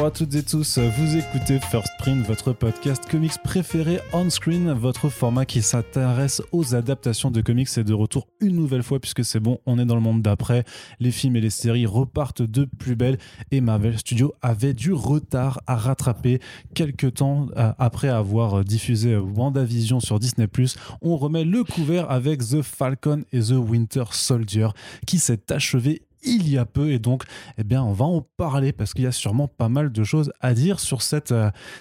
Bonjour à toutes et tous, vous écoutez First Print, votre podcast comics préféré on-screen, votre format qui s'intéresse aux adaptations de comics et de retour une nouvelle fois puisque c'est bon, on est dans le monde d'après, les films et les séries repartent de plus belle et Marvel Studios avait du retard à rattraper quelques temps après avoir diffusé WandaVision sur Disney+. On remet le couvert avec The Falcon et The Winter Soldier qui s'est achevé il y a peu et donc on va en parler parce qu'il y a sûrement pas mal de choses à dire sur cette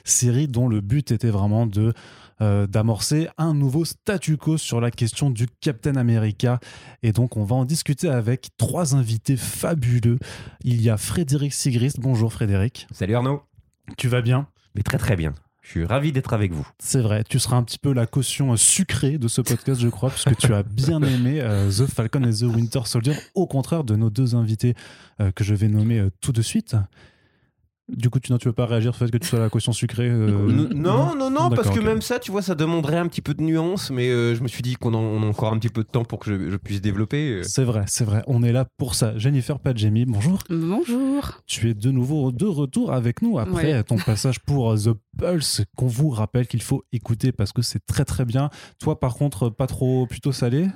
série dont le but était vraiment d'amorcer un nouveau statu quo sur la question du Captain America et donc on va en discuter avec trois invités fabuleux. Il y a Frédéric Sigrist. Bonjour Frédéric. Salut Arnaud. Tu vas bien ? Mais très très bien. Je suis ravi d'être avec vous. C'est vrai, tu seras un petit peu la caution sucrée de ce podcast, je crois, puisque tu as bien aimé The Falcon et The Winter Soldier, au contraire de nos deux invités que je vais nommer tout de suite. Du coup, tu veux pas réagir au fait que tu sois la caution sucrée Non, parce que même ça, tu vois, ça demanderait un petit peu de nuance, mais je me suis dit qu'on a encore un petit peu de temps pour que je puisse développer. C'est vrai, on est là pour ça. Jennifer Padjemi, bonjour. Bonjour. Tu es de nouveau de retour avec nous après ton passage pour The Pulse, qu'on vous rappelle qu'il faut écouter parce que c'est très très bien. Toi, par contre, pas trop, plutôt salé ?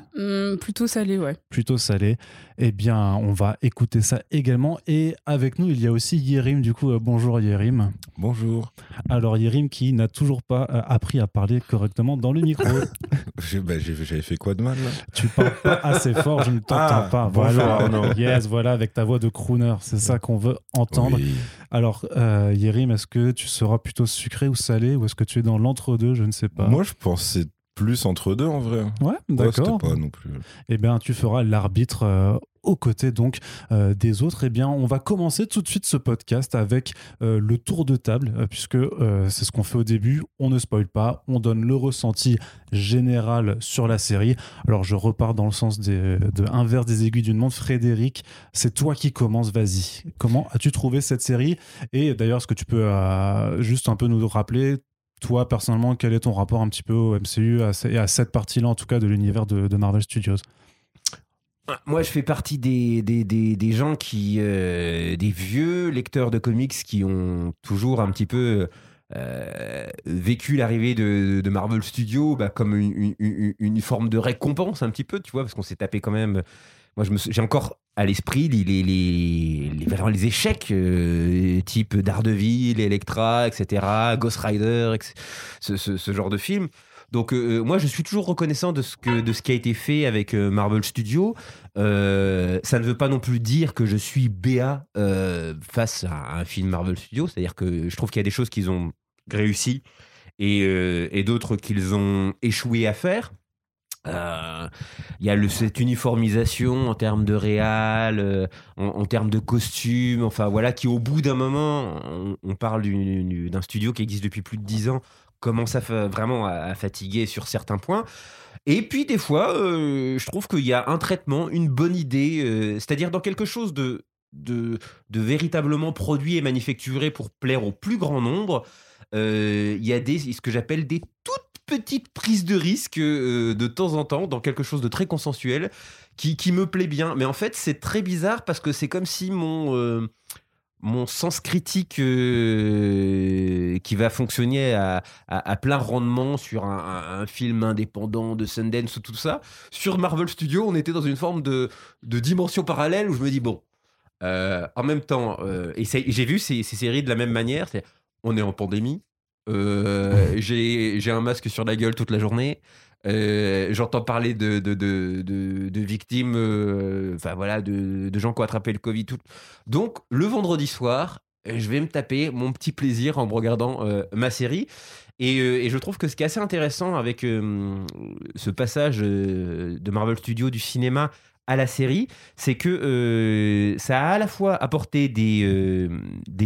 Plutôt salé, ouais. Plutôt salé. On va écouter ça également. Et avec nous, il y a aussi Yérim, du coup. Bonjour Yérim. Bonjour. Alors Yérim qui n'a toujours pas appris à parler correctement dans le micro. J'avais fait quoi de mal là ? Tu parles pas assez fort, je ne t'entends pas. Voilà, non. Yes, voilà, avec ta voix de crooner, c'est ça qu'on veut entendre. Oui. Alors Yérim, est-ce que tu seras plutôt sucré ou salé ou est-ce que tu es dans l'entre-deux ? Je ne sais pas. Moi je pensais plus entre deux en vrai. Ouais, d'accord. C'était pas non plus. Tu feras l'arbitre aux côtés donc des autres. On va commencer tout de suite ce podcast avec le tour de table puisque c'est ce qu'on fait au début. On ne spoil pas, on donne le ressenti général sur la série. Alors je repars dans le sens de inverse des aiguilles d'une montre. Frédéric, c'est toi qui commence. Vas-y. Comment as-tu trouvé cette série ? Et d'ailleurs, est-ce que tu peux juste un peu nous rappeler, toi personnellement, quel est ton rapport un petit peu au MCU et à cette partie-là en tout cas de l'univers de Marvel Studios ? Moi, je fais partie des gens des vieux lecteurs de comics qui ont toujours un petit peu vécu l'arrivée de Marvel Studios comme une forme de récompense un petit peu, tu vois, parce qu'on s'est tapé quand même. Moi, j'ai encore à l'esprit les échecs type Daredevil, Elektra, etc., Ghost Rider, ce genre de film. Donc moi je suis toujours reconnaissant de ce qui a été fait avec Marvel Studios. Ça ne veut pas non plus dire que je suis béat face à un film Marvel Studios. C'est-à-dire que je trouve qu'il y a des choses qu'ils ont réussies et d'autres qu'ils ont échoué à faire. Il y a cette uniformisation en termes de réal, en termes de costume, enfin voilà, qui au bout d'un moment, on parle d'un studio qui existe depuis plus de 10 ans, commence vraiment à fatiguer sur certains points. Et puis des fois, je trouve qu'il y a un traitement, une bonne idée, c'est-à-dire dans quelque chose de véritablement produit et manufacturé pour plaire au plus grand nombre, il y a ce que j'appelle des toutes petites prises de risque de temps en temps dans quelque chose de très consensuel qui me plaît bien. Mais en fait, c'est très bizarre parce que c'est comme si mon sens critique qui va fonctionner à plein rendement sur un film indépendant de Sundance ou tout ça. Sur Marvel Studios, on était dans une forme de dimension parallèle où je me dis, en même temps, j'ai vu ces séries de la même manière, on est en pandémie, j'ai un masque sur la gueule toute la journée, j'entends parler de victimes, de gens qui ont attrapé le Covid. Tout. Donc, le vendredi soir, je vais me taper mon petit plaisir en me regardant ma série. Et je trouve que ce qui est assez intéressant avec ce passage de Marvel Studios du cinéma à la série, c'est que ça a à la fois apporté des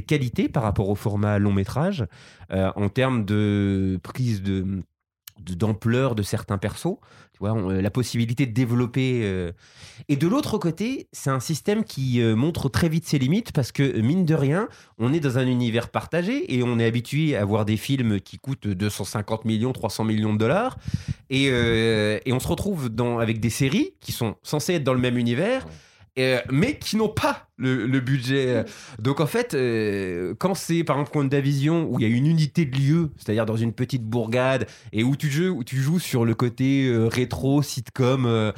qualités par rapport au format long métrage, en termes de prise d'ampleur de certains persos, tu vois, la possibilité de développer. Et de l'autre côté, c'est un système qui montre très vite ses limites parce que, mine de rien, on est dans un univers partagé et on est habitué à voir des films qui coûtent 250 millions, 300 millions de dollars. Et on se retrouve avec des séries qui sont censées être dans le même univers mais qui n'ont pas le budget. Donc en fait, quand c'est par exemple WandaVision où il y a une unité de lieu, c'est-à-dire dans une petite bourgade, et où tu joues sur le côté rétro, sitcom,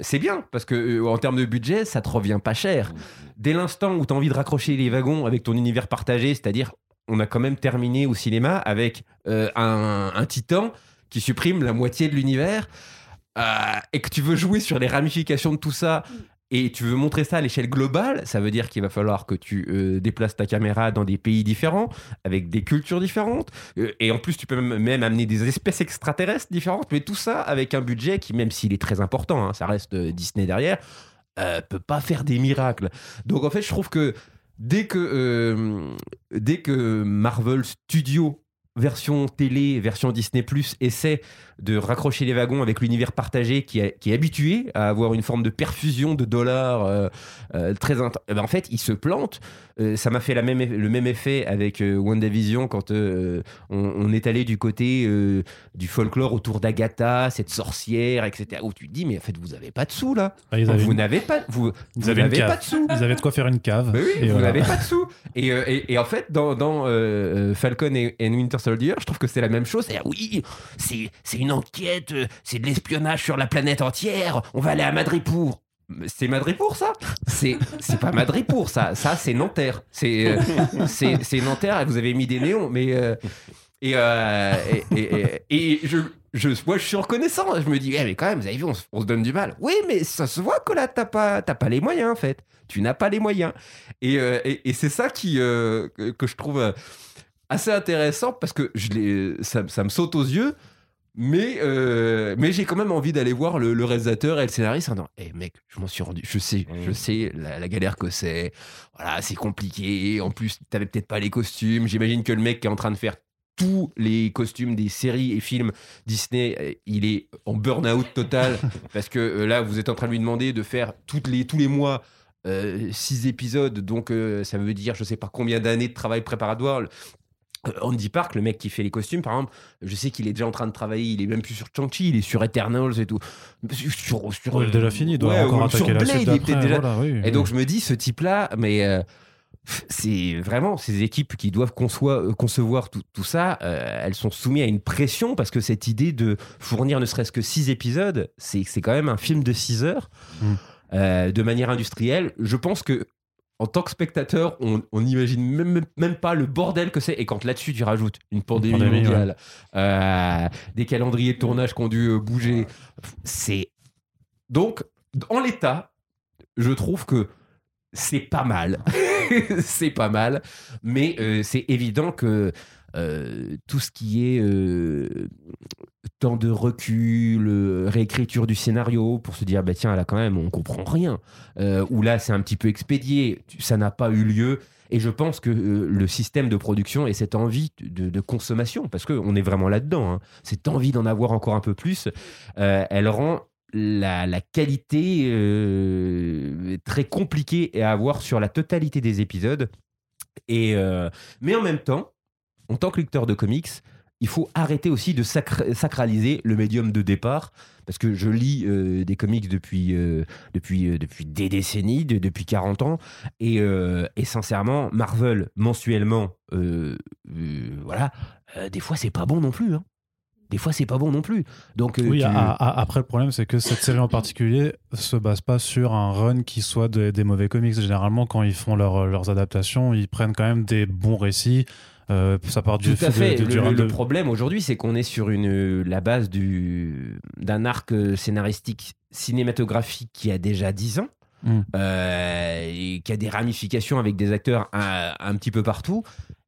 c'est bien, parce que en termes de budget, ça te revient pas cher. Dès l'instant où tu as envie de raccrocher les wagons avec ton univers partagé, c'est-à-dire on a quand même terminé au cinéma avec un titan qui supprime la moitié de l'univers, et que tu veux jouer sur les ramifications de tout ça, et tu veux montrer ça à l'échelle globale, ça veut dire qu'il va falloir que tu déplaces ta caméra dans des pays différents, avec des cultures différentes, et en plus tu peux même amener des espèces extraterrestres différentes, mais tout ça avec un budget qui, même s'il est très important, hein, ça reste Disney derrière, peut pas faire des miracles. Donc en fait je trouve que dès que Marvel Studios version télé, version Disney+, essaie de raccrocher les wagons avec l'univers partagé qui est habitué à avoir une forme de perfusion de dollars très... en fait, il se plante. Ça m'a fait le même effet avec WandaVision quand on est allé du côté du folklore autour d'Agatha, cette sorcière, etc. Où tu te dis, mais en fait, vous n'avez pas de sous, là. Vous n'avez pas de sous. Vous avez de quoi faire une cave. Mais oui, et vous n'avez pas de sous. Et en fait, dans Falcon et Winter Soldier, je trouve que c'est la même chose. C'est-à-dire, oui, c'est une enquête, c'est de l'espionnage sur la planète entière, on va aller à Madripoor. C'est Madripoor, ça ? C'est pas Madripoor, ça. Ça, c'est Nanterre. C'est Nanterre, et vous avez mis des néons, mais... moi, je suis reconnaissant. Je me dis, mais quand même, vous avez vu, on se donne du mal. Oui, mais ça se voit que là, t'as pas les moyens, en fait. Tu n'as pas les moyens. Et c'est ça que je trouve... assez intéressant, parce que ça me saute aux yeux, mais j'ai quand même envie d'aller voir le réalisateur et le scénariste en disant hey, « mec, je m'en suis rendu, je sais la galère que c'est, voilà, c'est compliqué, en plus t'avais peut-être pas les costumes, j'imagine que le mec qui est en train de faire tous les costumes des séries et films Disney, il est en burn-out total, parce que là vous êtes en train de lui demander de faire tous les mois 6 épisodes, donc ça veut dire je sais pas combien d'années de travail préparatoire. Andy Park, le mec qui fait les costumes, par exemple, je sais qu'il est déjà en train de travailler, il est même plus sur Shang-Chi, il est sur Eternals et tout. Sur il est déjà fini, il doit encore attaquer la suite d'après, déjà... voilà, oui, et donc je me dis, ce type-là, mais c'est vraiment, ces équipes qui doivent concevoir tout ça, elles sont soumises à une pression, parce que cette idée de fournir ne serait-ce que 6 épisodes, c'est quand même un film de 6 heures, de manière industrielle. Je pense que en tant que spectateur, on n'imagine même pas le bordel que c'est. Et quand là-dessus, tu rajoutes une pandémie mondiale, ouais. Des calendriers de tournage qui ont dû bouger, c'est... Donc, en l'état, je trouve que c'est pas mal. C'est pas mal. Mais c'est évident que tout ce qui est temps de recul, réécriture du scénario pour se dire bah tiens là quand même on comprend rien, ou là c'est un petit peu expédié, ça n'a pas eu lieu, et je pense que le système de production et cette envie de consommation, parce qu'on est vraiment là-dedans, hein, cette envie d'en avoir encore un peu plus, elle rend la qualité très compliquée à avoir sur la totalité des épisodes, et, mais en même temps, en tant que lecteur de comics, il faut arrêter aussi de sacraliser le médium de départ, parce que je lis des comics depuis des décennies, depuis 40 ans, et sincèrement, Marvel, mensuellement, voilà, des fois, c'est pas bon non plus, hein. Des fois, c'est pas bon non plus. Donc, oui, après, le problème, c'est que cette série en particulier se base pas sur un run qui soit des mauvais comics. Généralement, quand ils font leurs adaptations, ils prennent quand même des bons récits. Ça part du tout à fait. Le problème aujourd'hui, c'est qu'on est sur la base d'un arc scénaristique cinématographique qui a déjà 10 ans, et qui a des ramifications avec des acteurs un petit peu partout.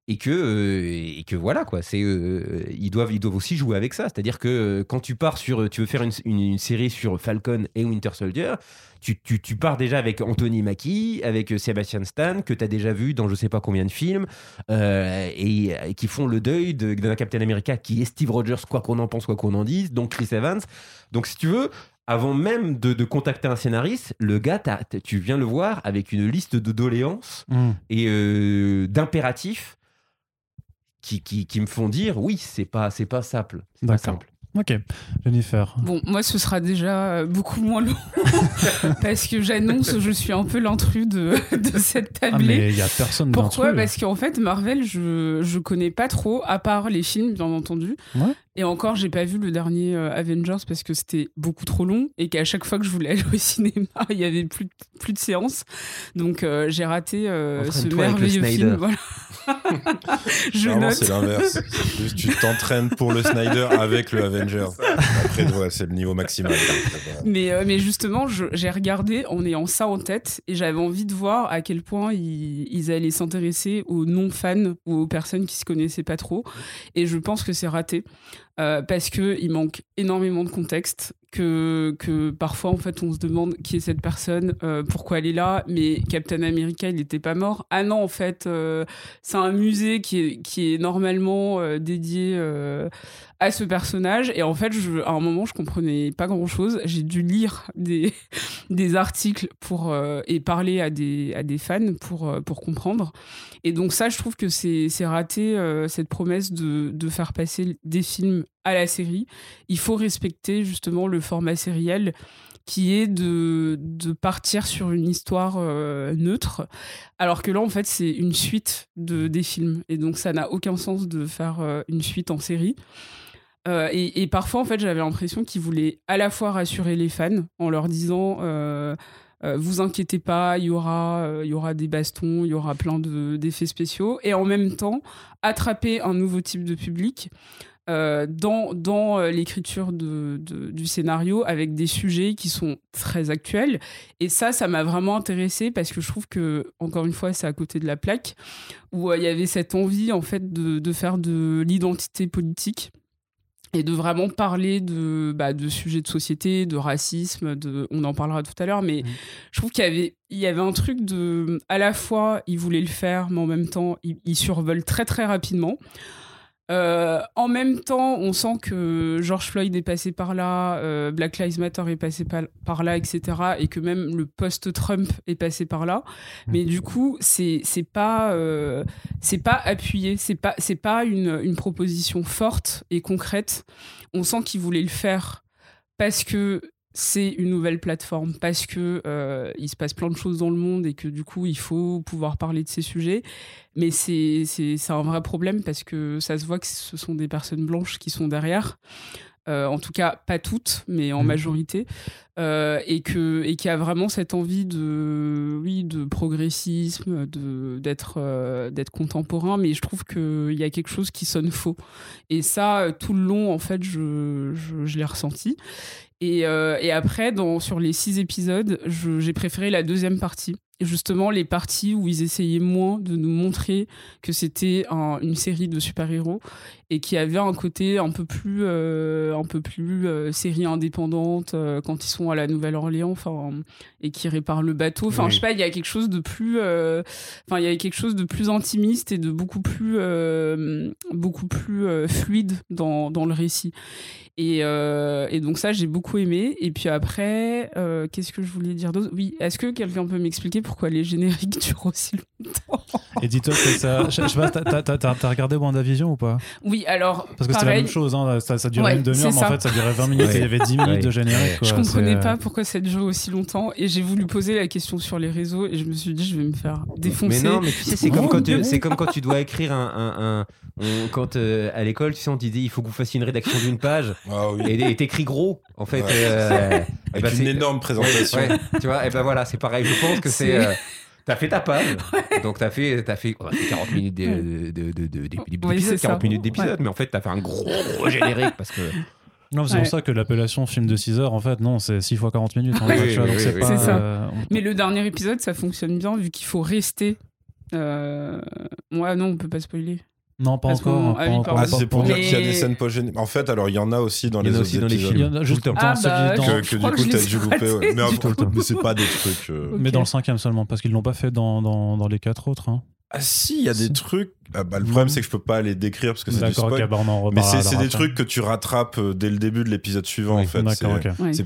Et que voilà quoi, c'est ils doivent aussi jouer avec ça, c'est-à-dire que quand tu veux faire une série sur Falcon et Winter Soldier, tu pars déjà avec Anthony Mackie, avec Sebastian Stan que t'as déjà vu dans je sais pas combien de films, et qui font le deuil d'un Captain America qui est Steve Rogers, quoi qu'on en pense, quoi qu'on en dise, donc Chris Evans. Donc si tu veux, avant même de contacter un scénariste, le gars, tu viens le voir avec une liste de doléances et d'impératifs qui me font dire oui, c'est pas simple. D'accord. Ok, Jennifer. Bon, moi, ce sera déjà beaucoup moins long parce que j'annonce, je suis un peu l'intrus de cette tablée. Ah, mais il n'y a personne d'intrus. Pourquoi ? Parce qu'en fait, Marvel, je connais pas trop, à part les films, bien entendu. Ouais. Et encore, j'ai pas vu le dernier Avengers parce que c'était beaucoup trop long et qu'à chaque fois que je voulais aller au cinéma, il y avait plus de séances. Donc, j'ai raté ce merveilleux film. Voilà. Clairement, c'est l'inverse. Tu t'entraînes pour le Snyder avec le Avengers. Après, ouais, c'est le niveau maximal. Mais justement, j'ai regardé en ayant ça en tête et j'avais envie de voir à quel point ils allaient s'intéresser aux non-fans ou aux personnes qui se connaissaient pas trop. Et je pense que c'est raté. Parce qu'il manque énormément de contexte, que parfois en fait on se demande qui est cette personne, pourquoi elle est là, mais Captain America il n'était pas mort, ah non en fait c'est un musée qui est normalement dédié à ce personnage, et en fait à un moment je comprenais pas grand chose, j'ai dû lire des articles pour, et parler à des fans pour comprendre, et donc ça je trouve que c'est raté, cette promesse de faire passer des films à la série. Il faut respecter justement le format sériel qui est de partir sur une histoire neutre, alors que là en fait c'est une suite des films et donc ça n'a aucun sens de faire une suite en série. Et parfois en fait j'avais l'impression qu'ils voulaient à la fois rassurer les fans en leur disant vous inquiétez pas, il y aura des bastons, il y aura plein d'effets spéciaux, et en même temps attraper un nouveau type de public dans l'écriture du scénario avec des sujets qui sont très actuels, et ça m'a vraiment intéressée parce que je trouve que encore une fois c'est à côté de la plaque, où il y avait cette envie en fait de faire de l'identité politique et de vraiment parler de sujets de société, de racisme, on en parlera tout à l'heure, mais je trouve qu'il y avait un truc de, à la fois ils voulaient le faire mais en même temps ils survolent très très rapidement. En même temps, on sent que George Floyd est passé par là, Black Lives Matter est passé par là, etc. Et que même le post-Trump est passé par là. Mais du coup, c'est pas appuyé, c'est pas une proposition forte et concrète. On sent qu'ils voulaient le faire parce que c'est une nouvelle plateforme, parce que il se passe plein de choses dans le monde et que du coup, il faut pouvoir parler de ces sujets. Mais c'est un vrai problème parce que ça se voit que ce sont des personnes blanches qui sont derrière. En tout cas, pas toutes, mais en majorité. Et qu'il y a vraiment cette envie de progressisme, d'être contemporain. Mais je trouve qu'il y a quelque chose qui sonne faux. Et ça, tout le long, en fait, je l'ai ressenti. Et après, sur les 6 épisodes, j'ai préféré la deuxième partie. Justement, les parties où ils essayaient moins de nous montrer que c'était une série de super-héros et qui avait un côté un peu plus série indépendante quand ils sont à la Nouvelle-Orléans, et qui réparent le bateau. Enfin, oui. Je sais pas, il y a quelque chose de plus, il y avait quelque chose de plus intimiste et de beaucoup plus fluide dans le récit. Et donc ça, j'ai beaucoup aimé. Et puis après, qu'est-ce que je voulais dire d'autre ? Oui, est-ce que quelqu'un peut m'expliquer pourquoi les génériques durent aussi longtemps ? Et dis-toi que ça... Je sais pas, t'as regardé WandaVision ou pas ? Oui, alors... Parce que pareil, c'était la même chose, hein, ça durait une demi-heure, mais en fait, ça durait 20 minutes et il y avait 10 minutes de générique. Quoi, je comprenais pas pourquoi ça durait aussi longtemps et j'ai voulu poser la question sur les réseaux et je me suis dit, je vais me faire défoncer. Mais non, mais tu sais, c'est comme quand tu dois écrire quand à l'école, tu sais, on te dit, il faut que vous fassiez une rédaction d'une page. Ah oui. Et t'écris gros en fait, avec une énorme présentation, ouais, tu vois, et ben voilà, c'est pareil, je pense que c'est... t'as fait ta page, ouais. Donc t'as fait 40 minutes d'épisode, 40 minutes d'épisode, ouais. Mais en fait t'as fait un gros générique parce que... Non, c'est pour ça que l'appellation film de 6 heures, en fait, non, c'est 6 fois 40 minutes. En fait, donc c'est pas, c'est ça. Mais le dernier épisode, ça fonctionne bien vu qu'il faut rester... Ouais, non, on peut pas spoiler. Non, pas encore. C'est pour dire qu'il y a des scènes pas gênées. En fait, alors il y en a aussi dans les autres épisodes. Il y en a juste que du coup t'as dû louper. Ouais. Mais c'est pas des trucs. Okay. Mais dans le 5e seulement, parce qu'ils l'ont pas fait dans les 4 autres. Hein. Ah si, il y a des trucs. bah, le problème c'est que je peux pas les décrire parce que c'est du spoil, mais c'est des trucs que tu rattrapes dès le début de l'épisode suivant, en fait.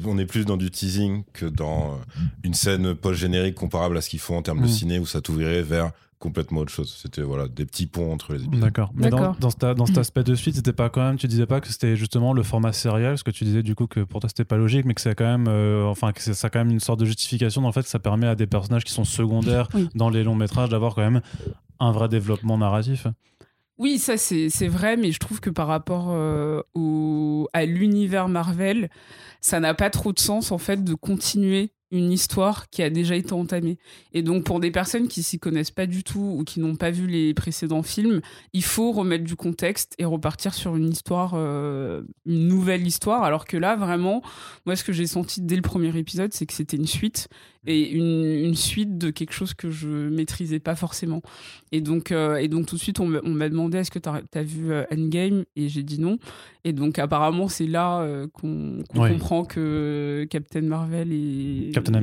On est plus dans du teasing que dans une scène post-générique comparable à ce qu'ils font en termes de ciné, où ça t'ouvrirait vers complètement autre chose. C'était voilà, des petits ponts entre les épisodes. D'accord. Mais dans cet aspect de suite, c'était pas quand même, tu disais pas que c'était justement le format serial, parce que tu disais du coup que pour toi c'était pas logique, mais que c'est quand même, que ça a quand même une sorte de justification, en fait, que ça permet à des personnages qui sont secondaires dans les longs métrages d'avoir quand même un vrai développement narratif. Oui, ça c'est vrai, mais je trouve que par rapport à l'univers Marvel, ça n'a pas trop de sens en fait de continuer une histoire qui a déjà été entamée. Et donc, pour des personnes qui s'y connaissent pas du tout ou qui n'ont pas vu les précédents films, il faut remettre du contexte et repartir sur une histoire, une nouvelle histoire. Alors que là, vraiment, moi, ce que j'ai senti dès le premier épisode, c'est que c'était une suite, et une suite de quelque chose que je maîtrisais pas forcément. Et donc tout de suite, on m'a demandé « Est-ce que t'as vu Endgame ?» Et j'ai dit non. Et donc, apparemment, c'est là qu'on comprend que Captain Marvel est... Captain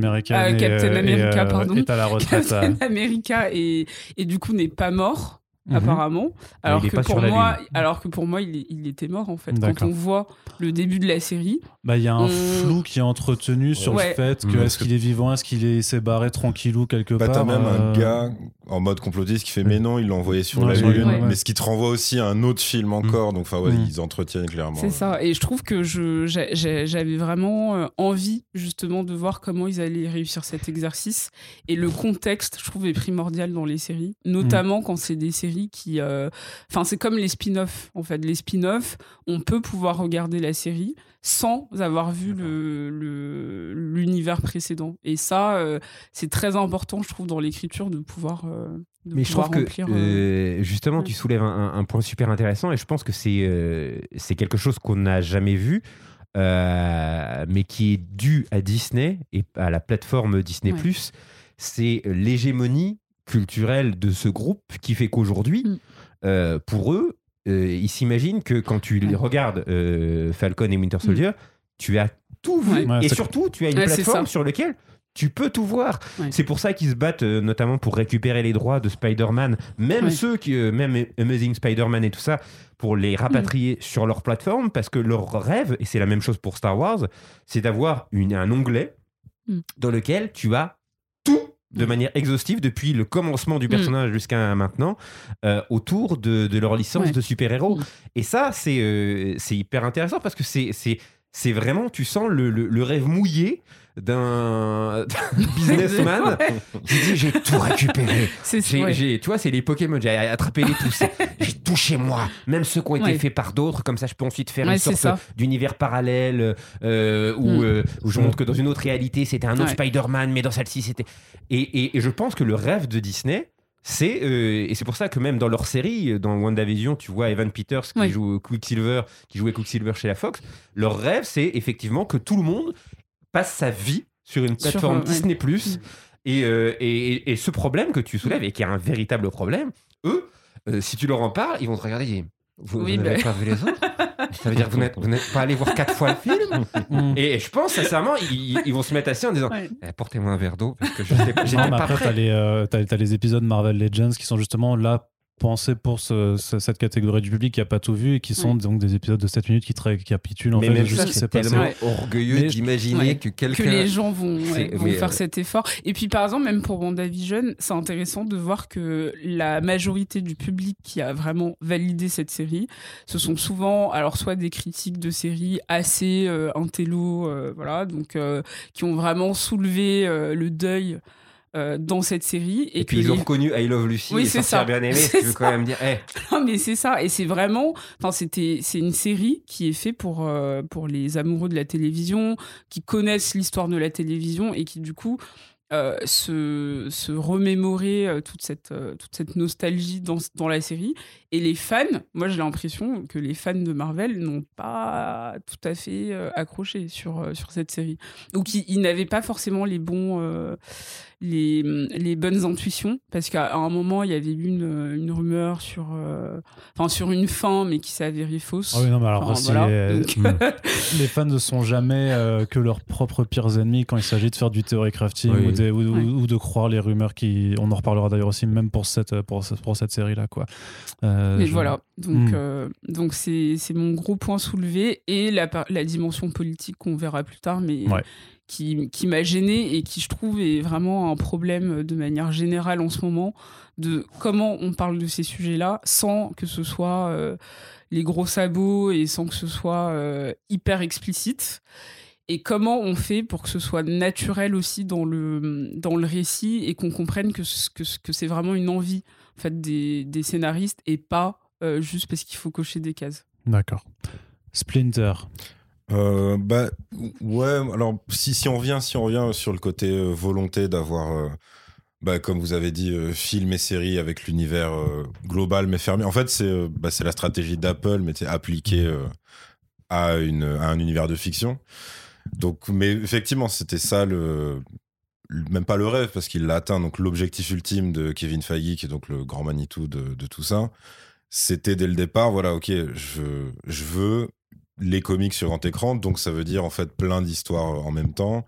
America et du coup n'est pas mort apparemment, alors que pour moi il était mort en fait. D'accord. Quand on voit le début de la série, il y a un flou qui est entretenu sur le fait que est-ce qu'il est vivant, est-ce qu'il s'est barré tranquillou quelque part. T'as même un gars en mode complotiste qui fait mais non, il l'a envoyé sur la lune, mais ce qui te renvoie aussi à un autre film encore, donc ils entretiennent clairement. C'est ça, et je trouve que j'avais vraiment envie justement de voir comment ils allaient réussir cet exercice, et le contexte, je trouve, est primordial dans les séries, notamment quand c'est des séries qui... c'est comme les spin-offs, en fait. Les spin-offs, on peut pouvoir regarder la série sans avoir vu l'univers précédent. Et ça, c'est très important, je trouve, dans l'écriture de pouvoir... Mais je trouve que justement tu soulèves un point super intéressant, et je pense que c'est quelque chose qu'on n'a jamais vu, mais qui est dû à Disney et à la plateforme Disney+. Ouais. C'est l'hégémonie culturelle de ce groupe qui fait qu'aujourd'hui, pour eux, ils s'imaginent que quand tu regardes Falcon et Winter Soldier, tu as tout vu, et surtout tu as une plateforme sur laquelle tu peux tout voir. Ouais. C'est pour ça qu'ils se battent notamment pour récupérer les droits de Spider-Man, même ceux qui, même Amazing Spider-Man et tout ça, pour les rapatrier sur leur plateforme, parce que leur rêve, et c'est la même chose pour Star Wars, c'est d'avoir un onglet dans lequel tu as tout de manière exhaustive, depuis le commencement du personnage jusqu'à maintenant, autour de leur licence de super-héros. Et ça, c'est hyper intéressant, parce que c'est vraiment, tu sens le rêve mouillé d'un businessman qui dit j'ai tout récupéré, tu vois, c'est les Pokémon, j'ai attrapé les tous, j'ai tout chez moi, même ceux qui ont été faits par d'autres, comme ça je peux ensuite faire une sorte d'univers parallèle où je montre que dans une autre réalité c'était un autre Spider-Man, mais dans celle-ci c'était... et je pense que le rêve de Disney, c'est, et c'est pour ça que même dans leur série, dans WandaVision, tu vois Evan Peters qui joue Quicksilver, qui jouait Quicksilver chez la Fox. Leur rêve, c'est effectivement que tout le monde passe sa vie sur une plateforme Disney+. Et ce problème que tu soulèves, et qui est un véritable problème, eux, si tu leur en parles, ils vont te regarder. Vous n'avez pas vu les autres. Ça veut dire que vous n'êtes pas allé voir 4 fois le film. Et je pense sincèrement, ils vont se mettre assis en disant apportez-moi un verre d'eau, parce que je sais pas. Après, t'as les épisodes Marvel Legends qui sont justement là pensés pour cette catégorie du public qui a pas tout vu, et qui sont donc des épisodes de 7 minutes qui récapitulent en fait juste ce qui s'est passé. Mais même ça, c'est tellement orgueilleux d'imaginer que quelqu'un... Que les gens vont faire cet effort. Et puis par exemple, même pour WandaVision, c'est intéressant de voir que la majorité du public qui a vraiment validé cette série, ce sont souvent soit des critiques de séries assez intello, qui ont vraiment soulevé le deuil dans cette série, et puis ils ont reconnu I Love Lucy, et sortir bien aimé, si tu veux quand même dire non, mais c'est ça, et c'est vraiment, c'est une série qui est faite pour les amoureux de la télévision, qui connaissent l'histoire de la télévision, et qui du coup se remémorer toute cette nostalgie dans la série. Et les fans, moi j'ai l'impression que les fans de Marvel n'ont pas tout à fait accroché sur cette série, ou qu'ils n'avaient pas forcément les bonnes intuitions, parce qu'à un moment il y avait eu une rumeur sur sur une fin, mais qui s'est avérée fausse. Oh oui, non, mais alors les fans ne sont jamais que leurs propres pires ennemis quand il s'agit de faire du theory crafting ou de croire les rumeurs qui, on en reparlera d'ailleurs aussi, même pour cette série là quoi. Mais voilà, donc c'est mon gros point soulevé, et la dimension politique qu'on verra plus tard, mais qui m'a gênée et qui, je trouve, est vraiment un problème de manière générale en ce moment, de comment on parle de ces sujets-là sans que ce soit les gros sabots et sans que ce soit hyper explicite. Et comment on fait pour que ce soit naturel aussi dans le récit, et qu'on comprenne que c'est vraiment une envie en fait, des scénaristes, et pas juste parce qu'il faut cocher des cases. D'accord. Splinter. Alors si on revient sur le côté volonté d'avoir comme vous avez dit film et série avec l'univers global mais fermé, en fait c'est la stratégie d'Apple, mais appliquée à un univers de fiction. Donc mais effectivement c'était ça même pas le rêve, parce qu'il l'a atteint, donc l'objectif ultime de Kevin Feige, qui est donc le grand Manitou de tout ça, c'était dès le départ je veux les comics sur grand écran, donc ça veut dire en fait plein d'histoires en même temps,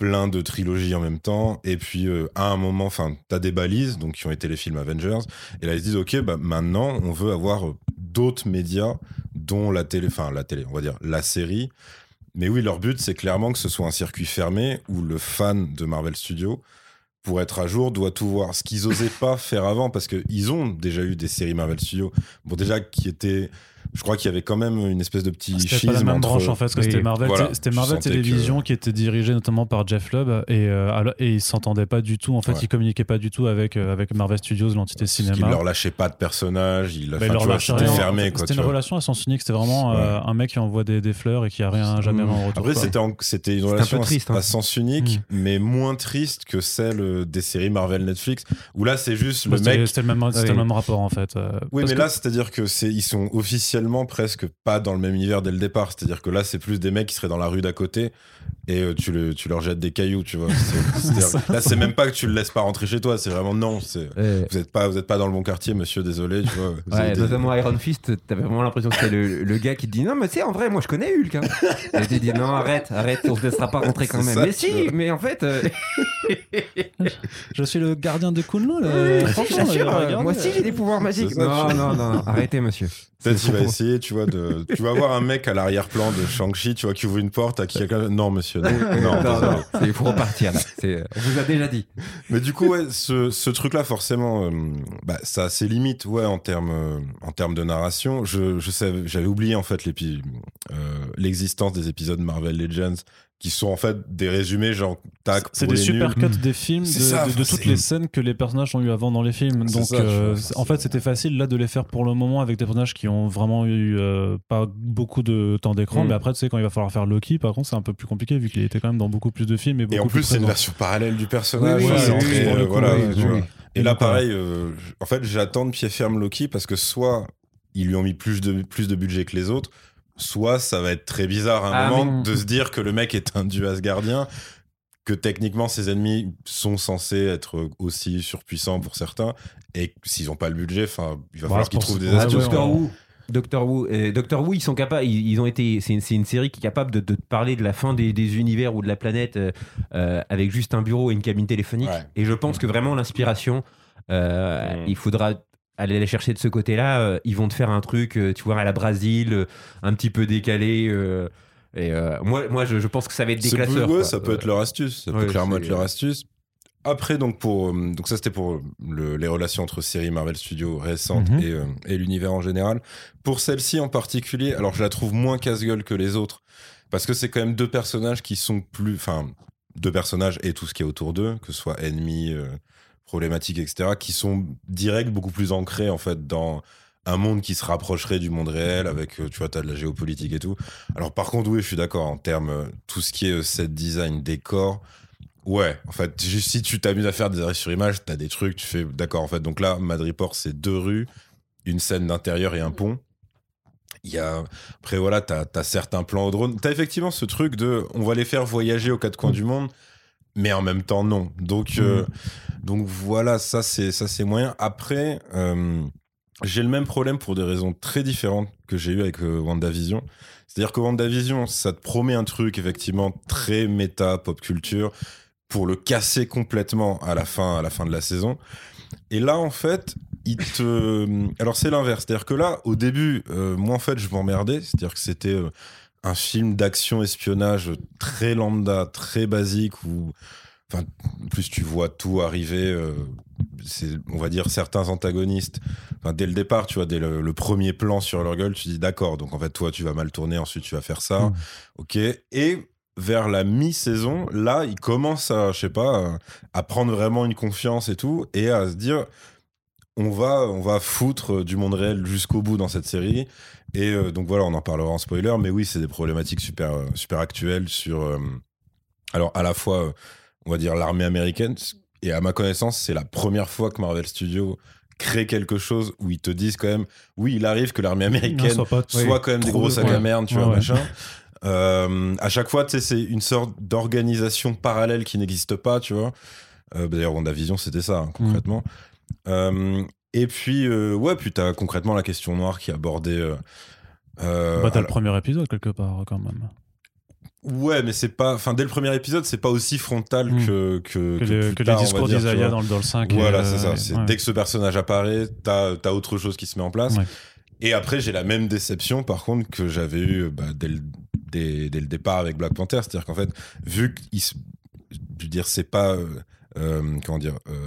plein de trilogies en même temps, et puis à un moment, t'as des balises, donc qui ont été les films Avengers, et là ils se disent maintenant on veut avoir d'autres médias, dont la télé, on va dire la série, mais oui, leur but c'est clairement que ce soit un circuit fermé où le fan de Marvel Studios, pour être à jour, doit tout voir. Ce qu'ils osaient pas faire avant, parce qu'ils ont déjà eu des séries Marvel Studios, qui étaient... Je crois qu'il y avait quand même une espèce de petit schisme. C'était pas la même branche, en fait, parce que c'était Marvel, c'était Marvel Télévision qui était dirigée notamment par Jeff Lubb, et ils s'entendaient pas du tout. En fait, ils communiquaient pas du tout avec Marvel Studios, l'entité cinéma. Ils leur lâchaient pas de personnages. C'était fermé. C'était une relation à sens unique. C'était vraiment un mec qui envoie des fleurs et qui a rien jamais en retour. Après, c'était une relation à sens unique, mais moins triste que celle des séries Marvel Netflix, où là, c'est juste le mec. C'était le même rapport, en fait. Oui, mais là, c'est-à-dire que ils sont officiels presque pas dans le même univers dès le départ, c'est-à-dire que là c'est plus des mecs qui seraient dans la rue d'à côté et tu leur jettes des cailloux, tu vois. Là c'est même pas que tu le laisses pas rentrer chez toi, c'est vraiment vous êtes pas dans le bon quartier, monsieur, désolé, tu vois. Notamment Iron Fist, t'avais vraiment l'impression que c'était le gars qui te dit non mais tu sais en vrai moi je connais Hulk, hein. Et tu dis non arrête on se laissera pas rentrer quand même. Ça, mais mais en fait je suis le gardien de Kunlo là. Franchement, moi aussi j'ai des pouvoirs magiques. Non arrêtez monsieur. Peut-être qu'il va essayer, tu vas voir un mec à l'arrière-plan de Shang-Chi, tu vois, qui ouvre une porte à qui quelqu'un. Non, monsieur, non. Il faut repartir, là. On vous a déjà dit. Mais du coup, ce truc-là, forcément, ça a ses limites, en termes de narration. J'avais oublié, en fait, l'existence des épisodes Marvel Legends, qui sont en fait des résumés c'est des super cuts des films de toutes les scènes que les personnages ont eu avant dans les films, en fait c'était facile là de les faire pour le moment avec des personnages qui ont vraiment eu pas beaucoup de temps d'écran, mais après tu sais quand il va falloir faire Loki par contre c'est un peu plus compliqué vu qu'il était quand même dans beaucoup plus de films et en plus c'est une version parallèle du personnage. Et là pareil en fait j'attends de pied ferme Loki parce que soit ils lui ont mis plus de budget que les autres, soit ça va être très bizarre à un moment de se dire que le mec est un dieu asgardien, que techniquement ses ennemis sont censés être aussi surpuissants pour certains, et s'ils n'ont pas le budget, il va falloir qu'ils trouvent des astuces. Doctor Who, ils sont capables. Ils ont été. C'est une série qui est capable de parler de la fin des univers ou de la planète avec juste un bureau et une cabine téléphonique. Ouais. Et je pense que vraiment l'inspiration, il faudra aller la chercher de ce côté-là, ils vont te faire un truc, tu vois, à la Brésil, un petit peu décalé. Moi, je pense que ça va être des classeurs. Ça peut être leur astuce. Ça peut clairement être leur astuce. Après, donc ça, c'était pour les relations entre séries Marvel Studios récentes et l'univers en général. Pour celle-ci en particulier, alors je la trouve moins casse-gueule que les autres, parce que c'est quand même deux personnages qui sont plus... Enfin, deux personnages et tout ce qui est autour d'eux, que ce soit ennemis... problématiques, etc., qui sont directs, beaucoup plus ancrés, en fait, dans un monde qui se rapprocherait du monde réel, avec, tu vois, t'as de la géopolitique et tout. Alors, par contre, oui, je suis d'accord, en termes, tout ce qui est set design, décor, en fait, juste si tu t'amuses à faire des arrêts sur image, t'as des trucs, tu fais, d'accord, en fait, donc là, Madripoor, c'est 2 rues, une scène d'intérieur et un pont. Après, t'as certains plans au drone. T'as effectivement ce truc on va les faire voyager aux 4 coins du monde, mais en même temps non. Donc voilà, ça c'est moyen. Après, j'ai le même problème pour des raisons très différentes que j'ai eu avec WandaVision. C'est-à-dire que WandaVision, ça te promet un truc effectivement très méta pop culture pour le casser complètement à la fin de la saison. Et là, en fait, alors c'est l'inverse. C'est-à-dire que là, au début, moi en fait, je m'emmerdais. C'est-à-dire que c'était un film d'action-espionnage très lambda, très basique, où enfin, en plus tu vois tout arriver, on va dire certains antagonistes, enfin, dès le départ, tu vois, dès le premier plan sur leur gueule, tu dis d'accord, donc en fait toi tu vas mal tourner, ensuite tu vas faire ça, ok, et vers la mi-saison, là ils commencent à, je sais pas, à prendre vraiment une confiance et tout, et à se dire... On va foutre du monde réel jusqu'au bout dans cette série. Et donc voilà, on en parlera en spoiler. Mais oui, c'est des problématiques super, super actuelles sur... alors, à la fois, on va dire, l'armée américaine. Et à ma connaissance, c'est la première fois que Marvel Studios crée quelque chose où ils te disent quand même... Oui, il arrive que l'armée américaine soit quand même des gros sacs à merde, tu vois, machin. À chaque fois, tu sais, c'est une sorte d'organisation parallèle qui n'existe pas, tu vois. D'ailleurs, WandaVision, c'était ça, hein, concrètement. Et puis puis t'as concrètement la question noire qui est abordée t'as le premier épisode quelque part quand même, ouais, mais c'est pas, enfin dès le premier épisode c'est pas aussi frontal que les discours d'Isaiah dans le 5, voilà, c'est ça, c'est, dès que ce personnage apparaît t'as autre chose qui se met en place, ouais. Et après j'ai la même déception par contre que j'avais eu dès le départ avec Black Panther, c'est-à-dire qu'en fait vu qu'il se... je veux dire c'est pas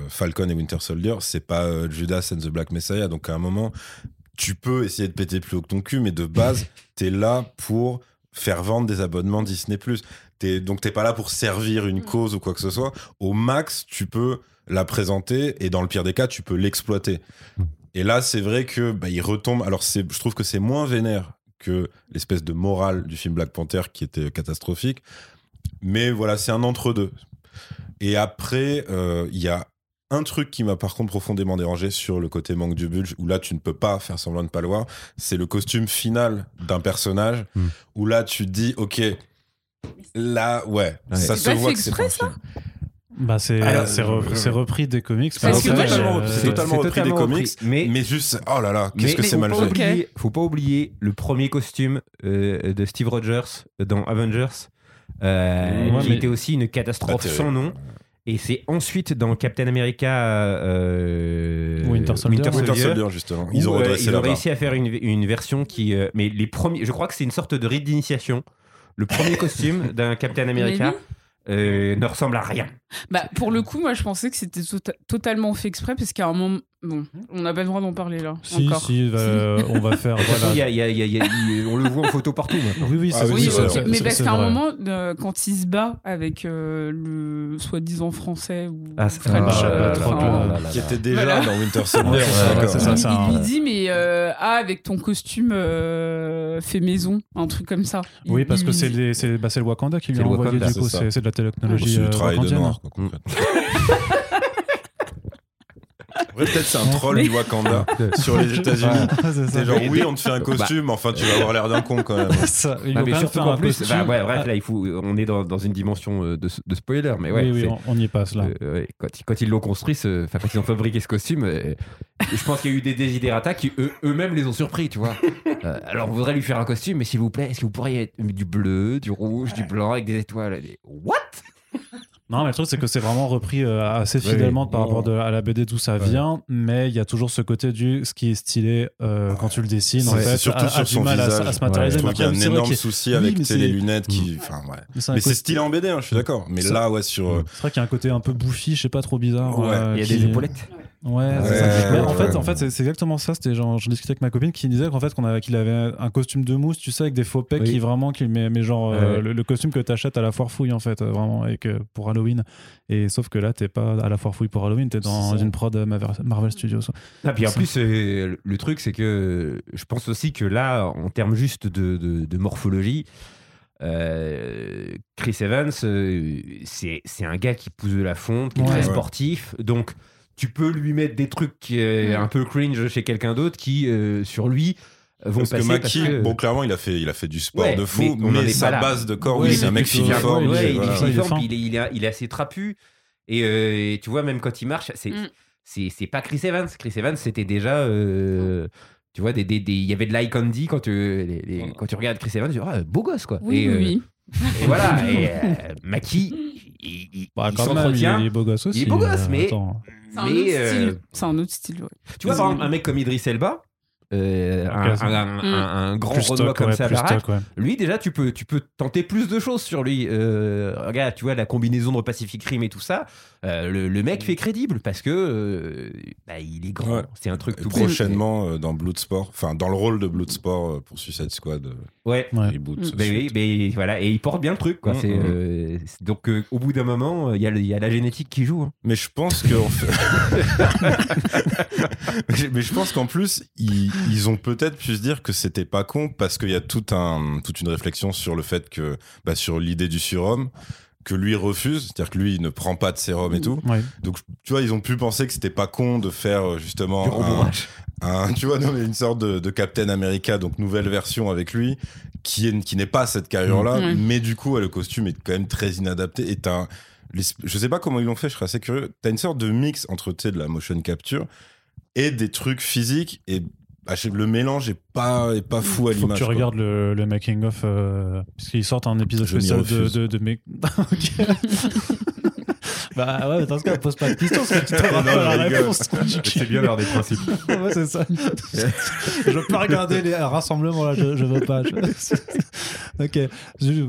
Falcon et Winter Soldier, c'est pas Judas and the Black Messiah, donc à un moment tu peux essayer de péter plus haut que ton cul, mais de base t'es là pour faire vendre des abonnements Disney+, donc t'es pas là pour servir une cause ou quoi que ce soit. Au max tu peux la présenter et dans le pire des cas tu peux l'exploiter, et là c'est vrai que il retombe. Alors je trouve que c'est moins vénère que l'espèce de morale du film Black Panther qui était catastrophique, mais voilà, c'est un entre-deux. Et après, il y a un truc qui m'a par contre profondément dérangé sur le côté manque du budget, où là tu ne peux pas faire semblant de ne pas le voir, c'est le costume final d'un personnage, où là tu te dis, ok, là, ouais. ça se voit que c'est pas film. C'est repris des comics. C'est totalement repris des comics, mais juste, oh là là, qu'est-ce que c'est mal fait. Faut pas oublier le premier costume de Steve Rogers dans Avengers. Qui était aussi une catastrophe sans nom, et c'est ensuite dans Captain America Winter Soldier justement ils ont réussi à faire une version qui mais les premiers, je crois que c'est une sorte de rite d'initiation, le premier costume d'un Captain America ne ressemble à rien. Pour le coup, moi je pensais que c'était totalement fait exprès, parce qu'à un moment, on n'a pas le droit d'en parler là. Si, on va faire. Voilà. On le voit en photo partout. Maintenant. Oui, c'est vrai. Mais parce qu'à un moment, quand il se bat avec le soi-disant français ou French, qui était déjà dans Winter Soldier, il lui dit mais avec ton costume fait maison, un truc comme ça. Oui, parce que c'est le Wakanda qui lui a envoyé du coup, c'est de la technologie. C'est du travail de noir, concrètement. Ouais, peut-être c'est un troll du Wakanda sur les États-Unis. C'est genre, oui, on te fait un costume, enfin, tu vas avoir l'air d'un con quand même. Ça, mais surtout qu'en plus, bref, là, on est dans une dimension de spoiler, mais ouais. Oui, on y passe là. Quand ils l'ont construit, quand ils ont fabriqué ce costume, je pense qu'il y a eu des desiderata qui eux-mêmes les ont surpris, tu vois. Alors, on voudrait lui faire un costume, mais s'il vous plaît, est-ce que vous pourriez être du bleu, du rouge, du blanc avec des étoiles ? What ? Non, mais le truc, c'est que c'est vraiment repris assez fidèlement par rapport à la BD d'où ça vient, mais il y a toujours ce côté du ce qui est stylé quand tu le dessines, en fait, surtout sur son visage. À se matérialiser. Je trouve qu'il y a un énorme souci avec les lunettes qui... Mais c'est stylé en BD, hein, je suis d'accord. Mais là, sur... C'est vrai qu'il y a un côté un peu bouffi, je sais pas, trop bizarre. Il y a des épaulettes. En fait, c'est exactement ça. C'était genre, je discutais avec ma copine qui disait qu'il avait un costume de mousse, tu sais, avec des faux pecs le costume que t'achètes à la foire fouille, en fait, vraiment, pour Halloween. Et sauf que là, t'es pas à la foire fouille pour Halloween, t'es dans une prod Marvel Studios. Ah, puis en plus, le truc, c'est que je pense aussi que là, en termes juste de morphologie, Chris Evans, c'est un gars qui pousse de la fonte, qui est très sportif, donc. Tu peux lui mettre des trucs qui est un peu cringe chez quelqu'un d'autre qui, sur lui, vont parce passer que Mackie, parce que bon, clairement il a fait du sport de fou, mais sa base de corps, c'est un mec filiforme, il est assez trapu, et tu vois, même quand il marche, c'est pas Chris Evans. Chris Evans, c'était déjà tu vois, il y avait de l'eye candy quand tu regardes Chris Evans, tu dis ah, beau gosse quoi. Et voilà, et Mackie, il s'entretient. Il est beau gosse aussi. Il est beau gosse, mais c'est un autre style. Tu vois, par exemple, un mec comme Idris Elba, un grand Renoir comme ça, lui déjà tu peux tenter plus de choses sur lui. Regarde, tu vois, la combinaison de Pacific Rim et tout ça, le mec fait crédible parce que il est grand, c'est un truc tout prochainement cool. Dans Bloodsport, enfin dans le rôle de Bloodsport pour Suicide Squad, voilà, et il porte bien le truc quoi. Donc au bout d'un moment il y a la génétique qui joue, hein. Mais je pense que mais je pense qu'en plus ils ont peut-être pu se dire que c'était pas con, parce qu'il y a toute une réflexion sur le fait que, sur l'idée du surhomme, que lui refuse, c'est-à-dire que lui il ne prend pas de sérum et tout. Ouais. Donc tu vois, ils ont pu penser que c'était pas con de faire justement une sorte de Captain America, donc nouvelle version avec lui, qui n'est pas cette carrure-là, mais du coup le costume est quand même très inadapté. Et je sais pas comment ils l'ont fait, je serais assez curieux. T'as une sorte de mix entre de la motion capture et des trucs physiques, et le mélange est pas fou à l'image. Faut que tu regardes le making of, parce qu'ils sortent un épisode spécial de bah ouais, mais dans ce cas, pose pas de questions, parce que tu t'auras pas la réponse. C'est bien l'heure des principes. Ouais, c'est ça. Je veux pas regarder les rassemblements, là, je veux pas. Ok.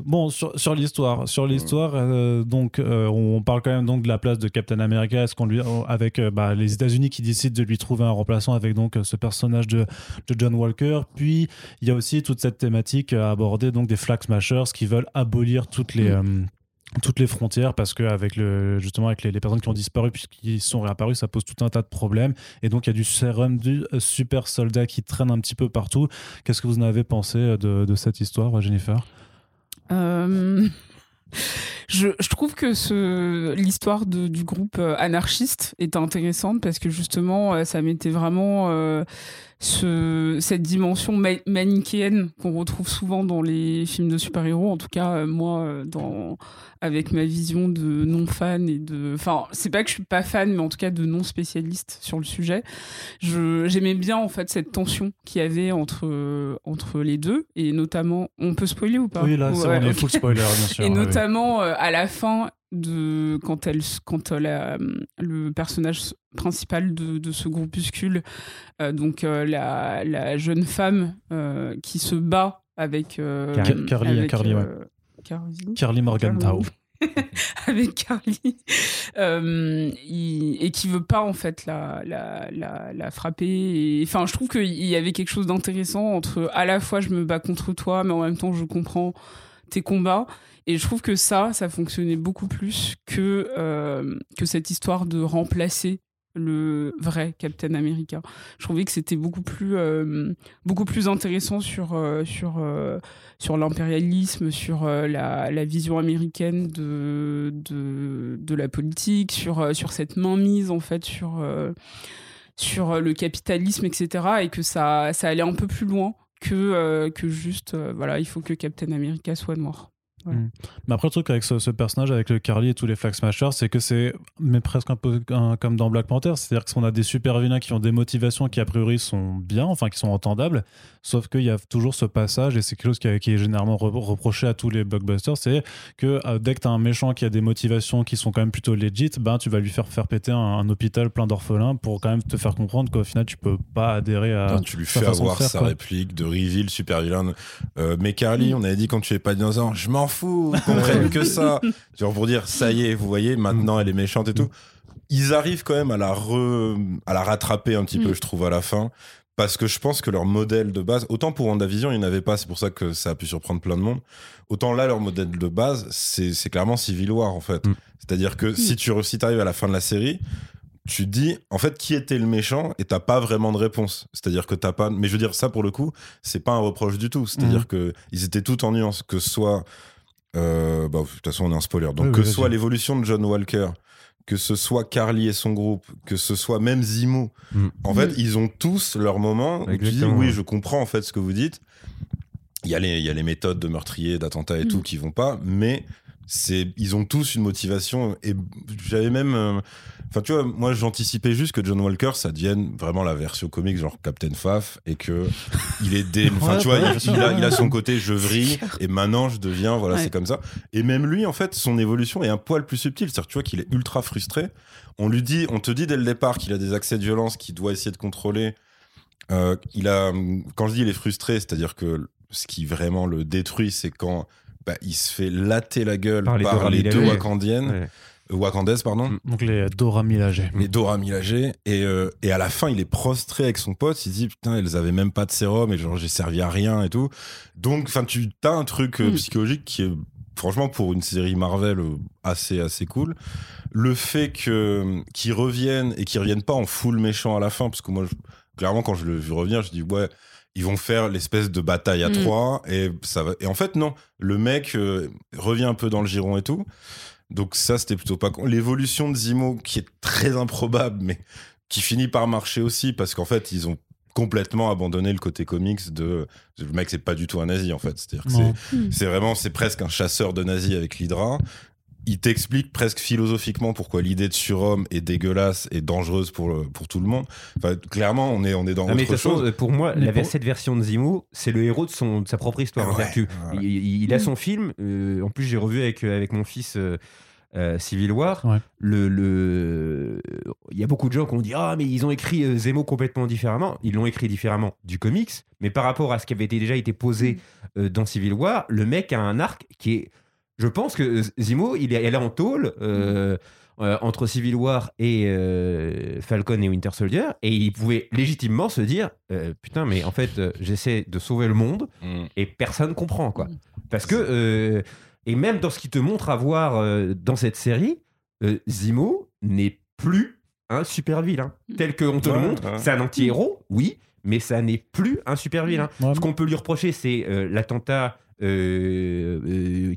Bon, sur l'histoire, donc, on parle quand même donc de la place de Captain America. Est-ce qu'on lui, avec les États-Unis qui décident de lui trouver un remplaçant avec donc ce personnage de John Walker. Puis il y a aussi toute cette thématique à aborder, donc des Flag Smashers qui veulent abolir toutes les frontières, parce que avec les personnes qui ont disparu puisqu'ils sont réapparus, ça pose tout un tas de problèmes, et donc il y a du sérum du super soldat qui traîne un petit peu partout. Qu'est-ce que vous en avez pensé de cette histoire, Jennifer? Je trouve que l'histoire du groupe anarchiste est intéressante, parce que justement ça mettait vraiment cette dimension manichéenne qu'on retrouve souvent dans les films de super-héros, en tout cas moi, avec ma vision de non-fan et enfin, c'est pas que je suis pas fan, mais en tout cas de non-spécialiste sur le sujet, j'aimais bien en fait cette tension qu'il y avait entre les deux, et notamment, on peut spoiler ou pas? Oui, là, on est full spoiler, bien sûr. Et notamment à la fin, le personnage principal de ce groupuscule, la jeune femme qui se bat avec Carli Morgenthau. Avec Carli, et qui veut pas en fait la frapper. Enfin, je trouve qu'il y avait quelque chose d'intéressant entre à la fois je me bats contre toi, mais en même temps je comprends tes combats. Et je trouve que ça fonctionnait beaucoup plus que cette histoire de remplacer le vrai Captain America. Je trouvais que c'était beaucoup plus intéressant sur l'impérialisme, sur la vision américaine de la politique, sur cette mainmise en fait sur le capitalisme, etc. Et que ça allait un peu plus loin que juste voilà, il faut que Captain America soit noir. Ouais. Mais après, le truc avec ce personnage, avec le Carli et tous les Flag Smashers, c'est que mais presque un peu comme dans Black Panther, c'est-à-dire qu'on a des super vilains qui ont des motivations qui a priori sont bien, enfin qui sont entendables, sauf qu'il y a toujours ce passage, et c'est quelque chose qui est généralement reproché à tous les blockbusters, c'est que dès que t'as un méchant qui a des motivations qui sont quand même plutôt legit, tu vas lui faire péter un hôpital plein d'orphelins pour quand même te faire comprendre qu'au final tu peux pas adhérer à... Non, tu lui fais avoir sa réplique de reveal super vilain, mais Carli, on avait dit quand tu es pas dinosaure, je m'en fous, ils comprennent que ça, genre pour dire ça y est, vous voyez, maintenant elle est méchante et tout. Ils arrivent quand même à la rattraper un petit peu, je trouve, à la fin, parce que je pense que leur modèle de base, autant pour WandaVision il n'y en avait pas, c'est pour ça que ça a pu surprendre plein de monde, autant là leur modèle de base c'est clairement Civil War en fait. C'est-à-dire que si t'arrives à la fin de la série, tu dis, en fait, qui était le méchant, et t'as pas vraiment de réponse. C'est-à-dire que t'as pas... Mais je veux dire, ça, pour le coup, c'est pas un reproche du tout. C'est-à-dire que ils étaient tous en nuance, que soit... de toute façon, on est un spoiler. Donc, soit l'évolution de John Walker, que ce soit Carli et son groupe, que ce soit même Zemo, en fait, ils ont tous leur moment où tu dis oui, je comprends en fait ce que vous dites. Il y a les méthodes de meurtriers, d'attentats et tout qui vont pas, mais ils ont tous une motivation. Et j'avais même, enfin tu vois, moi j'anticipais juste que John Walker ça devienne vraiment la version comique genre Captain Faf et que il est enfin tu vois, il a son côté je vrille et maintenant je deviens voilà c'est comme ça. Et même lui en fait son évolution est un poil plus subtile, c'est-à-dire tu vois qu'il est ultra frustré. On te dit dès le départ qu'il a des accès de violence qu'il doit essayer de contrôler. Quand je dis il est frustré, c'est-à-dire que ce qui vraiment le détruit c'est quand il se fait latter la gueule par les deux Wakandaises. Donc les Dora Milaje. Et à la fin, il est prostré avec son pote. Il dit putain, elles avaient même pas de sérum et genre j'ai servi à rien et tout. Donc, enfin, tu as un truc psychologique qui est franchement pour une série Marvel assez cool. Le fait qu'ils reviennent et qu'ils reviennent pas en full méchant à la fin, parce que moi, clairement, quand je le vu revenir, je dis ouais. Ils vont faire l'espèce de bataille à trois et ça va. Et en fait, non, le mec revient un peu dans le giron et tout. Donc, ça, c'était plutôt pas con. L'évolution de Zemo, qui est très improbable, mais qui finit par marcher aussi parce qu'en fait, ils ont complètement abandonné le côté comics de. Le mec, c'est pas du tout un nazi en fait. C'est-à-dire que c'est vraiment, c'est presque un chasseur de nazis avec l'Hydra. Il t'explique presque philosophiquement pourquoi l'idée de surhomme est dégueulasse et dangereuse pour tout le monde. Enfin, clairement, on est dans autre chose. Pour moi, cette version de Zemo, c'est le héros de sa propre histoire. Ouais, il a son film. En plus, j'ai revu avec mon fils Civil War. Ouais. Il y a beaucoup de gens qui ont dit « Ah, mais ils ont écrit Zemo complètement différemment. » Ils l'ont écrit différemment du comics. Mais par rapport à ce qui avait déjà été posé dans Civil War, le mec a un arc qui est... Je pense que Zemo, il est là en tôle entre Civil War et Falcon et Winter Soldier, et il pouvait légitimement se dire putain, mais en fait, j'essaie de sauver le monde et personne comprend quoi. Parce que et même dans ce qu'il te montre à voir dans cette série, Zemo n'est plus un super vilain tel qu'on te le montre. C'est un anti-héros, oui, mais ça n'est plus un super vilain. Ce qu'on peut lui reprocher, c'est l'attentat. Qui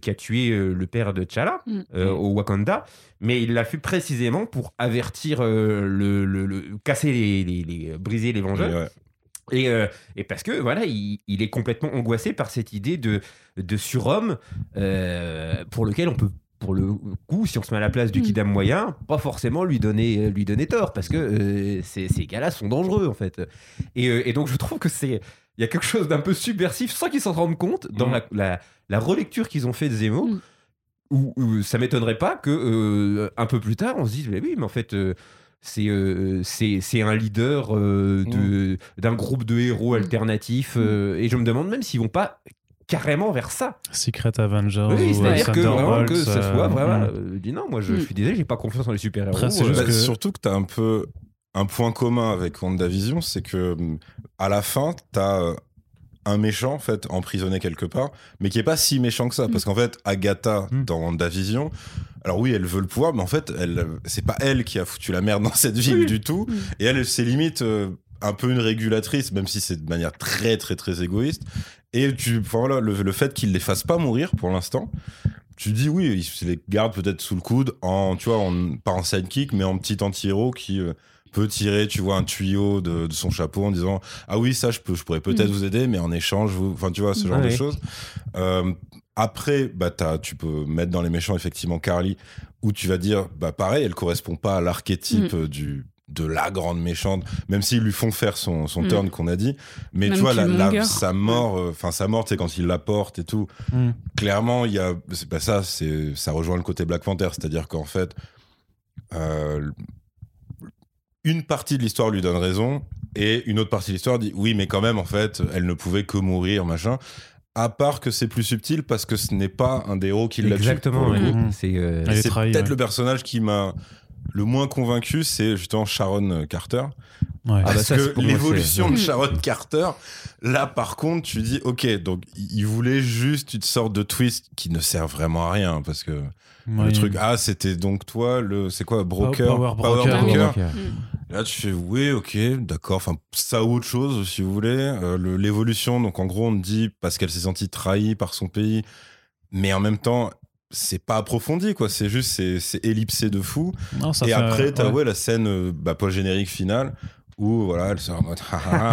a tué le père de T'Challa au Wakanda, mais il l'a fait précisément pour avertir casser briser les Vengeurs. Et parce que voilà, il est complètement angoissé par cette idée de surhomme pour lequel on peut, pour le coup, si on se met à la place du Kidam moyen, pas forcément lui donner tort, parce que ces gars-là sont dangereux en fait. Et donc je trouve que il y a quelque chose d'un peu subversif, sans qu'ils s'en rendent compte, dans la relecture qu'ils ont fait de Zemo, où ça m'étonnerait pas que un peu plus tard on se dise mais oui, mais en fait c'est un leader d'un groupe de héros alternatifs, et je me demande même s'ils vont pas carrément vers ça. Secret Avengers. Oui, c'est-à-dire que vraiment que ça soit vraiment. Dis non, moi je suis désolé, j'ai pas confiance en les super héros. Surtout que t'as un peu. Un point commun avec WandaVision, c'est que à la fin, t'as un méchant en fait emprisonné quelque part, mais qui est pas si méchant que ça, parce qu'en fait, Agatha dans WandaVision, alors oui, elle veut le pouvoir, mais en fait, c'est pas elle qui a foutu la merde dans cette ville du tout, et elle, c'est limite un peu une régulatrice, même si c'est de manière très très très égoïste. Et voilà, le fait qu'ils les fassent pas mourir pour l'instant. Tu dis oui, ils les gardent peut-être sous le coude, pas en sidekick, mais en petit anti-héros qui peut tirer, tu vois, un tuyau de son chapeau en disant ah oui, ça je pourrais peut-être vous aider, mais en échange enfin tu vois ce genre de choses. Après tu peux mettre dans les méchants effectivement Carli, où tu vas dire pareil, elle correspond pas à l'archétype de la grande méchante, même s'ils lui font faire son turn qu'on a dit, mais même tu vois sa mort, c'est quand il la porte et tout. Clairement il y a ça rejoint le côté Black Panther, c'est-à-dire qu'en fait une partie de l'histoire lui donne raison et une autre partie de l'histoire dit oui, mais quand même en fait elle ne pouvait que mourir machin, à part que c'est plus subtil parce que ce n'est pas un des héros qui l'a tué. Exactement, c'est trahi, peut-être le personnage qui m'a le moins convaincu, c'est justement Sharon Carter. Ouais. Parce que l'évolution de Sharon Carter, là par contre tu dis ok, donc il voulait juste une sorte de twist qui ne sert vraiment à rien, parce que le truc c'était donc toi c'est quoi, Power Broker. Là tu fais oui ok d'accord, enfin ça ou autre chose si vous voulez. L'évolution, donc en gros on me dit parce qu'elle s'est sentie trahie par son pays, mais en même temps c'est pas approfondi, quoi. C'est juste, c'est ellipsé de fou. Non, et après, t'as la scène post-générique finale où voilà, elle sort en mode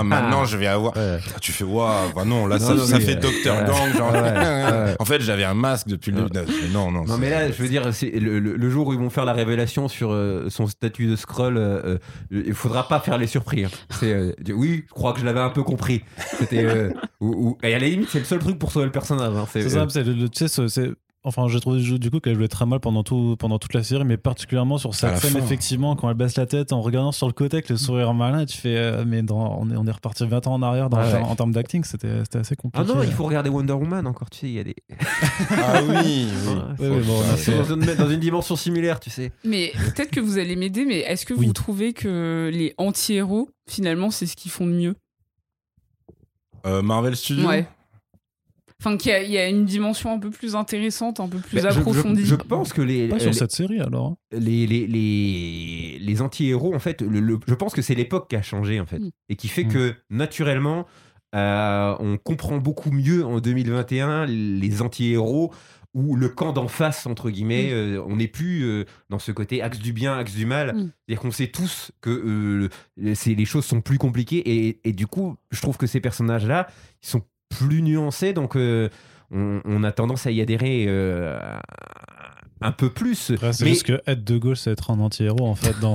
maintenant je vais avoir. Ouais. Tu fais waouh, bah non, là non, ça fait Docteur Gang. Genre, en fait, j'avais un masque depuis le début. Non, mais là, je veux dire, c'est le jour où ils vont faire la révélation sur son statut de Skrull, il faudra pas faire les surprises. Hein. Oui, je crois que je l'avais un peu compris. C'était. Et à la limite, c'est le seul truc pour sauver le personnage. Hein. C'est ça, tu sais, c'est. Enfin, j'ai trouvé du coup qu'elle jouait très mal pendant toute la série, mais particulièrement sur sa scène, effectivement, quand elle baisse la tête en regardant sur le côté avec le sourire malin, et tu fais mais on est reparti 20 ans en arrière en termes d'acting, c'était assez compliqué. Ah non, il faut regarder Wonder Woman encore, tu sais, il y a des. Ah oui, c'est dans une dimension similaire, tu sais. Mais peut-être que vous allez m'aider, mais est-ce que vous trouvez que les anti-héros, finalement, c'est ce qu'ils font de mieux ? Marvel Studios ? Ouais. Enfin, qu'il y a une dimension un peu plus intéressante, un peu plus approfondie. Je pense que cette série, alors. Les anti-héros, en fait, je pense que c'est l'époque qui a changé, en fait. Et qui fait que, naturellement, on comprend beaucoup mieux en 2021 les anti-héros ou le camp d'en face, entre guillemets. On n'est plus dans ce côté axe du bien, axe du mal. C'est-à-dire qu'on sait tous que les choses sont plus compliquées. Et du coup, je trouve que ces personnages-là, ils sont plus nuancé, donc on a tendance à y adhérer un peu plus. Après, c'est juste que être de gauche, c'est être un anti-héros en fait dans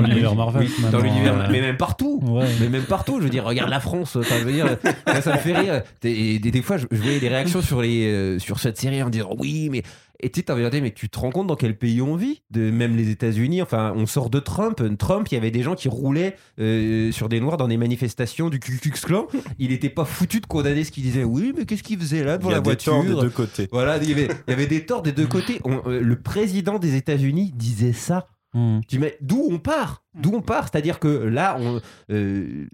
l'univers Marvel. Oui, dans l'univers, mais même partout. Ouais. Mais même partout, je veux dire, regarde la France. Je veux dire, ça me fait rire. Et des fois, je voyais des réactions sur cette série en disant oui, mais. Et tu sais, t'as regardé, mais tu te rends compte dans quel pays on vit ? Même les États-Unis, enfin, on sort de Trump. Trump, il y avait des gens qui roulaient sur des noirs dans des manifestations du Ku Klux Klan. Il n'était pas foutu de condamner ce qu'il disait. Oui, mais qu'est-ce qu'il faisait là devant la voiture ? Il y a des torts des deux côtés. Voilà, il y avait des torts des deux côtés. Le président des États-Unis disait ça. D'où on part, c'est-à-dire que là, le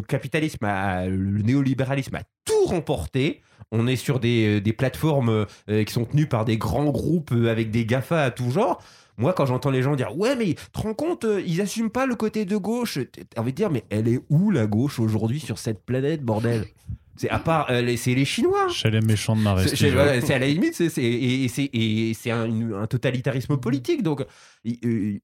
capitalisme, le néolibéralisme a tout remporté. On est sur des plateformes qui sont tenues par des grands groupes avec des GAFA à tout genre. Moi, quand j'entends les gens dire « Ouais, mais tu te rends compte, ils n'assument pas le côté de gauche », j'ai envie de dire « Mais elle est où la gauche aujourd'hui sur cette planète, bordel ?» C'est à part c'est les Chinois. C'est les méchants de Marvel. C'est à la limite, c'est un totalitarisme politique. Donc,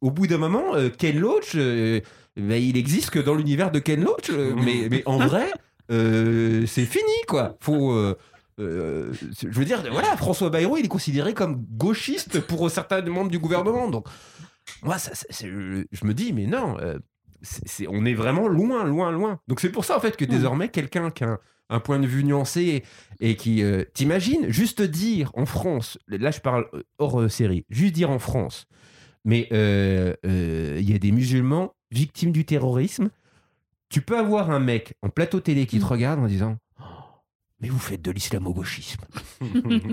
au bout d'un moment, Ken Loach, il existe que dans l'univers de Ken Loach, mais en vrai, c'est fini, quoi. Faut. Je veux dire, voilà, François Bayrou, il est considéré comme gauchiste pour certains membres du gouvernement. Donc, moi, je me dis, mais non, on est vraiment loin, loin, loin. Donc, c'est pour ça en fait que désormais, quelqu'un qui a un point de vue nuancé et qui t'imagines juste dire en France, là je parle hors série, juste dire en France, mais y a des musulmans victimes du terrorisme, tu peux avoir un mec en plateau télé qui te regarde en disant oh, mais vous faites de l'islamo-gauchisme.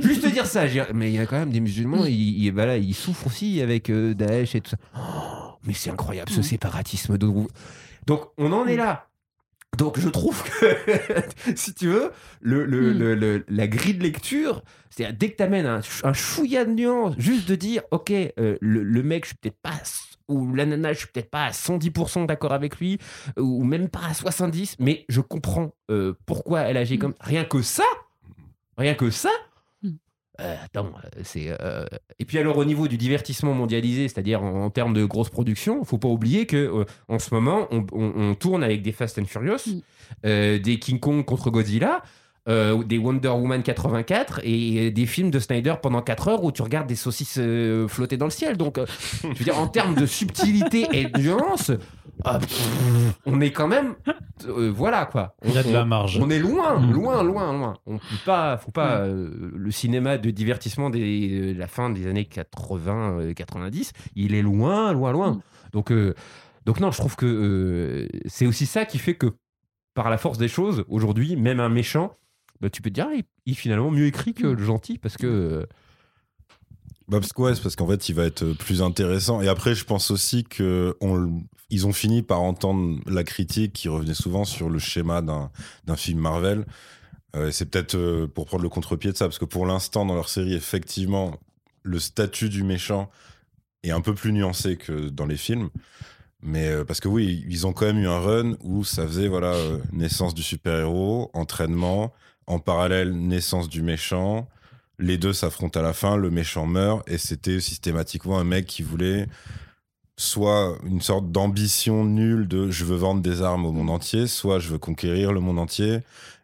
Juste dire ça, mais il y a quand même des musulmans, ils souffrent aussi avec Daesh et tout ça. Oh, mais c'est incroyable ce séparatisme. Donc on en est là. Donc je trouve que, si tu veux, la grille de lecture, c'est-à-dire dès que t'amènes un chouïa de nuance, juste de dire, ok, le mec, je suis peut-être pas, ou la nana, je suis peut-être pas à 110% d'accord avec lui, ou même pas à 70%, mais je comprends pourquoi elle agit comme... Rien que ça attends, c'est... Et puis alors au niveau du divertissement mondialisé, c'est-à-dire en termes de grosses productions, faut pas oublier que en ce moment, on tourne avec des Fast and Furious, des King Kong contre Godzilla, des Wonder Woman 84 et des films de Snyder pendant 4 heures où tu regardes des saucisses flotter dans le ciel. Donc, je veux dire, en termes de subtilité et de nuance, on est quand même... voilà, quoi. Il y a de la marge. On est loin, loin, loin, loin. On peut pas... Faut pas... le cinéma de divertissement de la fin des années 80, 90, il est loin, loin, loin. Donc non, je trouve que c'est aussi ça qui fait que, par la force des choses, aujourd'hui, même un méchant... Bah, tu peux te dire, il est finalement mieux écrit que le gentil parce que. C'est parce qu'en fait, il va être plus intéressant. Et après, je pense aussi qu'ils ont fini par entendre la critique qui revenait souvent sur le schéma d'un film Marvel. C'est peut-être pour prendre le contre-pied de ça, parce que pour l'instant, dans leur série, effectivement, le statut du méchant est un peu plus nuancé que dans les films. Mais parce que oui, ils ont quand même eu un run où ça faisait naissance du super-héros, entraînement, en parallèle naissance du méchant, les deux s'affrontent à la fin, le méchant meurt, et c'était systématiquement un mec qui voulait soit une sorte d'ambition nulle de « je veux vendre des armes au monde entier », soit « je veux conquérir le monde entier ».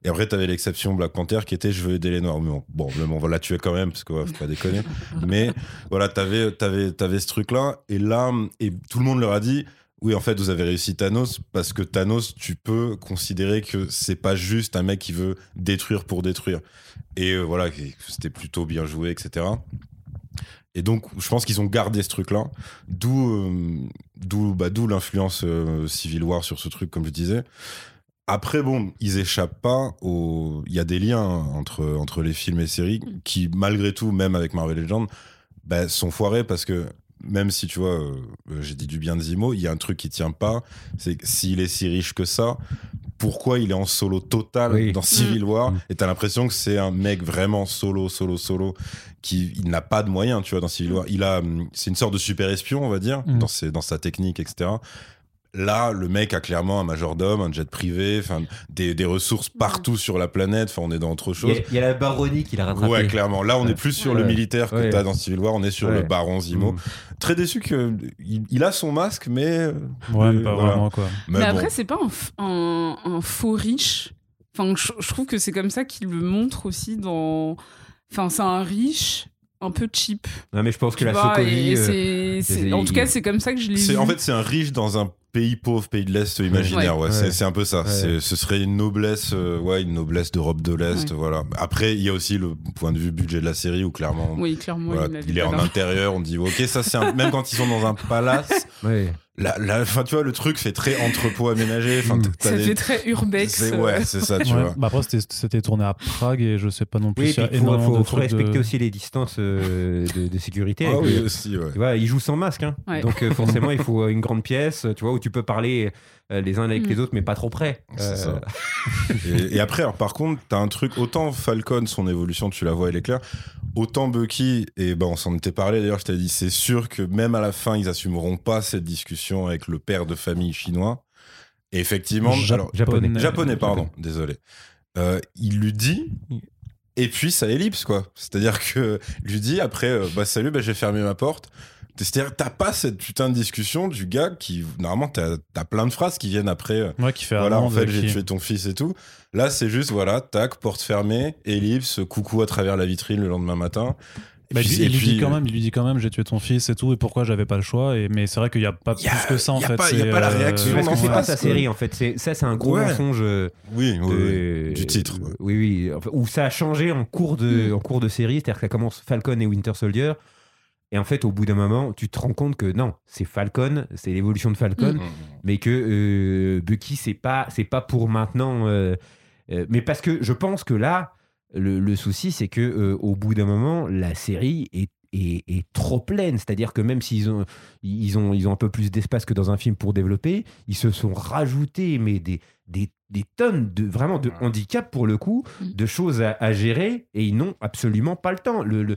Et après, t'avais l'exception Black Panther qui était « je veux aider les Noirs ». Mais bon, on va la tuer quand même, parce que ouais, faut pas déconner. Mais voilà, t'avais ce truc-là, et tout le monde leur a dit « oui, en fait, vous avez réussi Thanos », parce que Thanos, tu peux considérer que c'est pas juste un mec qui veut détruire pour détruire. Et voilà, c'était plutôt bien joué, etc. Et donc, je pense qu'ils ont gardé ce truc-là, d'où l'influence Civil War sur ce truc, comme je disais. Après, bon, ils échappent pas au... Il y a des liens entre les films et séries qui, malgré tout, même avec Marvel Legends, bah, sont foirés parce que, même si, tu vois, j'ai dit du bien de Zemo, il y a un truc qui tient pas, c'est que s'il est si riche que ça... Pourquoi il est en solo total dans Civil War et t'as l'impression que c'est un mec vraiment solo qui il n'a pas de moyens, tu vois, dans Civil War. C'est une sorte de super espion, on va dire, dans sa technique, etc. Là, le mec a clairement un majordome, un jet privé, des ressources partout sur la planète. Enfin, on est dans autre chose. Il y a la baronnie qui l'a rattrapé. Ouais, clairement. Là, on est plus sur le militaire que t'as dans Civil War. On est sur le baron Zemo. Très déçu qu'il a son masque, mais... Ouais, mais pas vraiment, quoi. Mais après, c'est pas un faux riche. Enfin, je trouve que c'est comme ça qu'il le montre aussi dans... Enfin, c'est un riche... un peu cheap. Non, mais je pense que la Sokovie... En tout cas, c'est comme ça que je l'ai vu. En fait, c'est un riche dans un pays pauvre, pays de l'Est imaginaire. Ouais. C'est un peu ça. Ouais. Ce serait une noblesse d'Europe de l'Est. Ouais. Voilà. Après, il y a aussi le point de vue budget de la série où clairement... Oui, clairement. Voilà, il est en intérieur, on dit ok, ça c'est un... Même quand ils sont dans un palace... Ouais. Tu vois, le truc fait très entrepôt aménagé. Ça fait très urbex. C'est ça, tu vois. Bah après, c'était tourné à Prague et je sais pas non plus. Oui, il faut respecter aussi les distances de sécurité. Ah oui, aussi, ouais. Tu vois, ils jouent sans masque. Hein. Ouais. Donc forcément, il faut une grande pièce, tu vois, où tu peux parler les uns avec les autres, mais pas trop près. C'est ça. Et après, alors, par contre, t'as un truc, autant Falcon, son évolution, tu la vois, elle est claire. Autant Bucky, et ben on s'en était parlé d'ailleurs, je t'ai dit, c'est sûr que même à la fin, ils assumeront pas cette discussion avec le père de famille chinois. Et effectivement, japonais, désolé. Il lui dit, et puis ça ellipse, quoi. C'est-à-dire que lui dit, après, salut, j'ai fermé ma porte. C'est-à-dire, t'as pas cette putain de discussion du gars qui, normalement, t'as plein de phrases qui viennent après. Ouais, qui fait voilà, en fait, j'ai tué ton fils et tout. Là, c'est juste, voilà, tac, porte fermée, ellipse, coucou à travers la vitrine le lendemain matin. Il lui dit quand même, j'ai tué ton fils et tout, et pourquoi j'avais pas le choix. Mais c'est vrai qu'il y a pas plus que ça en fait. Il y a pas la réaction. Parce que c'est pas sa série en fait. C'est un gros mensonge. Oui, du titre. Oui. Où ça a changé en cours de série, c'est-à-dire que ça commence Falcon et Winter Soldier. Et en fait, au bout d'un moment, tu te rends compte que non, c'est Falcon, c'est l'évolution de Falcon, mais que Bucky, c'est pas pour maintenant. Mais parce que je pense que là, le souci, c'est que au bout d'un moment, la série est trop pleine. C'est-à-dire que même s'ils ont, ils ont un peu plus d'espace que dans un film pour développer, ils se sont rajoutés mais des tonnes de handicap pour le coup, de choses à gérer, et ils n'ont absolument pas le temps. Le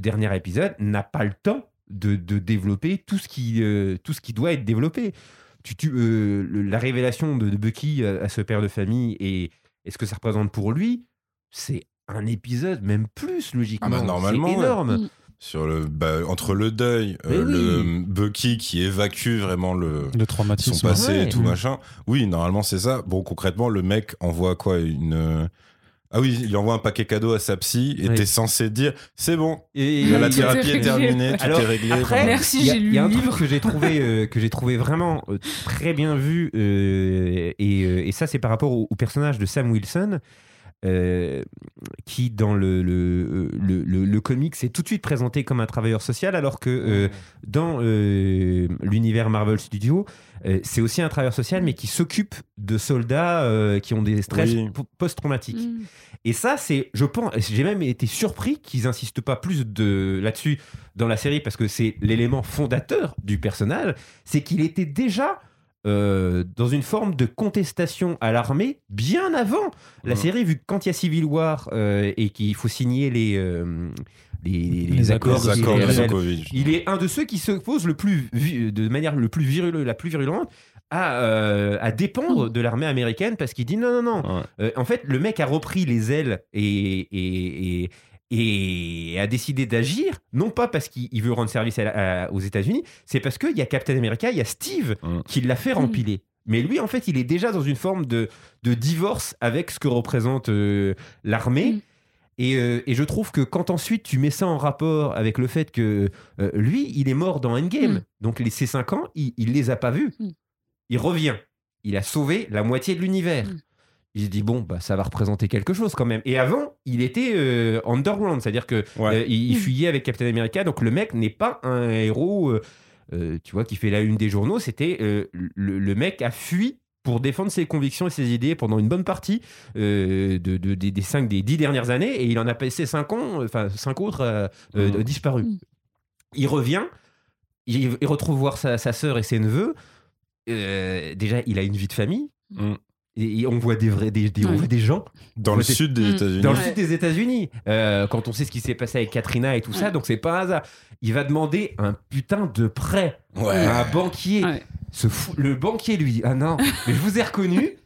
dernier épisode n'a pas le temps de développer tout ce qui doit être développé. La révélation de Bucky à ce père de famille et ce que ça représente pour lui, c'est un épisode, même plus logiquement. Ah bah normalement, c'est énorme. Ouais. Sur entre le deuil, le Bucky qui évacue vraiment le traumatisme, son passé et tout machin. Oui, normalement c'est ça. Bon, concrètement, le mec envoie quoi, il envoie un paquet cadeau à sa psy et t'es censé dire c'est bon, la thérapie est terminée, tout est réglé. Après, merci, j'ai lu le livre que j'ai trouvé vraiment très bien vu et ça c'est par rapport au personnage de Sam Wilson. Qui dans le comic s'est tout de suite présenté comme un travailleur social, alors que dans l'univers Marvel Studios, c'est aussi un travailleur social, mais qui s'occupe de soldats qui ont des stress post-traumatiques. Et ça, c'est, je pense, j'ai même été surpris qu'ils n'insistent pas plus là-dessus dans la série, parce que c'est l'élément fondateur du personnage, c'est qu'il était déjà dans une forme de contestation à l'armée bien avant la série, vu que quand il y a Civil War et qu'il faut signer les accords de Sokovie, il est un de ceux qui s'oppose la plus virulente à dépendre de l'armée américaine, parce qu'il dit non. En fait, le mec a repris les ailes et et a décidé d'agir, non pas parce qu'il veut rendre service aux États-Unis, c'est parce qu'il y a Captain America, il y a Steve qui l'a fait rempiler. Mais lui, en fait, il est déjà dans une forme de divorce avec ce que représente l'armée. Et je trouve que quand ensuite tu mets ça en rapport avec le fait que lui, il est mort dans Endgame. Donc ces 5 ans, il les a pas vus. Il revient. Il a sauvé la moitié de l'univers. Il se dit, bon, bah, ça va représenter quelque chose quand même. Et avant, il était underground. C'est-à-dire qu'il fuyait avec Captain America. Donc le mec n'est pas un héros tu vois, qui fait la une des journaux. C'était le mec a fui pour défendre ses convictions et ses idées pendant une bonne partie des 10 dernières années, et il en a passé 5 autres disparus. Il revient, il retrouve voir sa sœur et ses neveux. Déjà, il a une vie de famille. Et on voit des gens dans le sud des États-Unis. Dans le sud des États-Unis, quand on sait ce qui s'est passé avec Katrina et tout ça, donc c'est pas un hasard. Il va demander un putain de prêt à un banquier. Le banquier lui dit, ah non, mais je vous ai reconnu.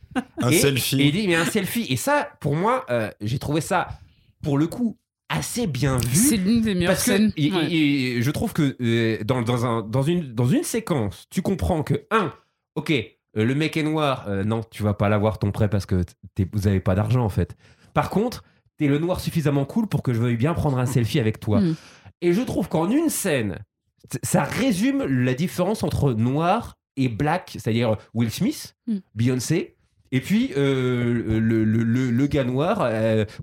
Selfie. Et il dit, mais un selfie. Et ça, pour moi, j'ai trouvé ça, pour le coup, assez bien vu. C'est l'une des meilleures scènes. Et je trouve que dans une séquence, tu comprends que le mec est noir, non, tu vas pas l'avoir ton prêt parce que vous avez pas d'argent en fait. Par contre, t'es le noir suffisamment cool pour que je veuille bien prendre un selfie avec toi. Et je trouve qu'en une scène, ça résume la différence entre noir et black, c'est-à-dire Will Smith, Beyoncé, et puis le gars noir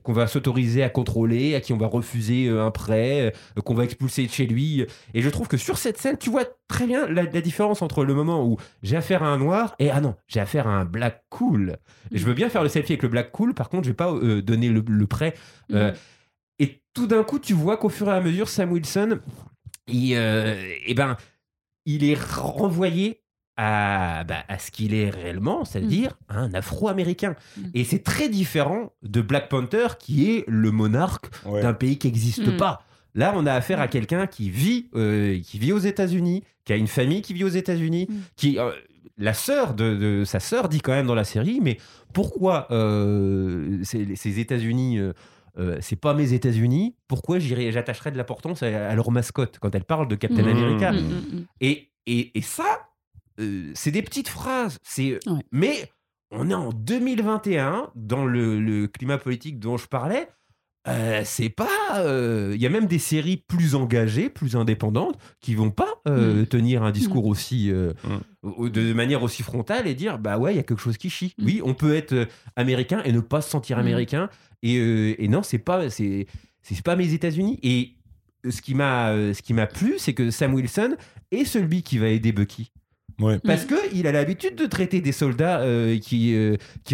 qu'on va s'autoriser à contrôler, à qui on va refuser un prêt, qu'on va expulser de chez lui. Et je trouve que sur cette scène, tu vois très bien la différence entre le moment où j'ai affaire à un noir et ah non, j'ai affaire à un black cool. Je veux bien faire le selfie avec le black cool, par contre, je vais pas donner le prêt. Et tout d'un coup, tu vois qu'au fur et à mesure, Sam Wilson, il est renvoyé à ce qu'il est réellement, c'est-à-dire un Afro-Américain. Et c'est très différent de Black Panther, qui est le monarque d'un pays qui n'existe pas. Là, on a affaire à quelqu'un qui vit aux États-Unis, qui a une famille qui vit aux États-Unis, qui la sœur de sa sœur dit quand même dans la série, mais pourquoi ces États-Unis c'est pas mes États-Unis, pourquoi j'attacherais de l'importance à leur mascotte quand elle parle de Captain America. Et ça, c'est des petites phrases, mais on est en 2021 dans le climat politique dont je parlais. C'est pas, y a même des séries plus engagées, plus indépendantes, qui vont pas tenir un discours aussi de manière aussi frontale et dire bah ouais, il y a quelque chose qui chie. Oui, on peut être américain et ne pas se sentir américain. Et non, c'est pas mes États-Unis. Et ce qui m'a plu, c'est que Sam Wilson est celui qui va aider Bucky. Ouais. Parce qu'il a l'habitude de traiter des soldats qui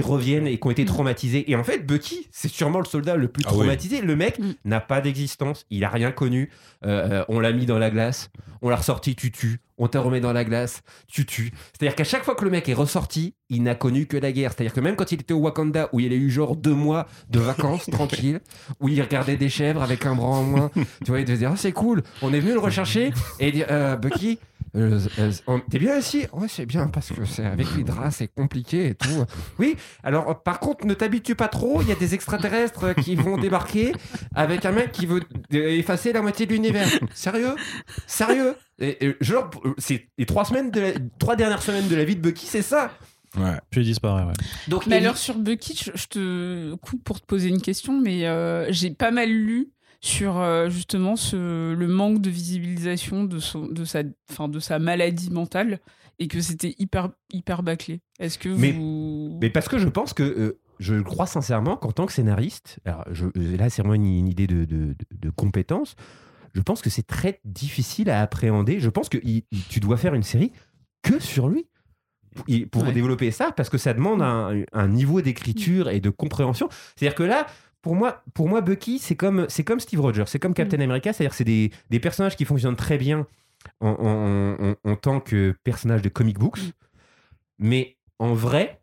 reviennent et qui ont été traumatisés. Et en fait, Bucky, c'est sûrement le soldat le plus traumatisé. Oui. Le mec n'a pas d'existence, il n'a rien connu. On l'a mis dans la glace, on l'a ressorti, tu tues. On te remet dans la glace, tu tues. C'est-à-dire qu'à chaque fois que le mec est ressorti, il n'a connu que la guerre. C'est-à-dire que même quand il était au Wakanda, où il a eu genre 2 mois de vacances tranquilles, où il regardait des chèvres avec un bras en moins, tu vois, il devait se dire oh, c'est cool, on est venu le rechercher. Et dire Bucky, t'es bien assis ? Ouais, c'est bien, parce que c'est avec les draps, c'est compliqué et tout. Oui, alors par contre, ne t'habitue pas trop, il y a des extraterrestres qui vont débarquer avec un mec qui veut effacer la moitié de l'univers. Sérieux ? Et genre, c'est les 3 dernières semaines de la vie de Bucky, c'est ça. Ouais. Puis il disparaît. Ouais. Donc, mais alors sur Bucky, je te coupe pour te poser une question, mais j'ai pas mal lu sur justement le manque de visibilisation de sa maladie mentale, et que c'était hyper hyper bâclé. Est-ce que mais parce que je pense que je crois sincèrement qu'en tant que scénariste, alors là c'est vraiment une idée de compétence. Je pense que c'est très difficile à appréhender. Je pense que tu dois faire une série que sur lui pour développer ça, parce que ça demande un niveau d'écriture et de compréhension. C'est-à-dire que là, pour moi Bucky, c'est comme Steve Rogers, c'est comme Captain America. C'est-à-dire que c'est des personnages qui fonctionnent très bien en tant que personnages de comic books, mais en vrai,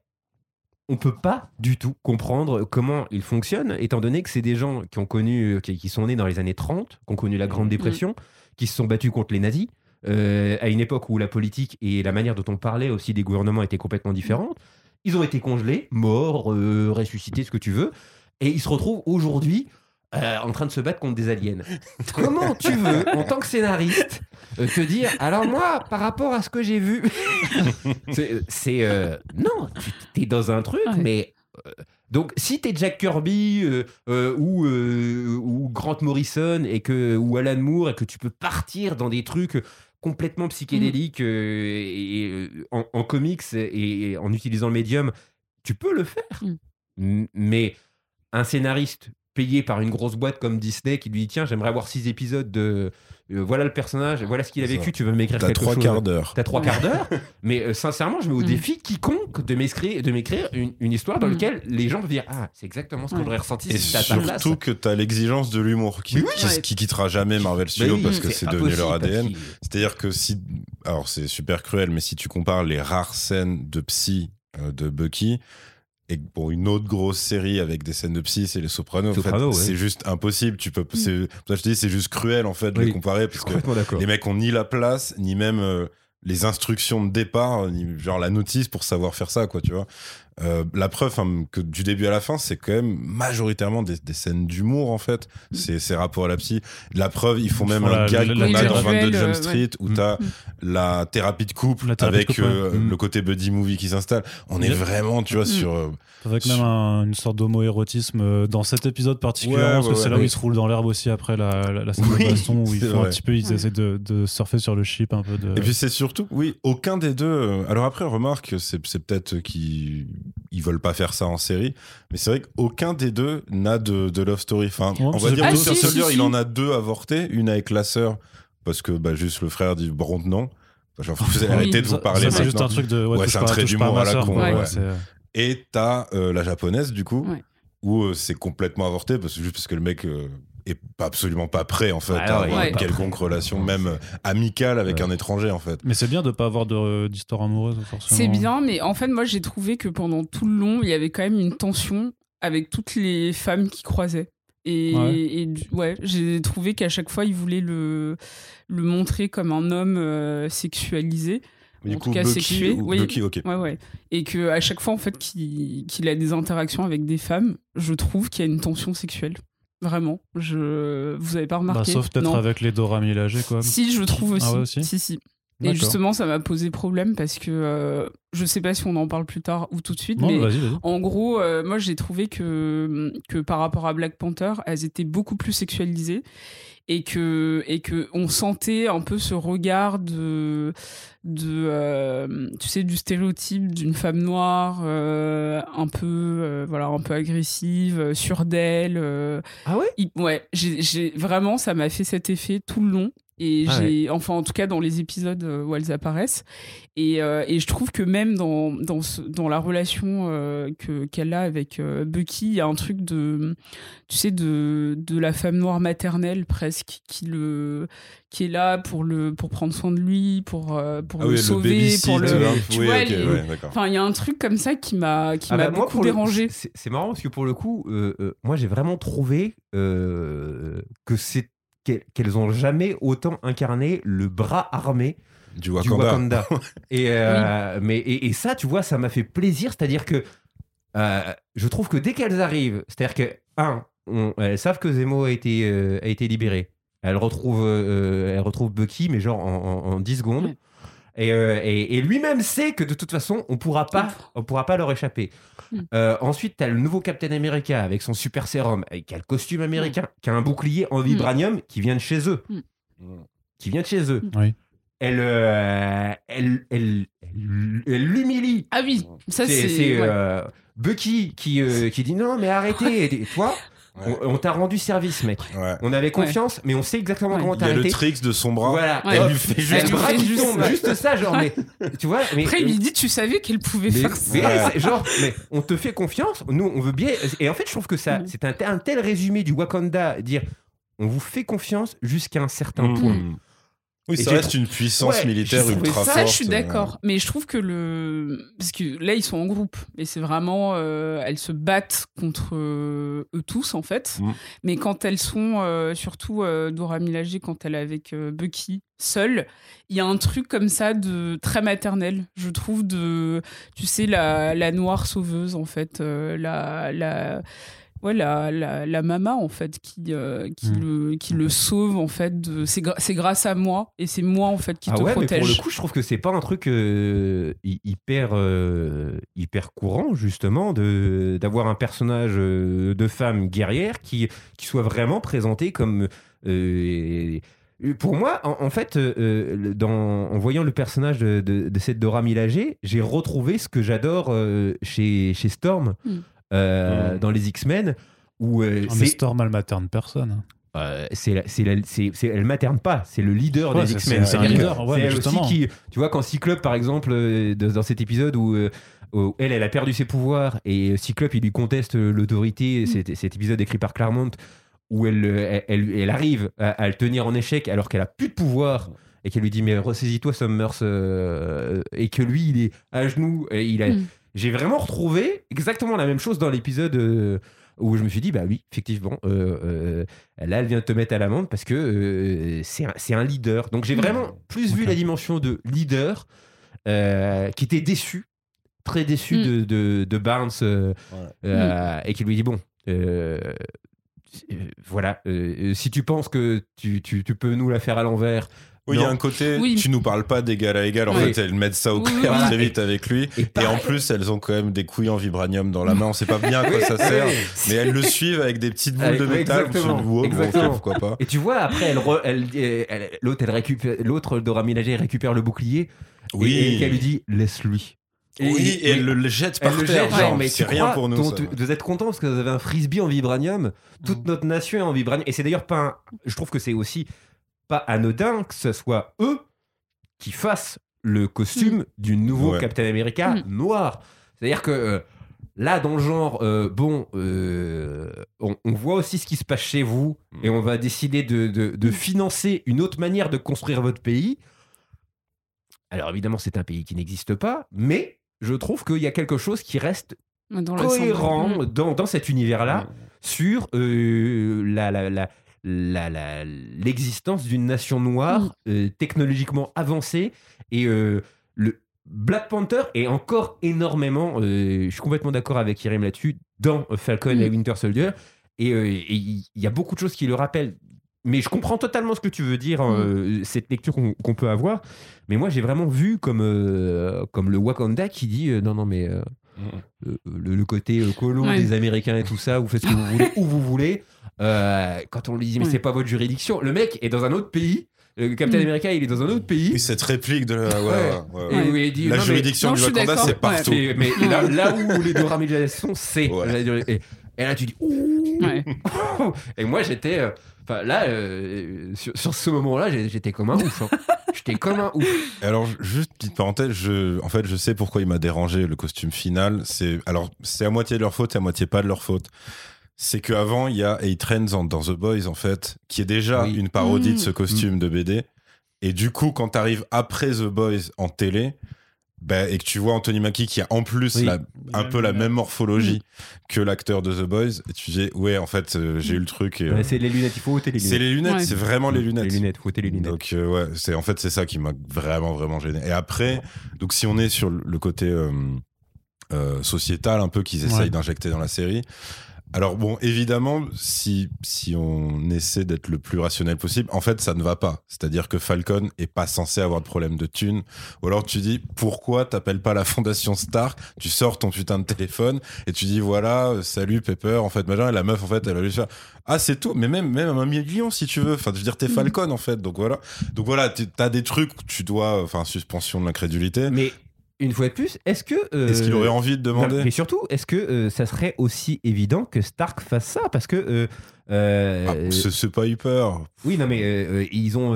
on peut pas du tout comprendre comment ils fonctionnent, étant donné que c'est des gens qui ont connu, qui sont nés dans les années 30, qui ont connu la Grande Dépression, qui se sont battus contre les nazis, à une époque où la politique et la manière dont on parlait aussi des gouvernements étaient complètement différentes. Ils ont été congelés, morts, ressuscités, ce que tu veux, et ils se retrouvent aujourd'hui en train de se battre contre des aliens. Comment tu veux, en tant que scénariste, te dire « Alors moi, par rapport à ce que j'ai vu... » non, t'es dans un truc, ouais. Mais... donc, si t'es Jack Kirby ou Grant Morrison ou Alan Moore et que tu peux partir dans des trucs complètement psychédéliques en comics et en utilisant le médium, tu peux le faire. Mais un scénariste payé par une grosse boîte comme Disney qui lui dit « Tiens, j'aimerais avoir 6 épisodes de... voilà le personnage, voilà ce qu'il a vécu, tu veux m'écrire quelque chose. » T'as 3 quarts d'heure. Mais sincèrement, je mets au défi quiconque de m'écrire une histoire dans laquelle les gens vont dire « Ah, c'est exactement ce qu'on aurait ressenti si c'était à ta place. » Et surtout que t'as l'exigence de l'humour qui quittera jamais Marvel Studios parce que c'est devenu leur ADN. C'est-à-dire que si... Alors, c'est super cruel, mais si tu compares les rares scènes de psy de Bucky... Et pour une autre grosse série avec des scènes de psy, c'est les Sopranos. En fait, c'est juste impossible. C'est pour ça que je te dis, c'est juste cruel en fait de les comparer parce que les mecs ont ni la place ni même les instructions de départ, ni genre la notice pour savoir faire ça, quoi. Tu vois. La preuve que du début à la fin, c'est quand même majoritairement des scènes d'humour en fait. C'est rapport à la psy. La preuve, ils font même un gag qu'on a dans 22 Jump Street où t'as la thérapie de couple le côté buddy movie qui s'installe. On est vraiment, tu vois, sur. Avec même une sorte d'homo-érotisme dans cet épisode particulièrement, parce que c'est là où ils se roulent dans l'herbe aussi après la scène de baston où ils font un petit peu, ils essaient de surfer sur le chip un peu. Et puis c'est surtout, aucun des deux. Alors après, remarque, c'est peut-être qui. Ils veulent pas faire ça en série, mais c'est vrai qu'aucun des deux n'a de love story. Enfin, on va dire Winter Soldier, il en a 2 avortés, une avec la sœur parce que juste le frère dit bon non. Genre, vous arrêtez de vous parler. Ça, c'est juste un truc de c'est un trait d'humour à la con. Et t'as la japonaise du coup où c'est complètement avorté parce que le mec est absolument pas prêt en fait à avoir une quelconque relation même amicale avec un étranger en fait. Mais c'est bien de pas avoir d'histoire amoureuse forcément. C'est bien, mais en fait moi j'ai trouvé que pendant tout le long il y avait quand même une tension avec toutes les femmes qui croisaient et j'ai trouvé qu'à chaque fois ils voulaient le montrer comme un homme sexualisé. Du coup, Bucky, et que à chaque fois en fait qu'il a des interactions avec des femmes, je trouve qu'il y a une tension sexuelle. Vraiment, vous avez pas remarqué. Sauf peut-être avec les Dora Milaje, quoi. Si, je trouve aussi. Ah ouais, aussi. Si. D'accord. Et justement, ça m'a posé problème parce que je sais pas si on en parle plus tard ou tout de suite, vas-y. En gros, moi j'ai trouvé que par rapport à Black Panther, elles étaient beaucoup plus sexualisées et que on sentait un peu ce regard de tu sais, du stéréotype d'une femme noire un peu agressive, sûre d'elle. Ah ouais? J'ai vraiment, ça m'a fait cet effet tout le long. Et enfin, en tout cas, dans les épisodes où elles apparaissent. Et je trouve que même dans la relation qu'elle a avec Bucky, il y a un truc de la femme noire maternelle presque qui est là pour prendre soin de lui, pour le sauver, enfin, il y a un truc comme ça qui m'a beaucoup dérangé. C'est marrant parce que pour le coup, moi j'ai vraiment trouvé que c'est qu'elles ont jamais autant incarné le bras armé du Wakanda. Mais ça, tu vois, ça m'a fait plaisir. C'est-à-dire que je trouve que dès qu'elles arrivent, c'est-à-dire que elles savent que Zemo a été libéré. Elle retrouve Bucky, mais genre en 10 secondes. Et lui-même sait que de toute façon on pourra pas leur échapper. Ensuite t'as le nouveau Captain America avec son super sérum, qui a le costume américain, qui a un bouclier en vibranium qui vient de chez eux. Oui. Elle l'humilie. Ah oui, ça c'est Bucky qui dit non mais arrêtez. Et toi, on t'a rendu service, mec. On avait confiance, mais on sait exactement comment t'arrêter. Il y a le tricks de son bras. Voilà. Elle lui fait juste le bras qui tombe. Juste ça, genre. Mais, tu vois, après, il dit, tu savais qu'elle pouvait faire ça. Mais on te fait confiance. Nous, on veut bien. Et en fait, je trouve que ça, c'est un tel résumé du Wakanda, dire, on vous fait confiance jusqu'à un certain point. Oui, ça reste une puissance militaire ultra forte. Ça, je suis d'accord. Mais je trouve que parce que là, ils sont en groupe. Et c'est vraiment... elles se battent contre eux tous, en fait. Mais quand elles sont... surtout Dora Milaje, quand elle est avec Bucky, seule, il y a un truc comme ça de très maternel, je trouve, de... Tu sais, la noire sauveuse, en fait. Ouais, la maman, en fait, qui le sauve, en fait. C'est grâce à moi, et c'est moi, en fait, qui te protège. Mais pour le coup, je trouve que c'est pas un truc hyper courant, justement, d'avoir un personnage de femme guerrière qui soit vraiment présenté comme... Pour moi, en fait, en voyant le personnage de cette Dora Milaje, j'ai retrouvé ce que j'adore chez Storm, dans les X-Men. Où, mais Storm, elle materne personne. Elle materne pas, c'est le leader des X-Men. C'est un leader, c'est elle aussi qui... Tu vois, quand Cyclope, par exemple, dans cet épisode où elle a perdu ses pouvoirs, et Cyclope, il lui conteste l'autorité, cet épisode écrit par Claremont, où elle arrive à le tenir en échec alors qu'elle a plus de pouvoir, et qu'elle lui dit mais ressaisis-toi Summers, et que lui il est à genoux, et j'ai vraiment retrouvé exactement la même chose dans l'épisode où je me suis dit bah oui, effectivement, là elle vient de te mettre à l'amende parce que c'est un leader. Donc j'ai vraiment plus vu la dimension de leader, qui était très déçu de Barnes, et qui lui dit bon, voilà, si tu penses que tu peux nous la faire à l'envers. Oui, il y a un côté, tu nous parles pas d'égal à égal. En fait, elles mettent ça au clair très vite avec lui. Et en plus, elles ont quand même des couilles en vibranium dans la main. On sait pas bien à quoi ça sert, mais elles le suivent avec des petites boules de métal. Exactement. Pourquoi pas. Et tu vois, après, l'autre Dora Milaje récupère le bouclier, et qu'elle lui dit laisse-lui. Et elle le jette par terre, genre, mais c'est rien pour nous. Vous êtes contents parce que vous avez un frisbee en vibranium, toute notre nation est en vibranium. Et c'est d'ailleurs pas je trouve que c'est aussi pas anodin que ce soit eux qui fassent le costume du nouveau Captain America noir. C'est-à-dire que là, dans le genre, on voit aussi ce qui se passe chez vous, et on va décider de financer une autre manière de construire votre pays. Alors évidemment, c'est un pays qui n'existe pas, mais je trouve qu'il y a quelque chose qui reste cohérent dans cet univers-là, sur l'existence d'une nation noire technologiquement avancée. Et le Black Panther est encore énormément, je suis complètement d'accord avec Yérim là-dessus, dans Falcon et Winter Soldier. Et il y a beaucoup de choses qui le rappellent. Mais je comprends totalement ce que tu veux dire, cette lecture qu'on peut avoir. Mais moi, j'ai vraiment vu comme le Wakanda qui dit le côté colon des Américains et tout ça, vous faites ce que vous voulez, où vous voulez. Quand on lui dit mais c'est pas votre juridiction, le mec est dans un autre pays. Le Captain America, il est dans un autre pays. Oui, cette réplique de la juridiction du Wakanda, c'est partout. Mais là où les Dora Milaje sont, c'est... Et là, tu dis... Et moi, j'étais... là, sur ce moment-là, j'étais comme un ouf. J'étais comme un ouf. Alors, juste petite parenthèse, en fait, je sais pourquoi il m'a dérangé, le costume final. C'est à moitié de leur faute, c'est à moitié pas de leur faute. C'est qu'avant, il y a A-Trains dans The Boys, en fait, qui est déjà une parodie de ce costume de BD. Et du coup, quand t'arrives après The Boys en télé... et que tu vois Anthony Mackie qui a en plus un peu la même morphologie que l'acteur de The Boys, et tu dis en fait j'ai eu le truc et, c'est les lunettes, il faut ôter les lunettes, c'est vraiment les lunettes, faut ôter les lunettes. Donc c'est ça qui m'a vraiment gêné. Et après, donc si on est sur le côté sociétal un peu qu'ils essayent d'injecter dans la série, alors bon, évidemment, si on essaie d'être le plus rationnel possible, en fait, ça ne va pas. C'est-à-dire que Falcon est pas censé avoir de problème de thunes. Ou alors tu dis, pourquoi t'appelles pas la Fondation Stark? Tu sors ton putain de téléphone et tu dis, voilà, salut Pepper, en fait, machin. Et la meuf, en fait, elle a lui faire, ah, c'est tout. Mais même un million, si tu veux. Enfin, je veux dire, t'es Falcon, en fait. Donc voilà, t'as des trucs où tu dois, suspension de l'incrédulité. Mais... une fois de plus, est-ce qu'il aurait envie de demander ? Mais surtout, est-ce que ça serait aussi évident que Stark fasse ça ? Parce que... c'est pas hyper... Oui, non, mais ils ont...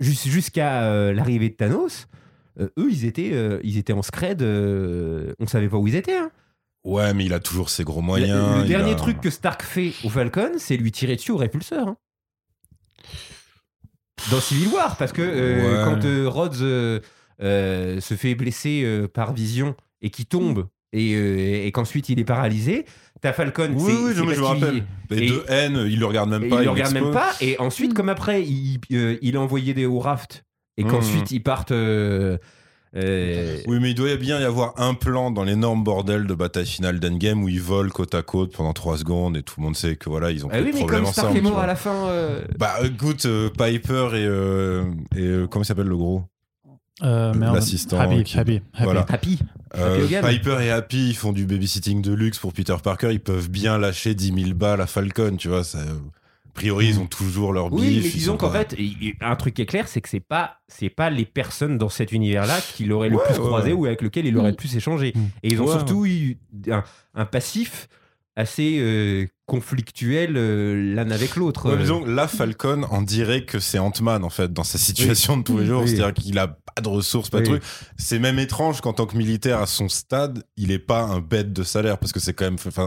jusqu'à l'arrivée de Thanos, eux, ils étaient en scred, on savait pas où ils étaient. Hein. Ouais, mais il a toujours ses gros moyens. Le dernier truc que Stark fait au Falcon, c'est lui tirer dessus au répulseur. Hein. Dans Civil War, parce que quand Rhodes... se fait blesser par Vision et qui tombe et qu'ensuite il est paralysé, t'as Falcon, je me rappelle, et de haine, il le regarde même pas, et ensuite comme après il est envoyé au raft et qu'ensuite ils partent Et... Oui, mais il doit bien y avoir un plan dans l'énorme bordel de bataille finale d'Endgame où ils volent côte à côte pendant 3 secondes et tout le monde sait que voilà, ils ont plus de problème ensemble. Oui, mais comme Stark est mort à la fin... Bah, écoute, Piper et comment il s'appelle le gros ? L'assistant Happy. Voilà. Happy Piper et Happy, ils font du babysitting de luxe pour Peter Parker, ils peuvent bien lâcher 10 000 balles à Falcon, tu vois, ça... A priori, ils ont toujours leur bif. Oui, mais disons qu'en fait, un truc qui est clair, c'est que c'est pas les personnes dans cet univers-là qui l'auraient le plus croisé ou avec lequel ils l'auraient le plus échangé. Et ils ont surtout eu un passif assez conflictuel l'un avec l'autre. Ouais, disons, là, Falcon, on dirait que c'est Ant-Man, en fait, dans sa situation de tous les jours. C'est-à-dire qu'il a pas de ressources, pas de trucs. C'est même étrange qu'en tant que militaire, à son stade, il est pas un bête de salaire, parce que c'est quand même...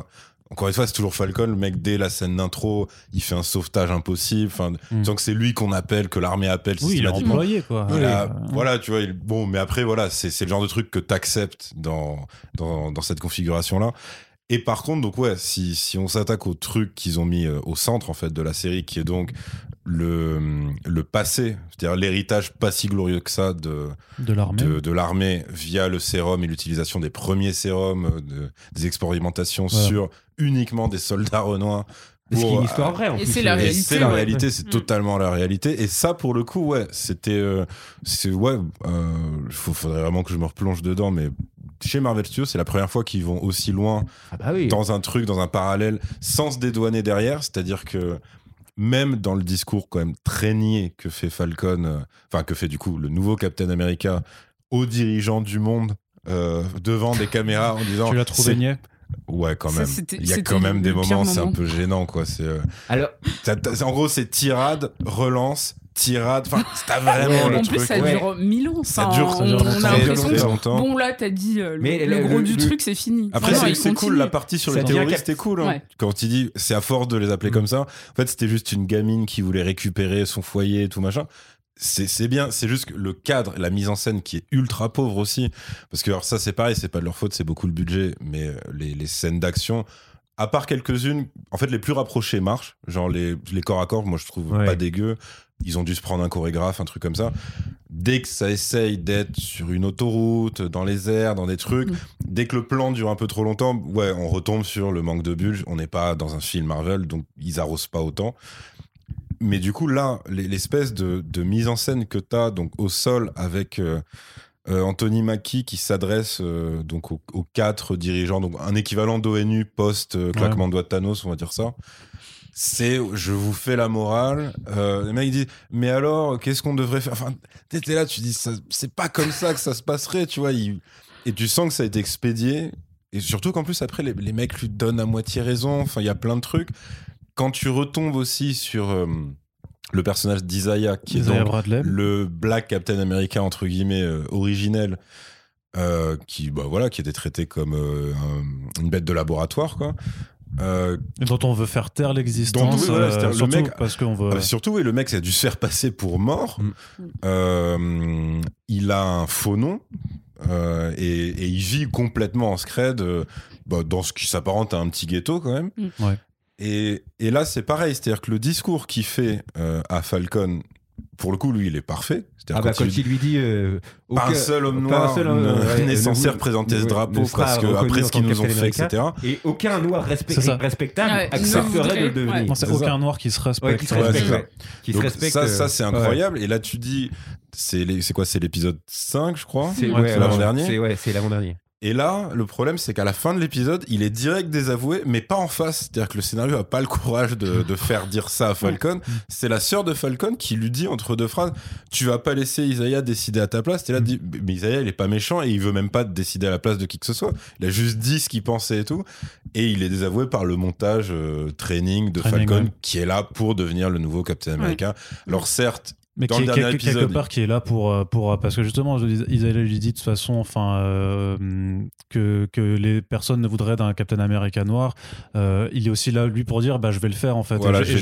Encore une fois, c'est toujours Falcon. Le mec, dès la scène d'intro, il fait un sauvetage impossible. Enfin, tant que c'est lui qu'on appelle, que l'armée appelle systématiquement. Il est employé, quoi. Voilà, tu vois. Bon, mais après, voilà, c'est le genre de truc que t'acceptes dans cette configuration-là. Et par contre, donc ouais, si on s'attaque au truc qu'ils ont mis au centre en fait de la série, qui est donc le passé, c'est-à-dire l'héritage pas si glorieux que ça de l'armée via le sérum et l'utilisation des premiers sérums, des expérimentations sur uniquement des soldats renois. Parce qu'il y a une histoire vraie en plus. C'est la réalité, c'est totalement la réalité. Et ça, pour le coup, c'était... faudrait vraiment que je me replonge dedans, mais chez Marvel Studios, c'est la première fois qu'ils vont aussi loin dans un truc, dans un parallèle, sans se dédouaner derrière. C'est-à-dire que même dans le discours quand même très niais que fait Falcon, que fait du coup le nouveau Captain America aux dirigeants du monde, devant des caméras en disant... Tu l'as trouvé niais ? Ouais, quand même. Il y a quand même des moments, c'est un peu gênant, quoi. C'est, alors... en gros, c'est tirade, relance. Enfin, t'as vraiment le truc. En plus, ça dure 1000 ans. Ça dure on a l'impression très longtemps. Bon, là, t'as dit le gros du truc, c'est fini. Après, c'est cool. La partie sur les terroristes, c'était cool. Hein. Ouais. Quand il dit, c'est à force de les appeler comme ça. En fait, c'était juste une gamine qui voulait récupérer son foyer et tout machin. C'est bien, c'est juste que le cadre, la mise en scène qui est ultra pauvre aussi, parce que alors ça c'est pareil, c'est pas de leur faute, c'est beaucoup le budget, mais les scènes d'action, à part quelques-unes, en fait les plus rapprochées marchent, genre les corps à corps, moi je trouve pas dégueu, ils ont dû se prendre un chorégraphe, un truc comme ça. Dès que ça essaye d'être sur une autoroute, dans les airs, dans des trucs, dès que le plan dure un peu trop longtemps, on retombe sur le manque de bulge, on n'est pas dans un film Marvel, donc ils arrosent pas autant. Mais du coup, là, l'espèce de mise en scène que t'as donc, au sol avec Anthony Mackie qui s'adresse donc aux 4 dirigeants, donc un équivalent d'ONU post-claquement de doigts de Thanos, on va dire ça, c'est « je vous fais la morale ». Les mecs disent « mais alors, qu'est-ce qu'on devrait faire ?» Enfin, t'étais là, tu dis « c'est pas comme ça que ça se passerait », tu vois. Et tu sens que ça a été expédié. Et surtout qu'en plus, après, les mecs lui donnent à moitié raison. Enfin, il y a plein de trucs. Quand tu retombes aussi sur le personnage d'Isaiah, qui est donc le Black Captain America, entre guillemets, originel, qui était traité comme une bête de laboratoire, quoi. Dont on veut faire taire l'existence, le mec ça a dû se faire passer pour mort. Il a un faux nom et il vit complètement en scred dans ce qui s'apparente à un petit ghetto quand même. Et là, c'est pareil, c'est-à-dire que le discours qu'il fait à Falcon, pour le coup, lui, il est parfait. C'est-à-dire quand il lui dit pas un seul homme noir n'est censé représenter ce drapeau parce que après ce qu'ils nous ont fait, etc. Et aucun noir respectable accepterait de le devenir. Non, c'est aucun noir qui se respecte. Ça, c'est incroyable. Et là, tu dis, c'est quoi ? C'est l'épisode 5, je crois. C'est l'avant-dernier. C'est l'avant-dernier. Et là, le problème, c'est qu'à la fin de l'épisode, il est direct désavoué, mais pas en face. C'est-à-dire que le scénario a pas le courage de faire dire ça à Falcon. C'est la sœur de Falcon qui lui dit entre deux phrases « Tu vas pas laisser Isaiah décider à ta place. » T'es là, dit, mais Isaiah, il est pas méchant et il veut même pas te décider à la place de qui que ce soit. Il a juste dit ce qu'il pensait et tout. Et il est désavoué par le montage training de Falcon qui est là pour devenir le nouveau Captain America. Alors certes, mais qui est quelque part qui est là pour parce que justement Isaiah lui dit de toute façon que les personnes ne voudraient d'un Captain America noir, il est aussi là lui pour dire je vais le faire en fait, voilà, je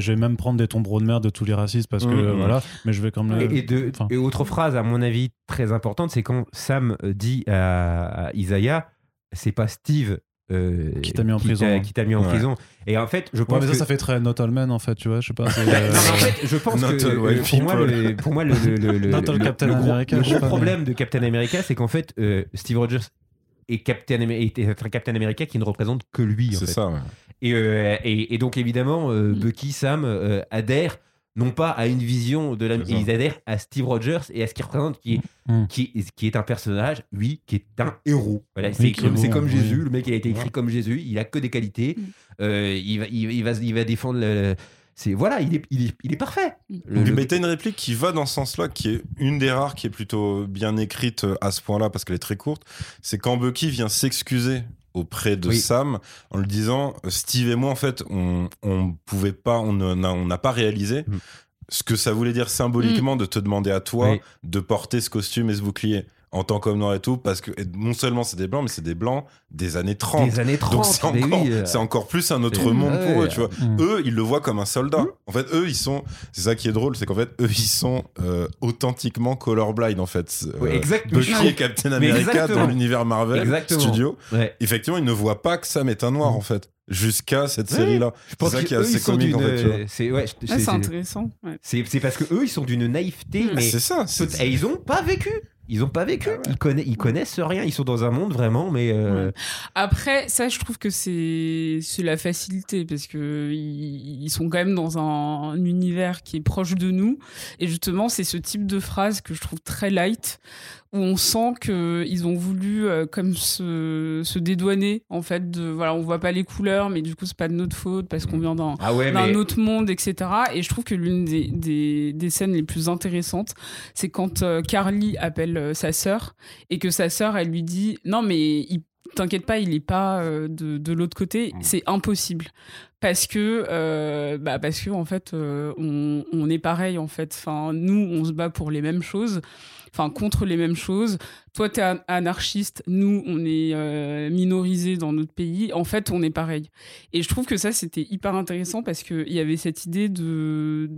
vais même prendre des tombereaux de merde de tous les racistes parce que voilà, mais je vais quand même et autre phrase à mon avis très importante, c'est quand Sam dit à Isaiah c'est pas Steve Qui t'a mis en prison. Qui t'a mis en prison. Et en fait, je pense mais ça fait très Not All Men, en fait, tu vois, je sais pas. Je pense que pour moi, le gros problème de Captain America, c'est qu'en fait, Steve Rogers est un Captain America qui ne représente que lui. C'est ça, ouais. Et donc, évidemment, Bucky, Sam adhèrent non pas à une vision de la... Ils adhèrent à Steve Rogers et à ce qu'il représente, qui est un personnage, lui, qui est un héros. Voilà, c'est comme Jésus, le mec, il a été écrit comme Jésus, il a que des qualités, il va défendre... il est parfait. Mais t'as une réplique qui va dans ce sens-là, qui est une des rares, qui est plutôt bien écrite à ce point-là, parce qu'elle est très courte, c'est quand Bucky vient s'excuser auprès de Sam, en lui disant Steve et moi, en fait, on n'a pas réalisé ce que ça voulait dire symboliquement de te demander à toi de porter ce costume et ce bouclier en tant qu'homme noir et tout, parce que non seulement c'est des blancs, mais c'est des blancs des années 30. Donc c'est encore plus un autre monde pour eux, tu vois. Eux, ils le voient comme un soldat. En fait, eux, ils sont... C'est ça qui est drôle, c'est qu'en fait, eux, ils sont authentiquement colorblind, en fait. Exactement. Bucky et Captain America dans l'univers Marvel Studios. Effectivement, ils ne voient pas que Sam est un noir, en fait. Jusqu'à cette série-là. C'est ça qui est assez comique, en fait. C'est intéressant. C'est parce qu'eux, ils sont d'une naïveté, mais ils n'ont pas vécu. Ils n'ont pas vécu, ils connaissent rien, ils sont dans un monde vraiment, mais... Après, ça, je trouve que c'est la facilité, parce qu'ils sont quand même dans un univers qui est proche de nous, et justement, c'est ce type de phrase que je trouve très light, où on sent qu'ils ont voulu comme se dédouaner, en fait, de, voilà, on ne voit pas les couleurs, mais du coup, ce n'est pas de notre faute, parce qu'on vient d'un autre monde, etc. Et je trouve que l'une des scènes les plus intéressantes, c'est quand Carli appelle sa sœur, et que sa sœur, elle lui dit « Non, mais t'inquiète pas, il est pas de l'autre côté, c'est impossible. » Parce que en fait, on est pareil, en fait. Enfin, nous, on se bat pour les mêmes choses, enfin, contre les mêmes choses. Toi, t'es anarchiste, nous, on est minorisés dans notre pays. En fait, on est pareil. Et je trouve que ça, c'était hyper intéressant, parce qu'il y avait cette idée de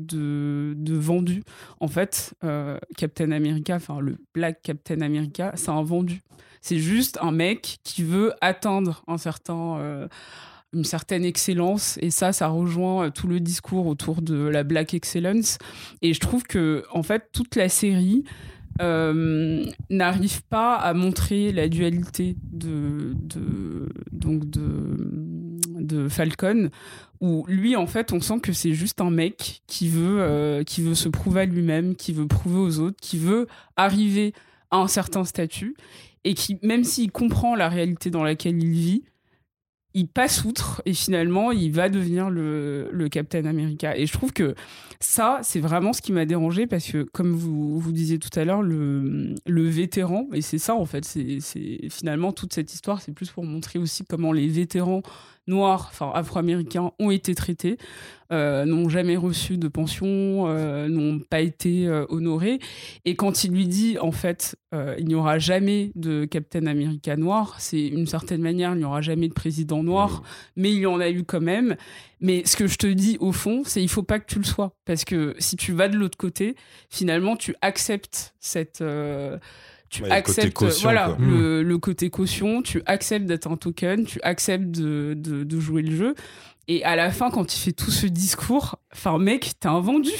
vendu. En fait, Captain America, enfin, le Black Captain America, c'est un vendu. C'est juste un mec qui veut atteindre un certain... une certaine excellence, et ça rejoint tout le discours autour de la Black Excellence, et je trouve que en fait toute la série n'arrive pas à montrer la dualité de Falcon, où lui, en fait, on sent que c'est juste un mec qui veut se prouver à lui-même, qui veut prouver aux autres, qui veut arriver à un certain statut, et qui, même s'il comprend la réalité dans laquelle il vit, il passe outre, et finalement il va devenir le Captain America. Et je trouve que ça, c'est vraiment ce qui m'a dérangé, parce que comme vous disiez tout à l'heure, le vétéran, et c'est ça en fait, c'est finalement toute cette histoire, c'est plus pour montrer aussi comment les vétérans noirs, enfin afro-américains, ont été traités, n'ont jamais reçu de pension, n'ont pas été honorés. Et quand il lui dit, en fait, il n'y aura jamais de Captain America noir, c'est une certaine manière, il n'y aura jamais de président noir, mais il y en a eu quand même. Mais ce que je te dis, au fond, c'est il faut pas que tu le sois. Parce que si tu vas de l'autre côté, finalement, tu acceptes cette... le côté caution, tu acceptes d'être un token, tu acceptes de jouer le jeu. Et à la fin, quand il fait tout ce discours, enfin mec, t'es un vendu.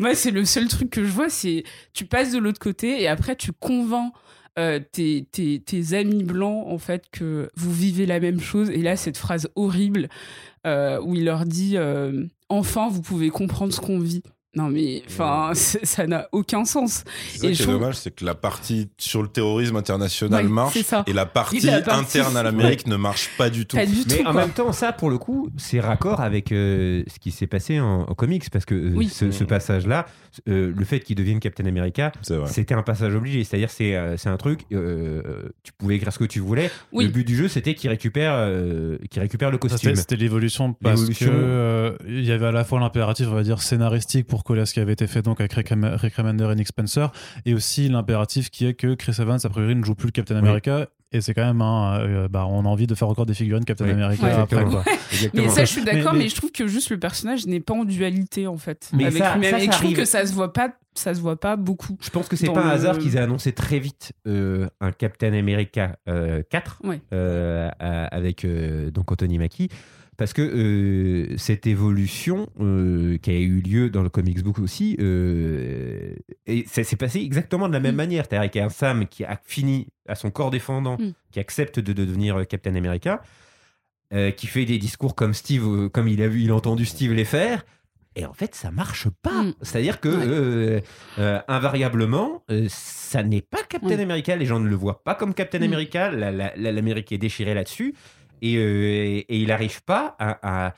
Moi, c'est le seul truc que je vois, c'est tu passes de l'autre côté, et après tu convaincs tes amis blancs, en fait, que vous vivez la même chose. Et là, cette phrase horrible où il leur dit enfin vous pouvez comprendre ce qu'on vit. Non mais enfin ça n'a aucun sens. Et ce qui est dommage, c'est que la partie sur le terrorisme international marche, et la partie interne à l'Amérique ne marche pas du tout. Même temps, ça pour le coup, c'est raccord avec ce qui s'est passé en comics, parce que ce passage-là, le fait qu'il devienne Captain America, c'était un passage obligé. C'est-à-dire c'est un truc, tu pouvais écrire ce que tu voulais. Oui. Le but du jeu, c'était qu'il récupère le costume. C'était l'évolution, parce que il y avait à la fois l'impératif, on va dire, scénaristique pour coller à ce qui avait été fait donc avec Rick Remender et Nick Spencer, et aussi l'impératif qui est que Chris Evans a priori ne joue plus le Captain America, et c'est quand même on a envie de faire encore des figurines Captain America après, quoi. Mais ça, je suis d'accord, mais je trouve que juste le personnage n'est pas en dualité, en fait, mais avec lui-même, et je trouve que ça se voit pas ça se voit pas beaucoup. Je pense que c'est pas un hasard qu'ils aient annoncé très vite un Captain America 4 ouais. Avec donc Anthony Mackie, parce que cette évolution qui a eu lieu dans le comics book aussi, et ça s'est passé exactement de la même manière, c'est-à-dire qu'il y a un Sam qui a fini à son corps défendant, qui accepte de devenir Captain America, qui fait des discours comme Steve, comme il a entendu Steve les faire. Et en fait, ça marche pas. C'est-à-dire que, invariablement, ça n'est pas Captain America. Les gens ne le voient pas comme Captain America. L'Amérique est déchirée là-dessus. Et il n'arrive pas à...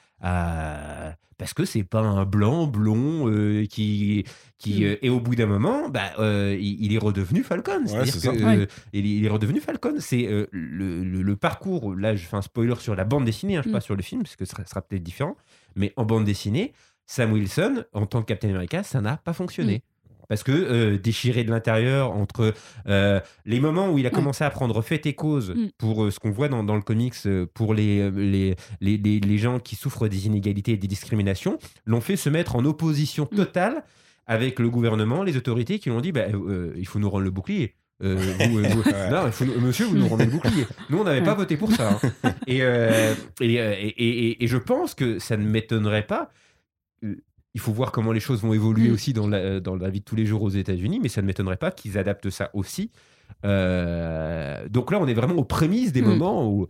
Parce que c'est pas un blanc, blond, qui et au bout d'un moment, il est redevenu Falcon. C'est-à-dire il est redevenu Falcon. C'est le parcours... Là, je fais un spoiler sur la bande dessinée, je ne sais pas sur le film, parce que ce sera peut-être différent. Mais en bande dessinée, Sam Wilson, en tant que Captain America, ça n'a pas fonctionné. Parce que déchiré de l'intérieur, entre les moments où il a commencé à prendre fait et cause pour ce qu'on voit dans le comics, pour les gens qui souffrent des inégalités et des discriminations, l'ont fait se mettre en opposition totale avec le gouvernement, les autorités qui l'ont dit il faut nous rendre le bouclier. Monsieur, vous nous rendez le bouclier. Nous, on n'avait pas voté pour ça. Hein. Et je pense que ça ne m'étonnerait pas. Il faut voir comment les choses vont évoluer aussi dans la vie de tous les jours aux États-Unis, mais ça ne m'étonnerait pas qu'ils adaptent ça aussi. Donc là, on est vraiment aux prémices des moments où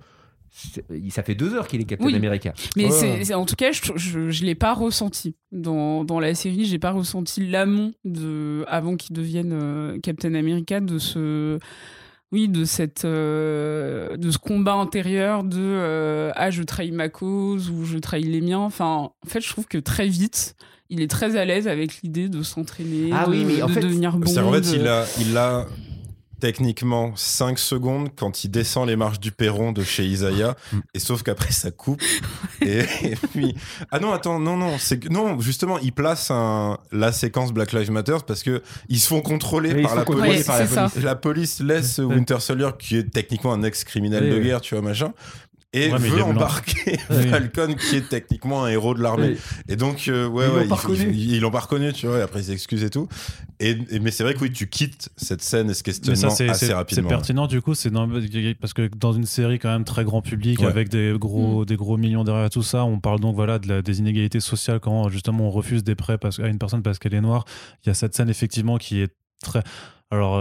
ça fait 2 heures qu'il est Captain America. Mais en tout cas, je l'ai pas ressenti dans la série. J'ai pas ressenti l'amont avant qu'il devienne Captain America de ce combat intérieur de je trahis ma cause ou je trahis les miens. Enfin, en fait, je trouve que très vite, il est très à l'aise avec l'idée de s'entraîner, devenir bon. En fait, il a techniquement 5 secondes quand il descend les marches du perron de chez Isaiah, et sauf qu'après ça coupe et puis justement il place la séquence Black Lives Matter parce que ils se font contrôler par la police, la police laisse Winter Soldier qui est techniquement un ex-criminel de guerre, tu vois, machin. Et veut embarquer Falcon qui est techniquement un héros de l'armée. Et donc, ils l'ont pas reconnu, tu vois, et après ils s'excusent et tout. Mais c'est vrai que tu quittes cette scène et ce questionnement assez rapidement. C'est pertinent du coup, parce que dans une série quand même très grand public, avec des gros millions derrière tout ça, on parle donc des inégalités sociales quand justement on refuse des prêts à une personne parce qu'elle est noire. Il y a cette scène effectivement qui est très... Alors,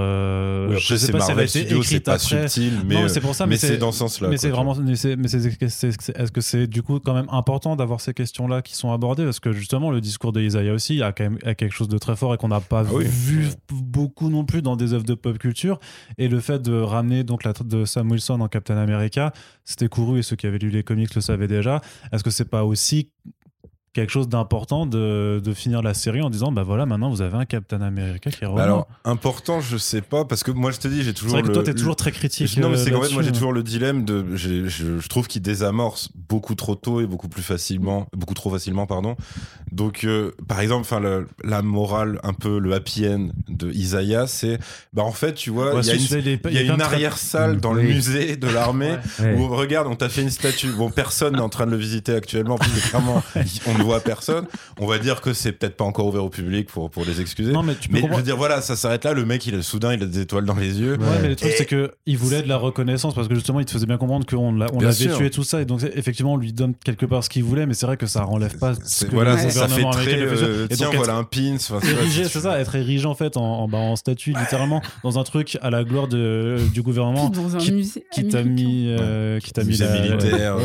je sais pas si elle a été écrite après. Subtil, mais non, mais c'est pour ça. Mais c'est dans ce sens-là. Mais est-ce que c'est du coup quand même important d'avoir ces questions-là qui sont abordées, parce que justement le discours de Isaiah aussi il a quand même quelque chose de très fort et qu'on n'a pas vu beaucoup non plus dans des œuvres de pop culture. Et le fait de ramener donc de Sam Wilson en Captain America, c'était couru et ceux qui avaient lu les comics le savaient déjà. Est-ce que c'est pas aussi quelque chose d'important de finir la série en disant maintenant vous avez un Captain America qui est revenu? Alors important, je sais pas, parce que moi je te dis, j'ai toujours... C'est vrai que toi t'es toujours très critique. Non mais c'est qu'en fait moi j'ai toujours le dilemme je trouve qu'il désamorce beaucoup trop tôt et beaucoup trop facilement. Donc par exemple la morale, un peu le happy end de Isaiah, c'est en fait tu vois il y a une arrière-salle dans le musée de l'armée où regarde on t'a fait une statue, personne n'est en train de le visiter actuellement parce que clairement on voit personne, on va dire que c'est peut-être pas encore ouvert au public pour les excuser. Non, mais je veux dire, ça s'arrête là. Le mec, soudain, il a des étoiles dans les yeux. Ouais, mais le truc, c'est qu'il voulait de la reconnaissance parce que justement, il te faisait bien comprendre qu'on l'avait tué, tout ça. Et donc, effectivement, on lui donne quelque part ce qu'il voulait, mais c'est vrai que ça renlève pas. Ça fait très. Un pins. C'est ça, être érigé en fait en statue, littéralement, dans un truc à la gloire du gouvernement. Dans un musée. Qui t'a mis. Militaire.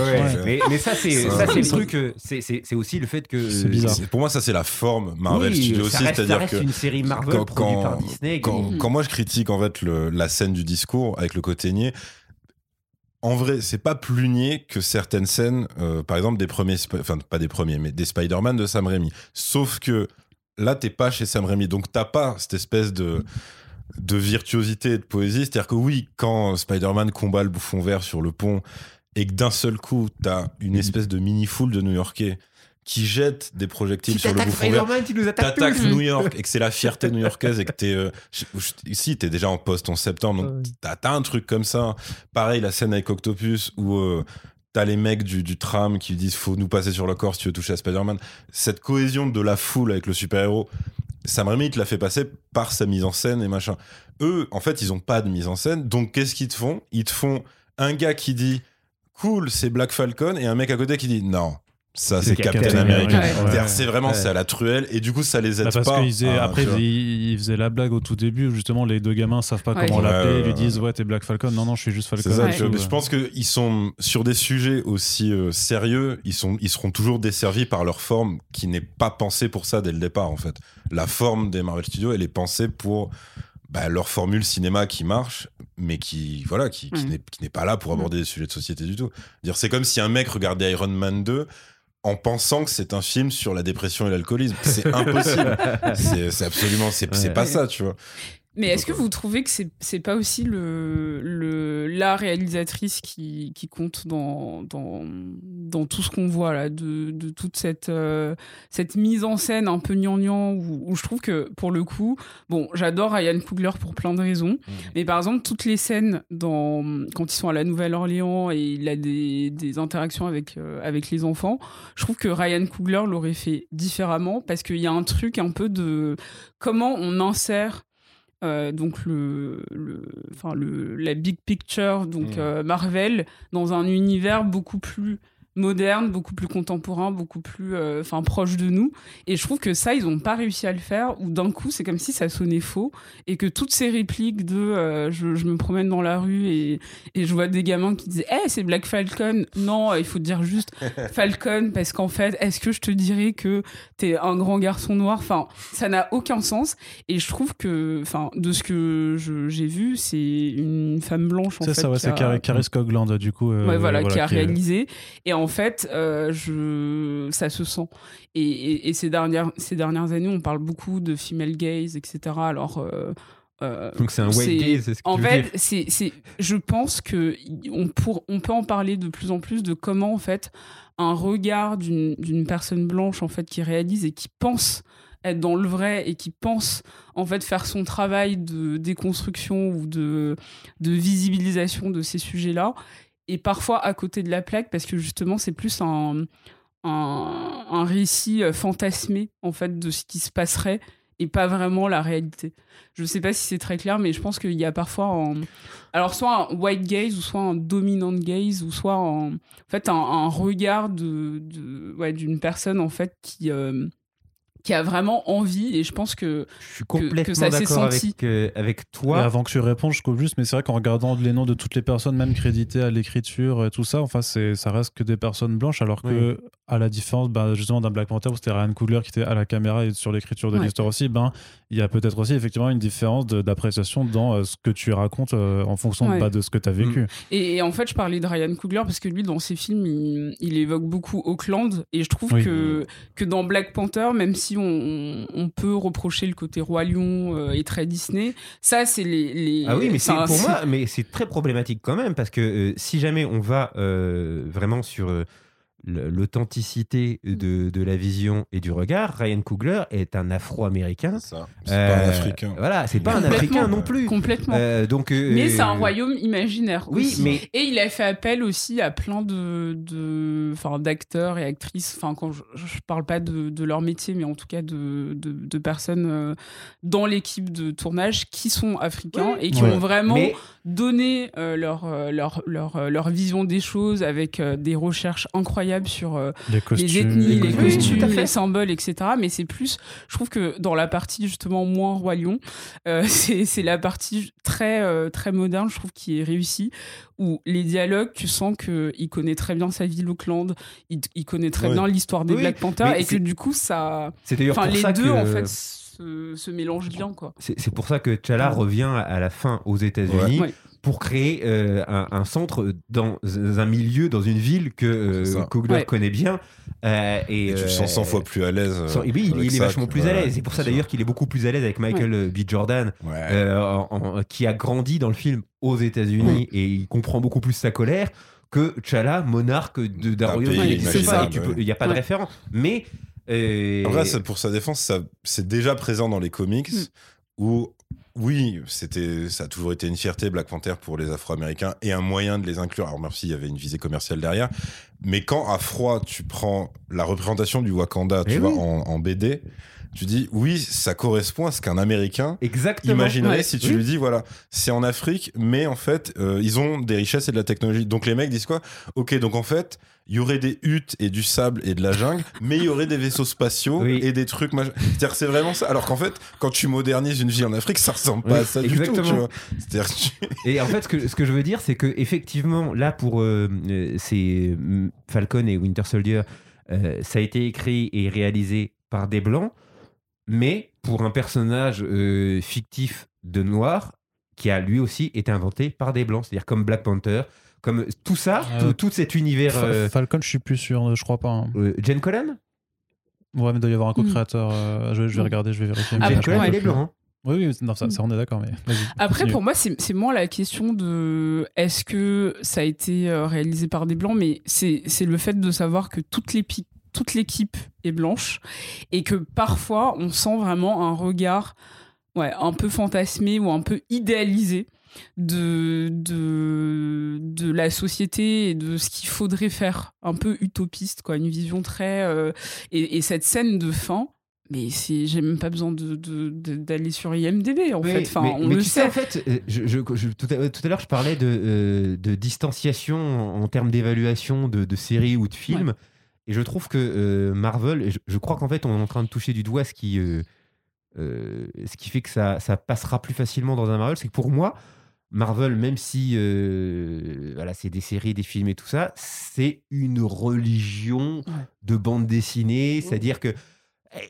Mais ça, c'est le truc. C'est aussi le fait que c'est bizarre. Pour moi ça c'est la forme Marvel Studios aussi, c'est-à-dire que une série Marvel produite par Disney quand moi je critique en fait la scène du discours avec le côté niais, en vrai c'est pas plus niais que certaines scènes par exemple des Spider-Man de Sam Raimi, sauf que là t'es pas chez Sam Raimi, donc t'as pas cette espèce de virtuosité et de poésie. C'est-à-dire que oui, quand Spider-Man combat le bouffon vert sur le pont et que d'un seul coup t'as une espèce de mini-foule de New-Yorkais qui jette des projectiles sur le bouffon vert, qui nous t'attaque New York, et que c'est la fierté new-yorkaise, et que t'es t'es déjà en poste en septembre, donc t'as un truc comme ça. Pareil, la scène avec Octopus où t'as les mecs du tram qui disent faut nous passer sur le corps si tu veux toucher à Spider-Man. Cette cohésion de la foule avec le super-héros, Sam Raimi te l'a fait passer par sa mise en scène et machin. Eux, en fait, ils n'ont pas de mise en scène, donc qu'est-ce qu'ils te font ? Ils te font un gars qui dit cool, c'est Black Falcon, et un mec à côté qui dit non, ça c'est Captain America. Ouais. C'est vraiment, c'est à la truelle, et du coup ça les aide parce pas. Parce qu'après, ils faisaient la blague au tout début, justement, les deux gamins savent pas comment l'appeler, ils lui disent ouais, t'es Black Falcon, non, je suis juste Falcon. C'est ça, je pense qu'ils sont sur des sujets aussi sérieux, ils seront toujours desservis par leur forme qui n'est pas pensée pour ça dès le départ, en fait. La forme des Marvel Studios, elle est pensée pour. Bah, leur formule cinéma qui marche, mais qui n'est pas là pour aborder des sujets de société du tout. Dire, c'est comme si un mec regardait Iron Man 2 en pensant que c'est un film sur la dépression et l'alcoolisme. C'est impossible. C'est pas ça, tu vois. Mais est-ce que vous trouvez que c'est pas aussi la réalisatrice qui compte dans tout ce qu'on voit là, de toute cette mise en scène un peu gnangnan, où je trouve que pour le coup, bon, j'adore Ryan Coogler pour plein de raisons, mais par exemple toutes les scènes quand ils sont à la Nouvelle-Orléans et il a des interactions avec les enfants, je trouve que Ryan Coogler l'aurait fait différemment parce qu'il y a un truc un peu de comment on insère donc la big picture, donc Marvel, dans un univers beaucoup plus moderne, beaucoup plus contemporain, beaucoup plus proche de nous. Et je trouve que ça, ils n'ont pas réussi à le faire, ou d'un coup, c'est comme si ça sonnait faux, et que toutes ces répliques de je me promène dans la rue et je vois des gamins qui disent c'est Black Falcon. Non, il faut dire juste Falcon, parce qu'en fait, est-ce que je te dirais que t'es un grand garçon noir ? Enfin, ça n'a aucun sens. Et je trouve que, de ce que j'ai vu, c'est une femme blanche, en fait. C'est Carri Scogland, du coup. Qui a réalisé. Et en fait, ça se sent. Et ces dernières années, on parle beaucoup de female gaze, etc. Alors, donc c'est un white gaze, c'est ce que tu veux dire. En fait, je pense qu'on peut en parler de plus en plus de comment, en fait, un regard d'une personne blanche, en fait, qui réalise et qui pense être dans le vrai et qui pense en fait faire son travail de déconstruction ou de visibilisation de ces sujets-là, et parfois à côté de la plaque, parce que justement c'est plus un récit fantasmé en fait de ce qui se passerait et pas vraiment la réalité. Je sais pas si c'est très clair, mais je pense qu'il y a parfois soit un white gaze, ou soit un dominant gaze, ou soit un regard d'une personne en fait qui a vraiment envie, et je pense que ça s'est senti. Avec toi. Et avant que tu répondes, je coupe juste, mais c'est vrai qu'en regardant les noms de toutes les personnes, même créditées à l'écriture et tout ça, enfin, ça reste que des personnes blanches, alors que, à la différence justement d'un Black Panther où c'était Ryan Coogler qui était à la caméra et sur l'écriture de l'histoire aussi, il y a peut-être aussi effectivement une différence d'appréciation dans ce que tu racontes en fonction de ce que tu as vécu. Et en fait, je parlais de Ryan Coogler parce que lui, dans ses films, il évoque beaucoup Auckland, et je trouve que dans Black Panther, même si on peut reprocher le côté Roi Lion et très Disney. Ça, c'est les... Ah oui, mais pour moi, c'est très problématique quand même, parce que si jamais on va vraiment sur l'authenticité de la vision et du regard, Ryan Coogler est un Afro-Américain. C'est pas un Africain. Voilà, c'est pas un Africain non plus. Complètement. Mais c'est un royaume imaginaire. Oui, aussi. Mais... Et il a fait appel aussi à plein d'acteurs et actrices. Enfin, quand je parle pas de leur métier, mais en tout cas de personnes dans l'équipe de tournage qui sont africains et qui ont vraiment donné leur vision des choses avec des recherches incroyables sur les costumes, les ethnies, les costumes, les symboles, etc. Mais c'est plus, je trouve que dans la partie justement moins Roi Lion, c'est la partie très, très moderne, je trouve, qui est réussie, où les dialogues, tu sens qu'il connaît très bien sa ville Auckland, il connaît très bien l'histoire des Black Panthers, et que du coup, ça... C'est d'ailleurs pour les ça deux, que... en fait, se mélangent bien, quoi. C'est pour ça que T'Challa revient à la fin aux États-Unis pour créer un centre dans un milieu, dans une ville que Coogler connaît bien. Et tu te sens 100 fois plus à l'aise. Il est vachement plus à l'aise. C'est pour ça d'ailleurs qu'il est beaucoup plus à l'aise avec Michael B. Jordan, qui a grandi dans le film aux États-Unis et il comprend beaucoup plus sa colère que T'Challa, monarque d'un royaume. Il n'y a pas de référent. Mais... En vrai, pour sa défense, c'est déjà présent dans les comics où... Oui, ça a toujours été une fierté, Black Panther, pour les Afro-Américains, et un moyen de les inclure. Alors, même s'il y avait une visée commerciale derrière, mais quand à froid, tu prends la représentation du Wakanda, en BD, tu dis oui, ça correspond à ce qu'un Américain imaginerait si tu lui dis voilà, c'est en Afrique, mais en fait, ils ont des richesses et de la technologie. Donc les mecs disent quoi ? Ok, donc en fait, il y aurait des huttes et du sable et de la jungle, mais il y aurait des vaisseaux spatiaux et des trucs c'est-à-dire que c'est vraiment ça. Alors qu'en fait, quand tu modernises une ville en Afrique, ça ressemble pas à ça du tout. Tu vois, c'est-à-dire que et en fait, ce que je veux dire, c'est que effectivement, là pour ces Falcon et Winter Soldier, ça a été écrit et réalisé par des blancs, mais pour un personnage fictif de noir qui a lui aussi été inventé par des blancs, c'est-à-dire comme Black Panther, comme tout ça, tout cet univers. Falcon, je suis plus sûr, je crois pas. Hein. Jen Collan ? Ouais, mais il doit y avoir un co-créateur. Je vais regarder, je vais vérifier. Ah, Jen Collan, elle est blanche. Oui, non, ça on est d'accord. Mais après, continue. Pour moi, c'est moins la question de est-ce que ça a été réalisé par des blancs, mais c'est le fait de savoir que toute l'équipe est blanche et que parfois on sent vraiment un regard un peu fantasmé ou un peu idéalisé de la société et de ce qu'il faudrait faire, un peu utopiste quoi, une vision très et cette scène de fin, mais j'ai même pas besoin d'aller sur IMDb en fait. Enfin, on le sait. En fait, tout à l'heure je parlais de distanciation en termes d'évaluation de séries ou de films. Et je trouve que Marvel, je crois qu'en fait on est en train de toucher du doigt ce qui fait que ça passera plus facilement dans un Marvel, c'est que pour moi, Marvel, même si c'est des séries, des films et tout ça, c'est une religion de bande dessinée, c'est-à-dire que...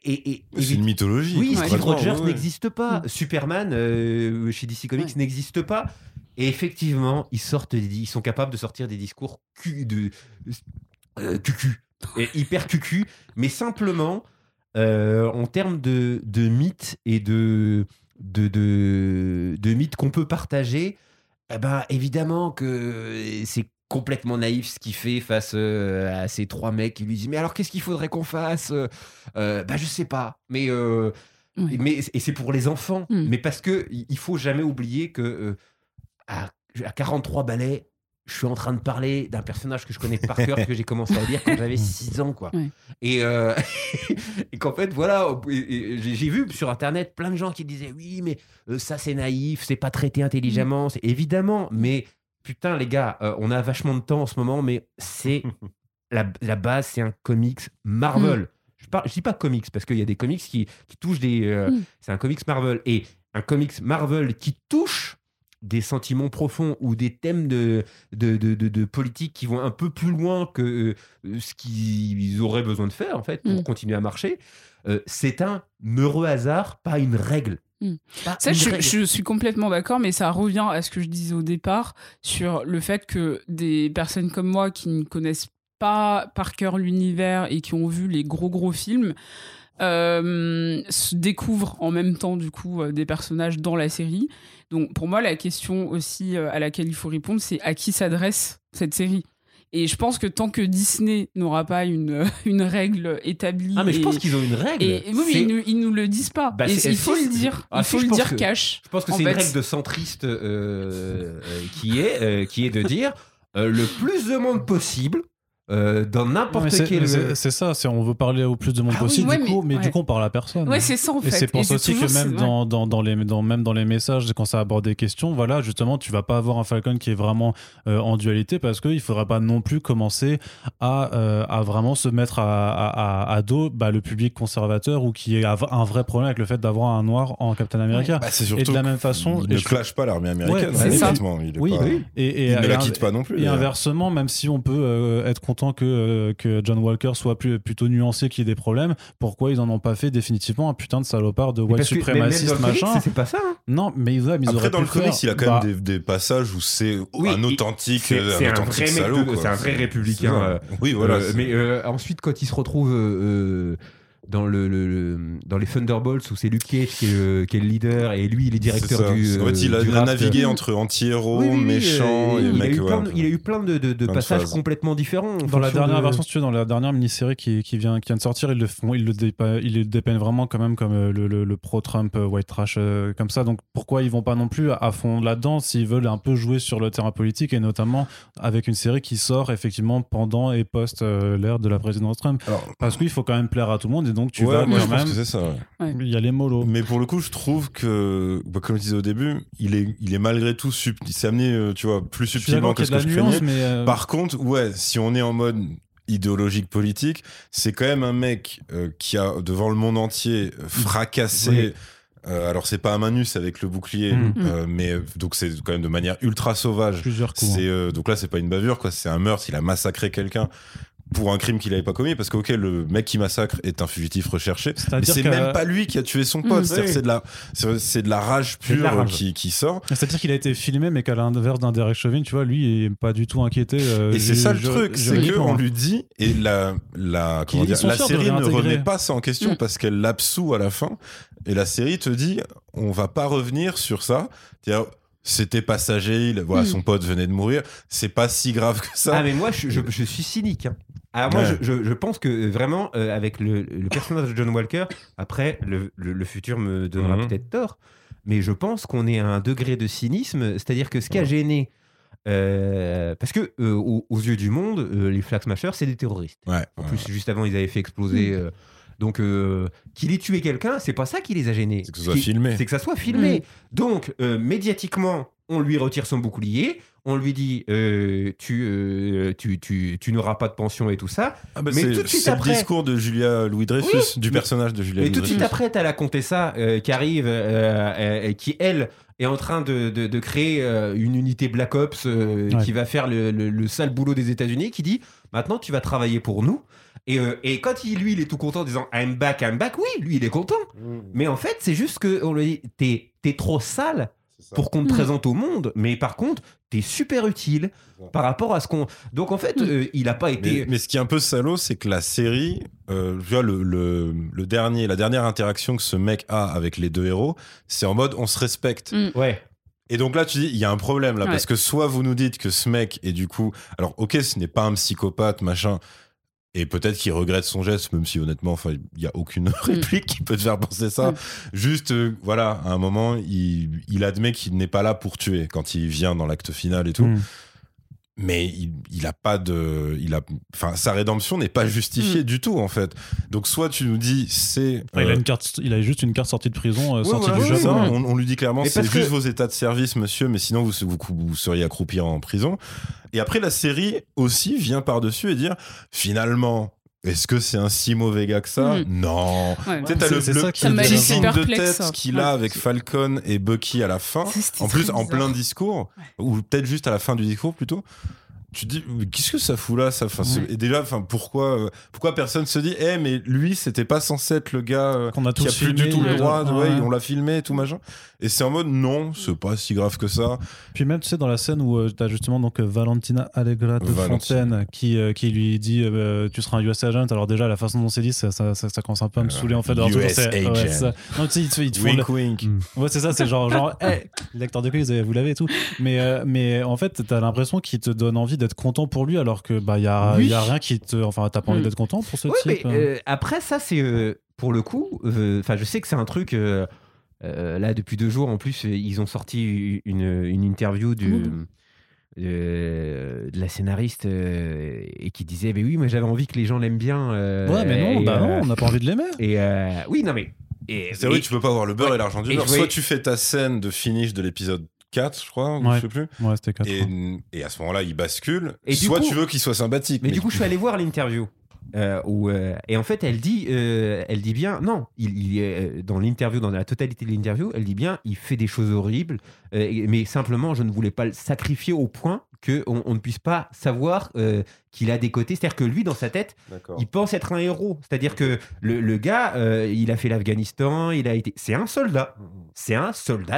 c'est une mythologie. Oui, Steve Rogers n'existe pas, Superman chez DC Comics n'existe pas, et effectivement, ils sont capables de sortir des discours cucu, hyper cucu, mais simplement en termes de mythes et de mythes qu'on peut partager, évidemment que c'est complètement naïf ce qu'il fait face à ces trois mecs qui lui disent mais alors qu'est-ce qu'il faudrait qu'on fasse, je sais pas, mais et c'est pour les enfants, mais parce que il faut jamais oublier que à 43 balais je suis en train de parler d'un personnage que je connais par cœur, que j'ai commencé à lire quand j'avais 6 ans, quoi. Oui. Et qu'en fait, voilà, j'ai vu sur Internet plein de gens qui disaient « Oui, mais ça, c'est naïf, c'est pas traité intelligemment. » Évidemment, mais putain, les gars, on a vachement de temps en ce moment, mais c'est la base, c'est un comics Marvel. Je dis pas comics, parce qu'il y a des comics qui touchent des... C'est un comics Marvel. Et un comics Marvel qui touche des sentiments profonds ou des thèmes de politique qui vont un peu plus loin que ce qu'ils auraient besoin de faire en fait pour continuer à marcher, c'est un heureux hasard, pas une règle. Ça, je suis complètement d'accord, mais ça revient à ce que je disais au départ sur le fait que des personnes comme moi qui ne connaissent pas par cœur l'univers et qui ont vu les gros films se découvrent en même temps du coup des personnages dans la série. Donc pour moi la question aussi à laquelle il faut répondre, c'est à qui s'adresse cette série. Et je pense que tant que Disney n'aura pas une règle établie... Ah, mais je pense qu'ils ont une règle. Oui, mais ils nous le disent pas. Il faut le dire. Il faut le dire cash. Je pense que c'est une règle de centriste qui est de dire le plus de monde possible dans n'importe quel... C'est ça, on veut parler au plus de monde possible, du coup on parle à personne. Ouais, c'est ça en fait. Et c'est pour ça aussi que même dans les messages, quand ça aborde des questions, voilà, justement, tu vas pas avoir un Falcon qui est vraiment en dualité, parce qu'il faudra pas non plus commencer à vraiment se mettre à dos le public conservateur ou qui a un vrai problème avec le fait d'avoir un noir en Captain America. C'est surtout et de la même façon... Il ne clash pas l'armée américaine, honnêtement. Il ne la quitte pas non plus. Et inversement, même si on peut être tant que John Walker soit plutôt nuancé, qu'il y ait des problèmes, pourquoi ils en ont pas fait définitivement un putain de salopard de white suprémaciste machin, c'est pas ça hein. Non, mais ils auraient pu le faire. Après dans le comics il a quand même des passages où c'est un authentique salaud, c'est un vrai républicain ensuite quand il se retrouve dans dans les Thunderbolts où c'est Luke Cage qui est le leader et lui il est directeur du en fait il a navigué entre anti-héros, méchants et mecs. Il a eu plein de passages complètement différents dans la dernière version, si tu veux, dans la dernière mini-série qui vient de sortir, ils le dépeignent vraiment quand même comme le pro-Trump white trash comme ça. Donc pourquoi ils vont pas non plus à fond là-dedans s'ils veulent un peu jouer sur le terrain politique, et notamment avec une série qui sort effectivement pendant et post l'ère de la présidence Trump, parce qu'il faut quand même plaire à tout le monde. donc tu vas quand même. C'est ça. Ouais. Il y a les mollo. Mais pour le coup, je trouve que, comme je disais au début, il est malgré tout subtil. C'est amené, tu vois, plus subtilement que ce que je craignais. Par contre, ouais, si on est en mode idéologique politique, c'est quand même un mec qui a devant le monde entier fracassé. Oui. Alors c'est pas à main nue, c'est avec le bouclier, mais donc c'est quand même de manière ultra sauvage. Plusieurs coups. Donc là c'est pas une bavure quoi, c'est un meurtre. Il a massacré quelqu'un pour un crime qu'il avait pas commis parce que ok le mec qui massacre est un fugitif recherché, c'est-à-dire mais c'est même pas lui qui a tué son pote. Oui. C'est de la rage pure, la rage. Qui sort. C'est-à-dire qu'il a été filmé mais qu'à l'inverse d'un Derek Chauvin, tu vois, lui il est pas du tout inquiété. Et c'est ça le truc, c'est que on lui dit et la série ne remet pas ça en question parce qu'elle l'absout à la fin. Et la série te dit, on va pas revenir sur ça. C'est-à-dire, c'était passager, voilà, son pote venait de mourir, c'est pas si grave que ça. Ah mais moi, je suis cynique. Hein. Alors moi, je pense que vraiment, avec le personnage de John Walker, après, le futur me donnera peut-être tort, mais je pense qu'on est à un degré de cynisme, c'est-à-dire que ce qui a gêné, parce que aux yeux du monde, les Flag Smashers, c'est des terroristes. Ouais, en plus, juste avant, ils avaient fait exploser... Donc, qu'il ait tué quelqu'un, c'est pas ça qui les a gênés. C'est que ça soit filmé. Donc, médiatiquement, on lui retire son bouclier, on lui dit tu n'auras pas de pension et tout ça. Ah bah mais tout de suite c'est après. C'est le discours de Julia Louis-Dreyfus, personnage de Julia Louis-Dreyfus. Mais tout de suite après, t'as la Contessa qui arrive, qui elle est en train de créer une unité Black Ops qui va faire le sale boulot des États-Unis, qui dit maintenant tu vas travailler pour nous. Et quand il est tout content en disant I'm back, oui, lui il est content. Mais en fait, c'est juste qu'on lui dit t'es trop sale pour qu'on te présente au monde, mais par contre, t'es super utile par rapport à ce qu'on. Donc en fait, il a pas été. Mais ce qui est un peu salaud, c'est que la série, tu vois, la dernière interaction que ce mec a avec les deux héros, c'est en mode on se respecte. Ouais. Et donc là, tu dis, il y a un problème là, parce que soit vous nous dites que ce mec est du coup. Alors, ok, ce n'est pas un psychopathe, machin. Et peut-être qu'il regrette son geste, même si honnêtement, enfin, il y a aucune réplique qui peut te faire penser ça. Juste, voilà, à un moment, il admet qu'il n'est pas là pour tuer quand il vient dans l'acte final et tout. Mais il a pas de, sa rédemption n'est pas justifiée du tout en fait. Donc soit tu nous dis c'est, il a juste une carte sortie de prison, sortie du jeu. Ça, on lui dit clairement c'est juste vos états de service, monsieur, mais sinon vous seriez accroupi en prison. Et après la série aussi vient par dessus et dire finalement. Est-ce que c'est un si mauvais gars que ça ? Non. Ouais, tu sais, t'as le petit signe de tête qu'il a avec Falcon et Bucky à la fin. En plus, en plein discours, ou peut-être juste à la fin du discours plutôt. Tu te dis, qu'est-ce que ça fout là ça, et déjà, pourquoi personne se dit, mais lui, c'était pas censé être le gars qui a filmé, plus du tout le droit, on l'a filmé et tout machin. Et c'est en mode, non, c'est pas si grave que ça. Puis même, tu sais, dans la scène où t'as justement donc, Valentina Allegra de Fontaine qui lui dit, tu seras un US agent. Alors déjà, la façon dont c'est dit, ça commence un peu à me saouler en fait. US agent. Non, tu sais, ils te font wink, wink. Ouais, c'est ça, c'est genre l'acteur de clé, vous l'avez et tout. Mais en fait, t'as l'impression qu'il te donne envie d'être content pour lui alors que y a rien qui te t'as pas envie d'être content pour ce type. Mais, après ça c'est pour le coup je sais que c'est un truc là depuis 2 jours en plus ils ont sorti une interview de la scénariste et qui disait oui moi j'avais envie que les gens l'aiment bien non on n'a pas envie de l'aimer c'est vrai tu peux pas avoir le beurre et l'argent du beurre. Soit tu fais ta scène de finish de l'épisode 4 je crois je sais plus c'était 4 et à ce moment là il bascule et soit tu veux qu'il soit sympathique mais du coup je suis allé voir l'interview et en fait elle dit bien non il dans l'interview dans la totalité de l'interview elle dit bien il fait des choses horribles mais simplement je ne voulais pas le sacrifier au point qu'on ne puisse pas savoir qu'il a des côtés, c'est-à-dire que lui dans sa tête il pense être un héros, c'est-à-dire que le gars il a fait l'Afghanistan, c'est un soldat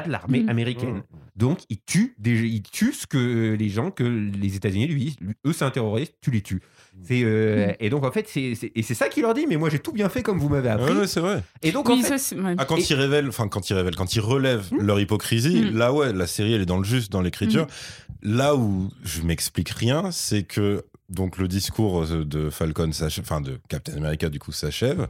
de l'armée américaine donc il tue ce que les gens que les États-Unis lui disent, eux c'est un terroriste, tu les tues et donc en fait c'est ça qu'il leur dit mais moi j'ai tout bien fait comme vous m'avez appris c'est vrai. Et donc quand ils relèvent leur hypocrisie là la série elle est dans le juste dans l'écriture là où je m'explique rien c'est que donc le discours de Falcon de Captain America du coup s'achève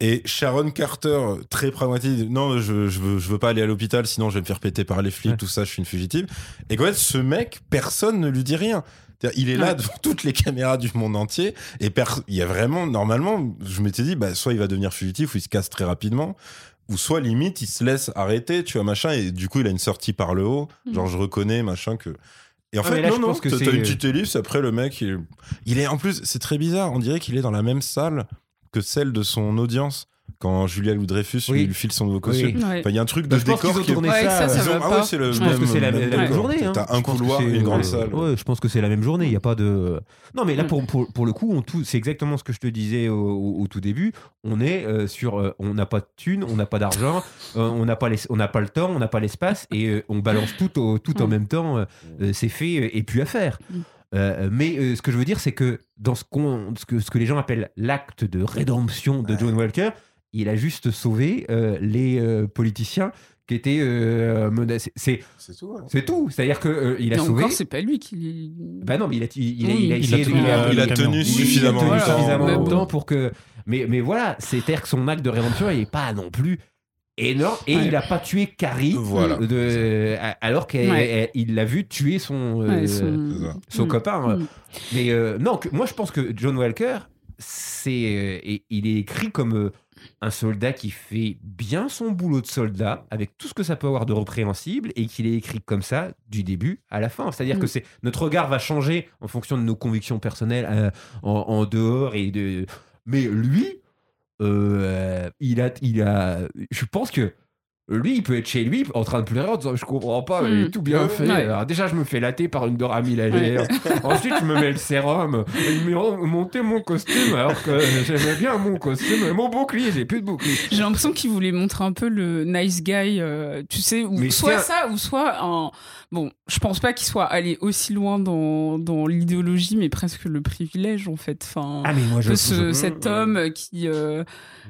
et Sharon Carter très pragmatique non je veux pas aller à l'hôpital sinon je vais me faire péter par les flics tout ça je suis une fugitive et qu'en fait ce mec personne ne lui dit rien. C'est-à-dire, il est là devant toutes les caméras du monde entier et il y a vraiment, normalement, je m'étais dit, bah, soit il va devenir fugitif ou il se casse très rapidement, ou soit limite il se laisse arrêter, tu vois, machin, et du coup il a une sortie par le haut, genre je reconnais, machin, que... Et en fait, là, non, que t'as une petite ellipse, après le mec, il est... En plus, c'est très bizarre, on dirait qu'il est dans la même salle que celle de son audience. Quand Julia Louis-Dreyfus lui file son nouveau costume, il y a un truc de décor qui est... c'est le je pense que c'est la même journée. Hein. T'as un couloir, une grande salle. Ouais, je pense que c'est la même journée. Il y a pas de... Non, mais là pour le coup, c'est exactement ce que je te disais au tout début. On est sur, on n'a pas de thunes, on n'a pas d'argent, on n'a pas le temps, on n'a pas l'espace, et on balance tout en même temps. C'est fait et puis à faire. Mais ce que je veux dire, c'est que dans ce que les gens appellent l'acte de rédemption de John Walker. Il a juste sauvé les politiciens qui étaient menacés. C'est tout. Hein. C'est tout. C'est-à-dire qu'il a sauvé. Encore, c'est pas lui qui. Bah non, mais il a tenu suffisamment longtemps pour que. Mais voilà, c'est-à-dire que son acte de rédemption, il n'est pas non plus énorme. Et il n'a pas tué Carrie, alors qu'il l'a vu tuer son copain. Mais non, moi je pense que John Walker, il est écrit comme. Un soldat qui fait bien son boulot de soldat avec tout ce que ça peut avoir de repréhensible et qu'il est écrit comme ça du début à la fin. C'est-à-dire que notre regard va changer en fonction de nos convictions personnelles en dehors et de. Mais lui, je pense que lui, il peut être chez lui en train de pleurer en disant je comprends pas, mais il est tout bien fait. Alors, déjà, je me fais latter par une Dora Milaje. Ensuite, je me mets le sérum. Ils m'ont monté mon costume alors que j'aimais bien mon costume. Mon bouclier, j'ai plus de bouclier. J'ai l'impression qu'il voulait montrer un peu le nice guy, tu sais, ou soit ça, ou soit un. Bon, je pense pas qu'il soit allé aussi loin dans l'idéologie, mais presque le privilège en fait. Enfin, cet homme qui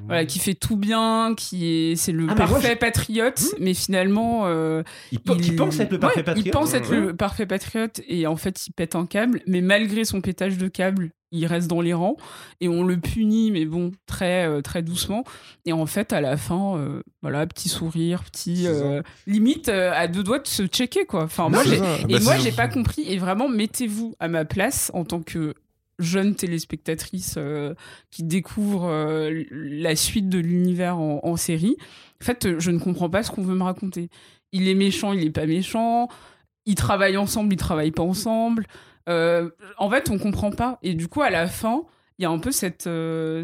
voilà, qui fait tout bien, c'est le parfait patriote, mais finalement il pense être le parfait patriote. Il pense être le parfait patriote et en fait il pète un câble, mais malgré son pétage de câble, il reste dans les rangs et on le punit, mais bon, très très doucement. Et en fait, à la fin, voilà, petit sourire, petit limite à deux doigts de se checker quoi. Enfin, j'ai pas compris. Et vraiment, mettez-vous à ma place en tant que jeune téléspectatrice qui découvre la suite de l'univers en série. En fait, je ne comprends pas ce qu'on veut me raconter. Il est méchant, il est pas méchant. Ils travaillent ensemble, ils travaillent pas ensemble. En fait, on comprend pas. Et du coup, à la fin, il y a un peu ce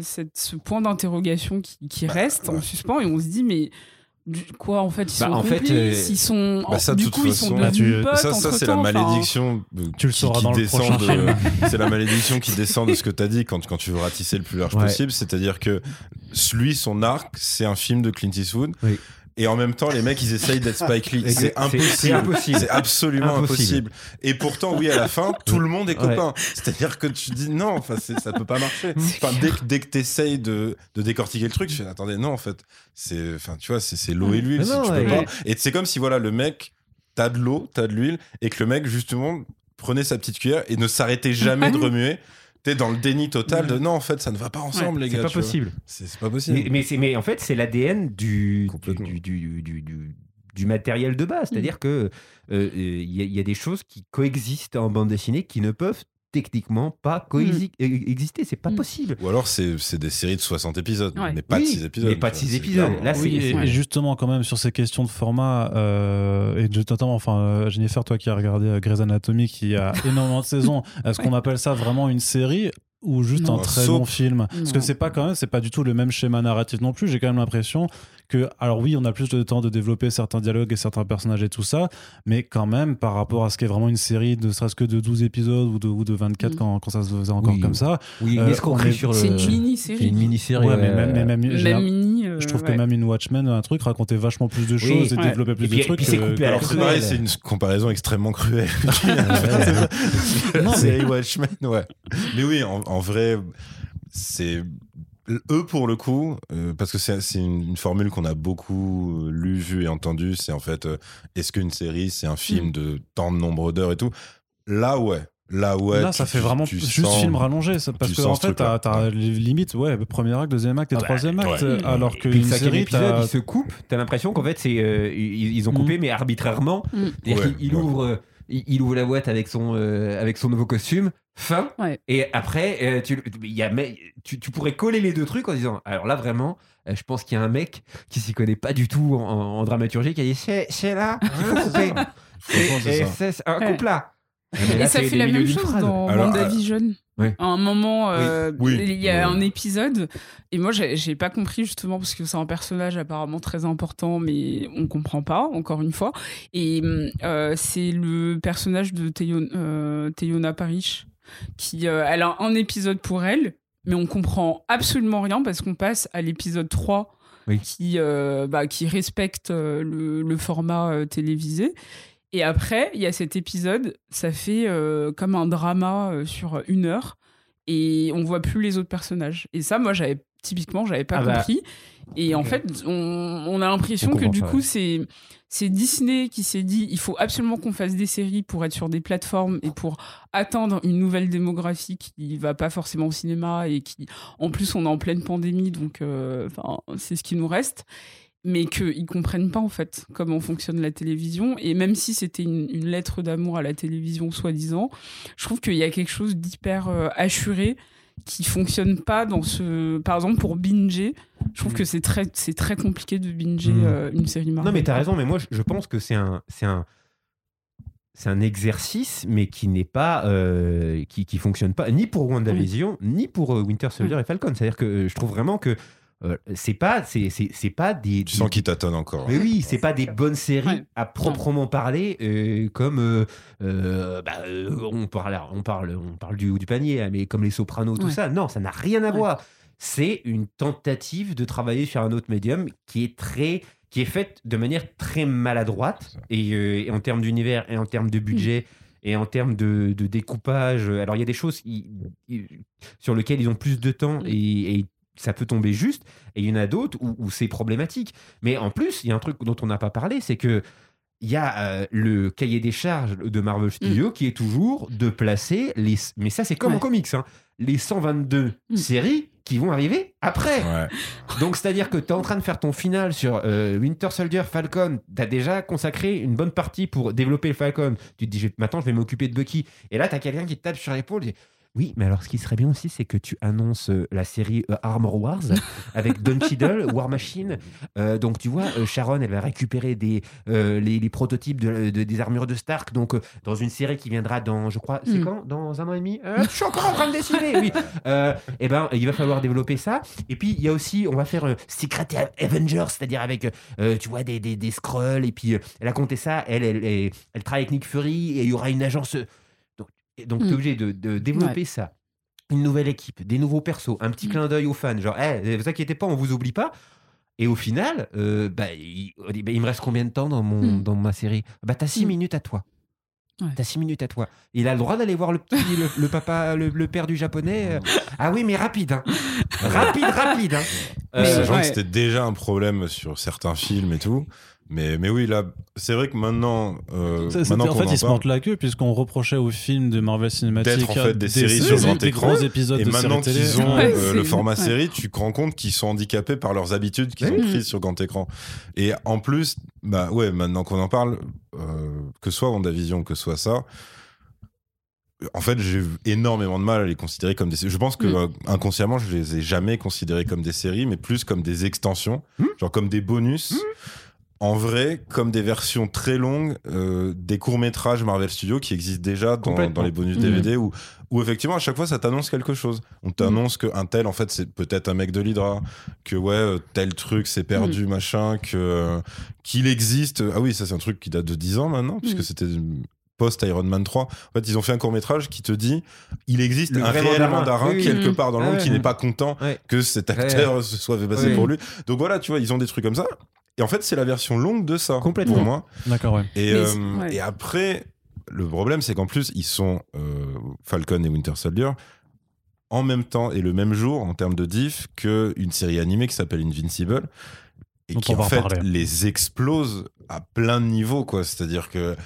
point d'interrogation qui reste en suspens et on se dit, mais quoi, en fait, ils sont complices, ils sont... Du coup, ils sont devenus potes. Ça, c'est la malédiction c'est la malédiction qui descend de ce que t'as dit quand tu veux ratisser le plus large possible. C'est-à-dire que lui, son arc, c'est un film de Clint Eastwood. Oui. Et en même temps, les mecs, ils essayent d'être Spike Lee. C'est impossible. C'est absolument impossible. Et pourtant, oui, à la fin, tout le monde est copain. C'est-à-dire que tu dis non, enfin, ça peut pas marcher. Enfin, dès que t'essayes de décortiquer le truc, tu fais attendez, non, en fait, c'est, enfin, tu vois, c'est l'eau et l'huile. Non, tu peux pas. Et c'est comme si, voilà, le mec, t'as de l'eau, t'as de l'huile, et que le mec, justement, prenait sa petite cuillère et ne s'arrêtait jamais de remuer. T'es dans le déni total de non, en fait, ça ne va pas ensemble, les gars. C'est pas possible. C'est pas possible. Mais en fait, c'est l'ADN du matériel de base. C'est-à-dire que y a des choses qui coexistent en bande dessinée qui ne peuvent techniquement pas exister. C'est pas possible. Ou alors, c'est des séries de 60 épisodes, mais pas de 6 épisodes. Mais pas de 6 épisodes. Là, et justement, quand même, sur ces questions de format, et notamment, Jennifer, toi qui as regardé Grey's Anatomy, qui a énormément de saisons, est-ce qu'on appelle ça vraiment une série ou juste un très long film? Parce que c'est pas du tout le même schéma narratif non plus. J'ai quand même l'impression que, alors oui, on a plus de temps de développer certains dialogues et certains personnages et tout ça, mais quand même, par rapport à ce qui est vraiment une série, ne serait-ce que de 12 épisodes ou de 24 quand ça se faisait encore comme ça. Oui, mais ce qu'on crée sur le... C'est une mini-série. C'est une mini-série. Ouais, mais même mini... Je trouve que même une Watchmen, un truc, racontait vachement plus de choses et développait plus de trucs. C'est coupé à la cruelle. C'est une comparaison extrêmement cruelle. Série Watchmen, Mais oui, en vrai, c'est... Eux, pour le coup, parce que c'est une formule qu'on a beaucoup lu, vu et entendue, c'est en fait, est-ce qu'une série, c'est un film de tant de nombre d'heures et tout ? Là, ouais. Là, ça fait vraiment juste film rallongé, parce que en fait, t'as les limites, premier acte, deuxième acte et troisième acte, alors que une série, épisode, ils se coupent. T'as l'impression qu'en fait, ils ont coupé mais arbitrairement, c'est-à-dire qu'ils ouvrent. il ouvre la boîte avec son nouveau costume, fin. Ouais. Et après, tu pourrais coller les deux trucs en disant, alors là vraiment, je pense qu'il y a un mec qui s'y connaît pas du tout en dramaturgie qui a dit c'est là, c'est un couple là. Et là, ça fait la même chose dans WandaVision. Ouais. À un moment, il y a un épisode, et moi j'ai pas compris justement parce que c'est un personnage apparemment très important, mais on comprend pas, encore une fois. Et c'est le personnage de Teyona Parrish qui, elle a un épisode pour elle, mais on comprend absolument rien parce qu'on passe à l'épisode 3 qui respecte le format télévisé. Et après, il y a cet épisode, ça fait comme un drama sur une heure, et on voit plus les autres personnages. Et ça, moi, j'avais pas compris. Et en fait, on a l'impression que du coup, c'est Disney qui s'est dit, il faut absolument qu'on fasse des séries pour être sur des plateformes et pour atteindre une nouvelle démographie qui va pas forcément au cinéma et qui, en plus, on est en pleine pandémie, donc c'est ce qui nous reste. Mais qu'ils comprennent pas en fait comment fonctionne la télévision, et même si c'était une lettre d'amour à la télévision soi-disant, je trouve qu'il y a quelque chose d'hyper assuré qui fonctionne pas dans ce... Par exemple pour binger, je trouve que c'est très compliqué de binger une série Marvel. Non mais t'as raison, mais moi je pense que c'est un exercice, mais qui n'est pas qui fonctionne pas ni pour WandaVision ni pour Winter Soldier et Falcon. C'est-à-dire que je trouve vraiment que c'est pas des... Tu sens qu'ils tâtonnent encore. Mais oui, c'est pas des bonnes séries à proprement parler, comme on parle du panier, mais comme les Sopranos, tout ça. Non, ça n'a rien à voir. C'est une tentative de travailler sur un autre médium qui est faite de manière très maladroite, et en termes d'univers et en termes de budget. Et en termes de découpage, alors il y a des choses sur lesquelles ils ont plus de temps et ça peut tomber juste, et il y en a d'autres où c'est problématique. Mais en plus, il y a un truc dont on n'a pas parlé, c'est que il y a le cahier des charges de Marvel Studios qui est toujours de placer les... Mais ça, c'est comme en comics, hein, les 122 séries qui vont arriver après. Ouais. Donc, c'est-à-dire que tu es en train de faire ton final sur Winter Soldier, Falcon, tu as déjà consacré une bonne partie pour développer le Falcon. Tu te dis, maintenant, je vais m'occuper de Bucky. Et là, tu as quelqu'un qui te tape sur l'épaule et... Oui, mais alors ce qui serait bien aussi, c'est que tu annonces la série Armor Wars avec Don Cheadle, War Machine. Donc tu vois, Sharon, elle va récupérer les prototypes des armures de Stark. Donc dans une série qui viendra dans, je crois, c'est quand ? Dans un an et demi ? Je suis encore en train de décider, oui. Eh ben, il va falloir développer ça. Et puis il y a aussi, on va faire Secret Avengers, c'est-à-dire avec, tu vois, des Skrulls. Et puis la Contessa, elle travaille avec Nick Fury, et il y aura une agence... Donc, t'es obligé de développer ça. Une nouvelle équipe, des nouveaux persos, un petit clin d'œil aux fans, genre, vous inquiétez pas, on vous oublie pas. Et au final, il me reste combien de temps dans ma série ? Bah, t'as 6 minutes à toi. Ouais. T'as 6 minutes à toi. Il a le droit d'aller voir le papa, le père du japonais. Ah oui, mais rapide. Hein. Rapide. Hein. Sachant que c'était déjà un problème sur certains films et tout. Mais oui, là, c'est vrai que maintenant. En fait, ils se mentent la queue, puisqu'on reprochait aux films de Marvel Cinematic d'être en fait des séries sur grand écran. Et maintenant qu'ils ont le format série, tu te rends compte qu'ils sont handicapés par leurs habitudes qu'ils ont prises sur grand écran. Et en plus, maintenant qu'on en parle, que soit WandaVision, que soit ça. En fait, j'ai énormément de mal à les considérer comme des séries. Je pense que inconsciemment, je les ai jamais considérés comme des séries, mais plus comme des extensions, genre comme des bonus. En vrai, comme des versions très longues des courts-métrages Marvel Studios qui existent déjà dans les bonus DVD où effectivement à chaque fois ça t'annonce quelque chose. On t'annonce qu'un tel en fait c'est peut-être un mec de l'Hydra, que tel truc c'est perdu machin, qu'il existe. Ah oui, ça c'est un truc qui date de 10 ans maintenant puisque c'était post Iron Man 3. En fait, ils ont fait un court-métrage qui te dit il existe un réel mandarin quelque part dans le monde qui n'est pas content que cet acteur se soit fait passer pour lui. Donc voilà, tu vois, ils ont des trucs comme ça. Et en fait, c'est la version longue de ça, complètement. Pour moi. D'accord, ouais. Et après, le problème, c'est qu'en plus, ils sont Falcon et Winter Soldier en même temps et le même jour, en termes de diff, qu'une série animée qui s'appelle Invincible et qui, en fait, les explose à plein de niveaux, quoi. C'est-à-dire que...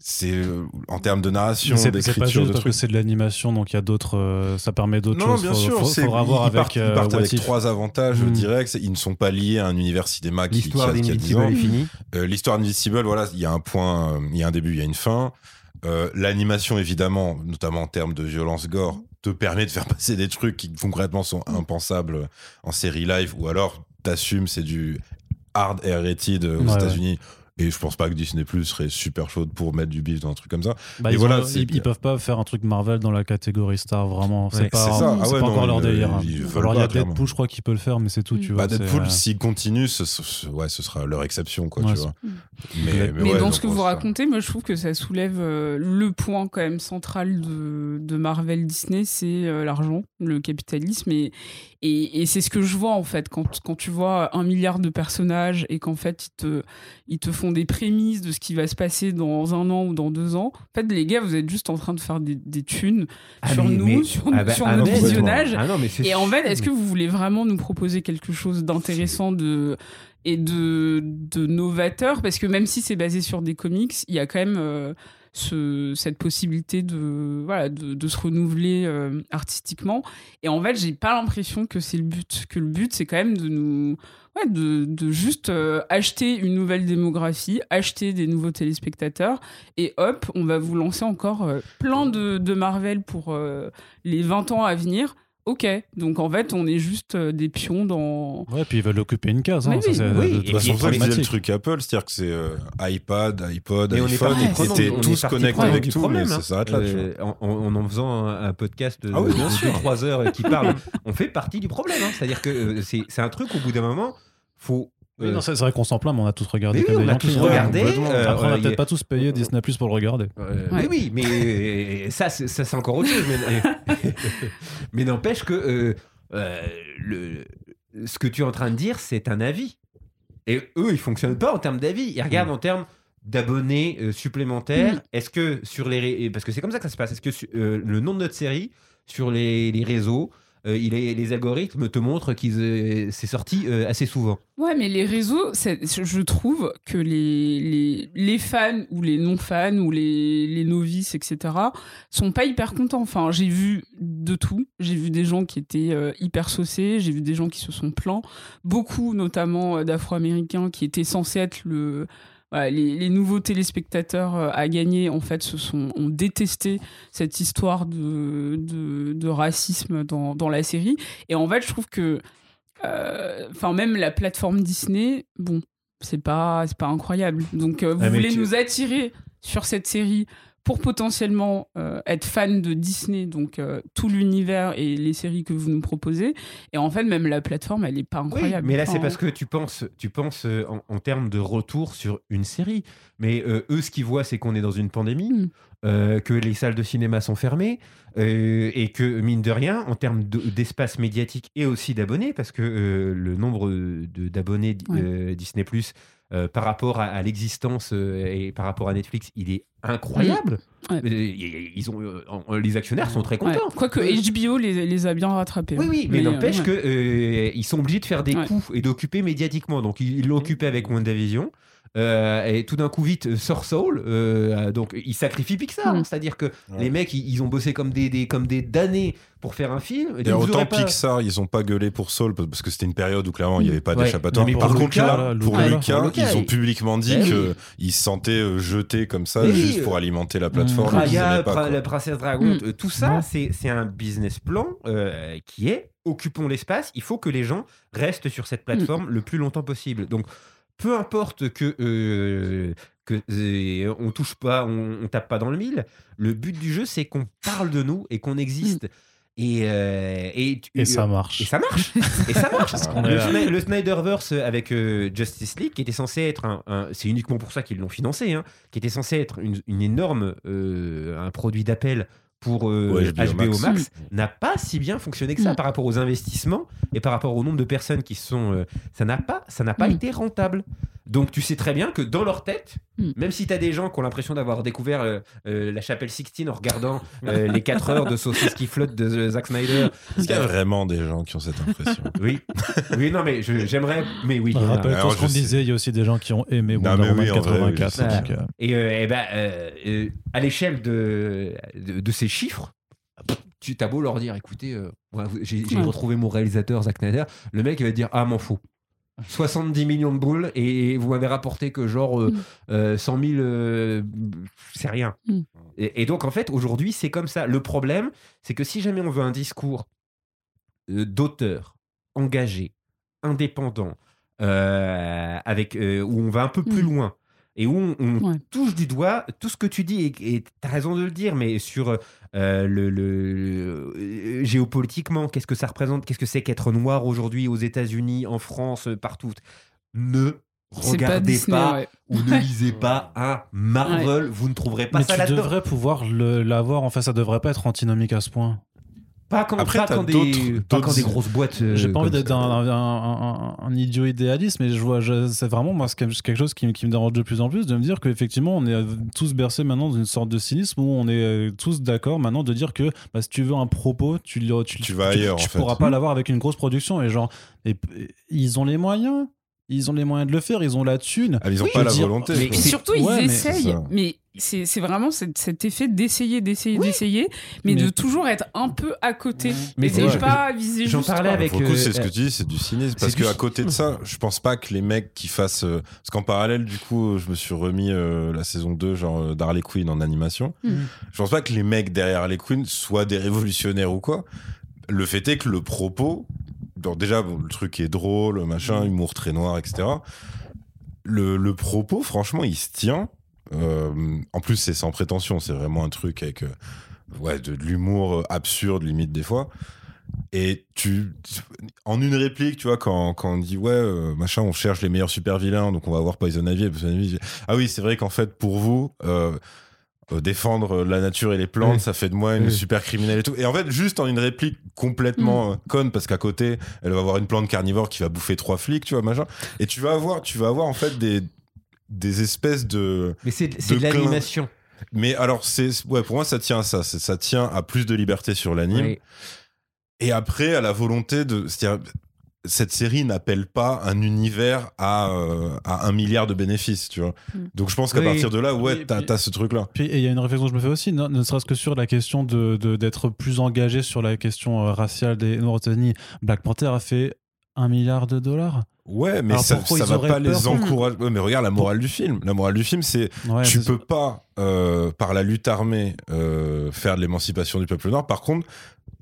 c'est en termes de narration, d'écriture, c'est pas juste parce que c'est de l'animation, donc il y a d'autres ça permet d'autres choses. Non, bien sûr, ils partent avec 3 avantages directs. Ils ne sont pas liés à un univers cinéma qui l'histoire d'Invincible est finie. L'histoire d'Invincible, voilà, il y a un point, il y a un début, il y a une fin. L'animation, évidemment, notamment en termes de violence gore, te permet de faire passer des trucs qui concrètement sont impensables en série live, ou alors t'assumes c'est du hard R-rated aux États-Unis. Et je pense pas que Disney+ serait super chaude pour mettre du bif dans un truc comme ça. Bah, ils peuvent pas faire un truc Marvel dans la catégorie star, vraiment. C'est pas, encore leur délire. Alors il y a Deadpool, je crois, qui peut le faire, mais c'est tout. Tu vois, Deadpool, s'il continue, ce sera leur exception, quoi. Tu vois. Mais dans ce que vous racontez, moi je trouve que ça soulève le point quand même central de Marvel Disney, c'est l'argent, le capitalisme. Et c'est ce que je vois en fait quand tu vois 1 milliard de personnages et qu'en fait ils te font des prémices de ce qui va se passer dans 1 an ou dans 2 ans. En fait, les gars, vous êtes juste en train de faire des thunes sur notre visionnage. Et en fait, est-ce que vous voulez vraiment nous proposer quelque chose d'intéressant et de novateur? Parce que même si c'est basé sur des comics, il y a quand même cette possibilité de se renouveler artistiquement. Et en fait, j'ai pas l'impression que c'est le but. Que le but, c'est quand même de nous... de juste acheter une nouvelle démographie, acheter des nouveaux téléspectateurs, et hop, on va vous lancer encore plein de Marvel pour les 20 ans à venir. Ok, donc en fait, on est juste des pions dans... Ouais, puis ils veulent occuper une case. Hein, de toute façon, ça disait le truc Apple, c'est-à-dire que c'est iPod, et iPhone, ils étaient tous connectés avec tout, mais ça s'arrête là. En faisant un podcast de 3 heures qui parle, on fait partie du problème. Hein, c'est-à-dire que c'est un truc, au bout d'un moment, faut... Non, c'est vrai qu'on s'en plaint, mais on a tous regardé. Oui, on a tous regardé. Après, on n'a peut-être pas tous payé Disney+ pour le regarder. Oui, mais ça, c'est encore autre chose. Mais n'empêche que ce que tu es en train de dire, c'est un avis. Et eux, ils ne fonctionnent pas en termes d'avis. Ils regardent en termes d'abonnés supplémentaires. Est-ce que sur les... Parce que c'est comme ça que ça se passe. Est-ce que le nom de notre série, sur les réseaux... les algorithmes te montrent que c'est sorti assez souvent. Ouais, mais les réseaux, je trouve que les fans ou les non-fans ou les novices, etc., sont pas hyper contents. Enfin, j'ai vu de tout. J'ai vu des gens qui étaient hyper saucés, j'ai vu des gens qui se sont plaints. Beaucoup, notamment d'Afro-Américains, qui étaient censés être les nouveaux téléspectateurs à gagner, en fait, ont détesté cette histoire de racisme dans la série. Et en fait, je trouve que même la plateforme Disney, bon, c'est pas incroyable. Donc, vous voulez nous attirer sur cette série pour potentiellement être fan de Disney, donc tout l'univers et les séries que vous nous proposez. Et en fait, même la plateforme, elle n'est pas incroyable. Oui, mais là, c'est parce que tu penses en termes de retour sur une série. Mais eux, ce qu'ils voient, c'est qu'on est dans une pandémie, que les salles de cinéma sont fermées, et que, mine de rien, en termes d'espace médiatique et aussi d'abonnés, parce que le nombre d'abonnés Disney+, par rapport à l'existence et par rapport à Netflix, il est incroyable. Ouais. Ils ont, les actionnaires sont très contents. Ouais. Quoique HBO les a bien rattrapés. Oui, mais n'empêche qu'ils sont obligés de faire des coups et d'occuper médiatiquement. Donc, ils l'ont occupé avec WandaVision. Et tout d'un coup, vite, sort Soul. Donc, ils sacrifient Pixar. C'est-à-dire que les mecs, ils ont bossé comme des damnés pour faire un film. Et autant Pixar, ils n'ont pas gueulé pour Soul parce que c'était une période où clairement il n'y avait pas d'échappatoire. Mais par contre, là, pour Lucas, ils ont publiquement dit qu'ils se sentaient jetés comme ça juste pour alimenter la plateforme. Raya, la princesse Dragon, tout ça, c'est un business plan qui est occupons l'espace. Il faut que les gens restent sur cette plateforme le plus longtemps possible. Donc, peu importe que on touche pas, on tape pas dans le mille. Le but du jeu, c'est qu'on parle de nous et qu'on existe. Et ça marche. Et ça marche. Le Snyderverse avec Justice League, qui était censé être c'est uniquement pour ça qu'ils l'ont financé, qui était censé être une énorme un produit d'appel pour HBO Max n'a pas si bien fonctionné que ça par rapport aux investissements et par rapport au nombre de personnes qui sont... ça n'a pas été rentable. Donc, tu sais très bien que dans leur tête, même si tu as des gens qui ont l'impression d'avoir découvert la chapelle Sixtine en regardant les 4 heures de saucisses qui flottent de Zack Snyder... Parce qu'il y a vraiment des gens qui ont cette impression. Oui, non, mais j'aimerais... Mais oui. Rappelle-toi ce qu'on disait, il y a aussi des gens qui ont aimé Wonder Woman 84. À l'échelle de ces chiffres, t'as beau leur dire, écoutez, j'ai retrouvé mon réalisateur Zack Snyder, le mec il va te dire, ah, m'en fous. 70 millions de boules et vous m'avez rapporté que genre 100 000 c'est rien et donc en fait aujourd'hui c'est comme ça. Le problème c'est que si jamais on veut un discours d'auteur engagé, indépendant avec, où on va un peu plus loin et où on touche du doigt tout ce que tu dis, et t'as raison de le dire, mais sur le géopolitiquement, qu'est-ce que ça représente, qu'est-ce que c'est qu'être noir aujourd'hui aux États-Unis, en France, partout. Ne regardez pas ou ne lisez pas un Marvel, vous ne trouverez pas mais ça là-dedans. Tu devrais pouvoir l'avoir, en fait, ça devrait pas être antinomique à ce point. Pas quand, après, pas quand des grosses boîtes. J'ai pas envie d'être un idiot idéaliste, mais c'est vraiment moi, c'est quelque chose qui me dérange de plus en plus, de me dire qu'effectivement, on est tous bercés maintenant d'une sorte de cynisme où on est tous d'accord maintenant de dire que bah, si tu veux un propos, tu vas ailleurs. Tu pourras pas l'avoir avec une grosse production. Et genre, ils ont les moyens. Ils ont les moyens de le faire, ils ont la thune. Ah, ils n'ont pas la volonté. Mais surtout, ils essayent. Mais c'est vraiment cet effet d'essayer, mais de toujours être un peu à côté. Mais c'est pas viser juste. J'en parlais avec. Pour le coup, c'est ce que tu dis, c'est du cynisme. Parce qu'à côté de ça, je pense pas que les mecs qui fassent. Parce qu'en parallèle, du coup, je me suis remis la saison 2, genre d'Harley Quinn en animation. Je pense pas que les mecs derrière Harley Quinn soient des révolutionnaires ou quoi. Le fait est que le propos. Alors déjà, bon, le truc est drôle, machin, humour très noir, etc. Le propos, franchement, il se tient. En plus, c'est sans prétention. C'est vraiment un truc avec de l'humour absurde, limite, des fois. Et en une réplique, tu vois, quand on dit machin, on cherche les meilleurs super-vilains, donc on va avoir Poison Ivy. Ah oui, c'est vrai qu'en fait, pour vous... défendre la nature et les plantes, ça fait de moi une super criminelle et tout. Et en fait, juste en une réplique complètement conne, parce qu'à côté, elle va avoir une plante carnivore qui va bouffer 3 flics, tu vois, machin. Et tu vas avoir en fait des espèces de. Mais c'est de l'animation. Mais alors, pour moi, ça tient à ça. Ça tient à plus de liberté sur l'anime. Oui. Et après, à la volonté de. C'est-à-dire, cette série n'appelle pas un univers à 1 milliard de bénéfices, tu vois. Donc je pense qu'à partir de là, t'as ce truc-là. Et il y a une réflexion que je me fais aussi, ne serait-ce que sur la question d'être plus engagé sur la question raciale des Noirs-États-Unis. Black Panther a fait $1 milliard. Ouais, mais alors ça va pas les encourager. Ouais, mais regarde la morale du film. La morale du film, c'est tu peux pas, par la lutte armée, faire de l'émancipation du peuple noir. Par contre,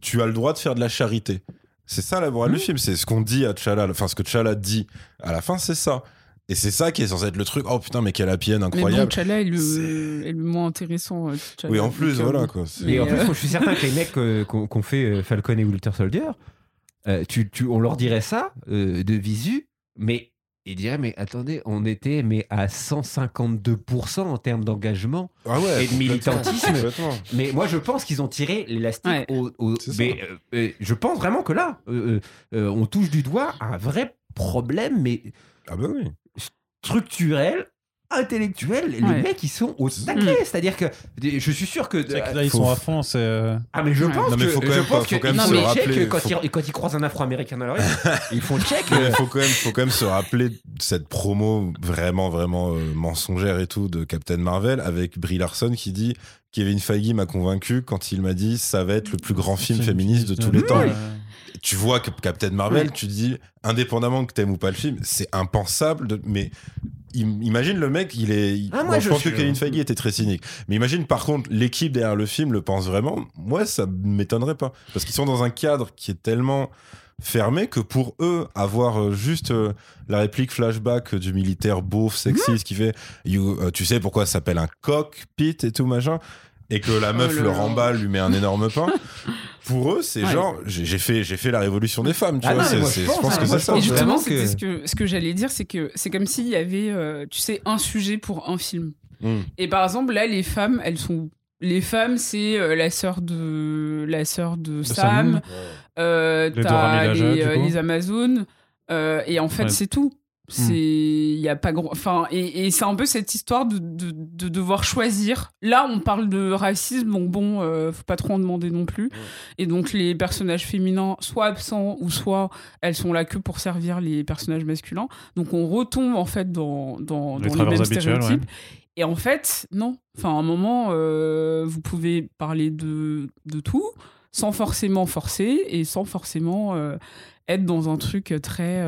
tu as le droit de faire de la charité. C'est ça la morale du film, c'est ce qu'on dit à T'Challa, enfin ce que T'Challa dit à la fin, c'est ça. Et c'est ça qui est censé être le truc. Oh putain, mais quelle happy end incroyable. Mais bon, T'Challa est le moins intéressant. T'Challa, oui, en plus, voilà quoi. Et en plus, je suis certain que les mecs qu'on fait Falcon et Winter Soldier, on leur dirait ça de visu, mais ils diraient, mais attendez, on était à 152% en termes d'engagement et de militantisme. Mais moi, je pense qu'ils ont tiré l'élastique. Ouais. Mais je pense vraiment que là, on touche du doigt à un vrai problème, mais structurel, intellectuel. Les mecs, ils sont au taquet. C'est-à-dire que je suis sûr que... C'est-à-dire que là, ils sont à fond, c'est... Ah, mais je pense que... Quand ils croisent un Afro-Américain dans la rue, ils font check. Il faut quand même se rappeler cette promo vraiment, vraiment mensongère et tout de Captain Marvel avec Brie Larson qui dit... Kevin Feige m'a convaincu quand il m'a dit ça va être le plus grand film féministe de tous les temps. Tu vois que Captain Marvel, tu dis, indépendamment que t'aimes ou pas le film, c'est impensable, mais... Imagine le mec, il est. Je pense que Kevin Feige était très cynique. Mais imagine par contre l'équipe derrière le film le pense vraiment. Moi, ça m'étonnerait pas parce qu'ils sont dans un cadre qui est tellement fermé que pour eux avoir juste la réplique flashback du militaire beauf sexiste qui fait tu sais pourquoi ça s'appelle un cockpit et tout machin. Et que la meuf le remballe, lui met un énorme pain. Pour eux, c'est genre, j'ai fait la révolution des femmes, tu vois. Je pense que c'est ça. Et justement, c'était ce que j'allais dire, c'est que c'est comme s'il y avait, un sujet pour un film. Et par exemple, là, les femmes, elles sont. Les femmes, c'est la sœur de Sam. T'as les Amazones. Et en fait, c'est tout. Et c'est un peu cette histoire de devoir choisir. Là, on parle de racisme, donc bon, faut pas trop en demander non plus. Et donc, les personnages féminins, soit absents ou soit elles sont là que pour servir les personnages masculins. Donc, on retombe en fait dans les mêmes stéréotypes. Et en fait, non. Enfin, à un moment, vous pouvez parler de tout sans forcément forcer et sans forcément être dans un truc très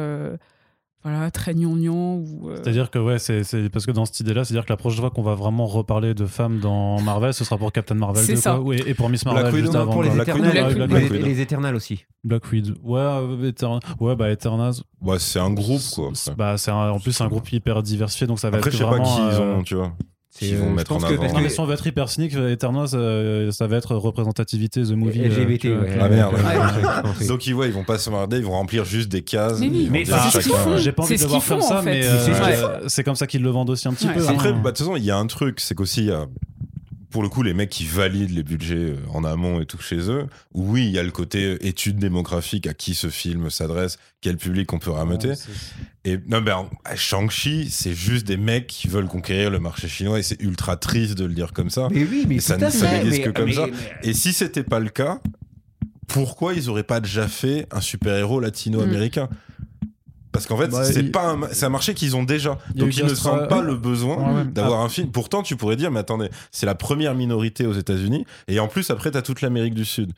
voilà, très gnangnan. C'est-à-dire que, ouais, c'est parce que dans cette idée-là, c'est-à-dire que la prochaine fois qu'on va vraiment reparler de femmes dans Marvel, ce sera pour Captain Marvel 2, quoi, et pour Miss Marvel, Black juste Widow, avant. Pour les Eternals, et les Eternals aussi. Black Widow. Ouais, Eternals. Bah, c'est un groupe, quoi. C'est un groupe hyper diversifié, donc ça va être vraiment... Après, je sais pas qui ils ont, tu vois. Qui vont mettre en avant. Non, mais si on veut être hyper cynique, Eternals, ça va être représentativité The Movie LGBT. Ah merde. Donc ils vont pas se marder, ils vont remplir juste des cases. Mais j'ai pas envie de le voir comme ça, mais c'est comme ça qu'ils le vendent aussi un petit peu. Après, de toute façon, il y a un truc, c'est qu'aussi, pour le coup, les mecs qui valident les budgets en amont et tout chez eux, oui, il y a le côté étude démographique, à qui ce film s'adresse, quel public on peut rameuter. Et non, ben, Shang-Chi, c'est juste des mecs qui veulent conquérir le marché chinois, et c'est ultra triste de le dire comme ça. Mais oui, mais ça n'existe que comme ça. Et si c'était pas le cas, pourquoi ils auraient pas déjà fait un super-héros latino-américain ? Parce qu'en fait, c'est un marché qu'ils ont déjà. Donc, ils ne sentent pas le besoin d'avoir un film. Pourtant, tu pourrais dire, mais attendez, c'est la première minorité aux États-Unis. Et en plus, après, t'as toute l'Amérique du Sud.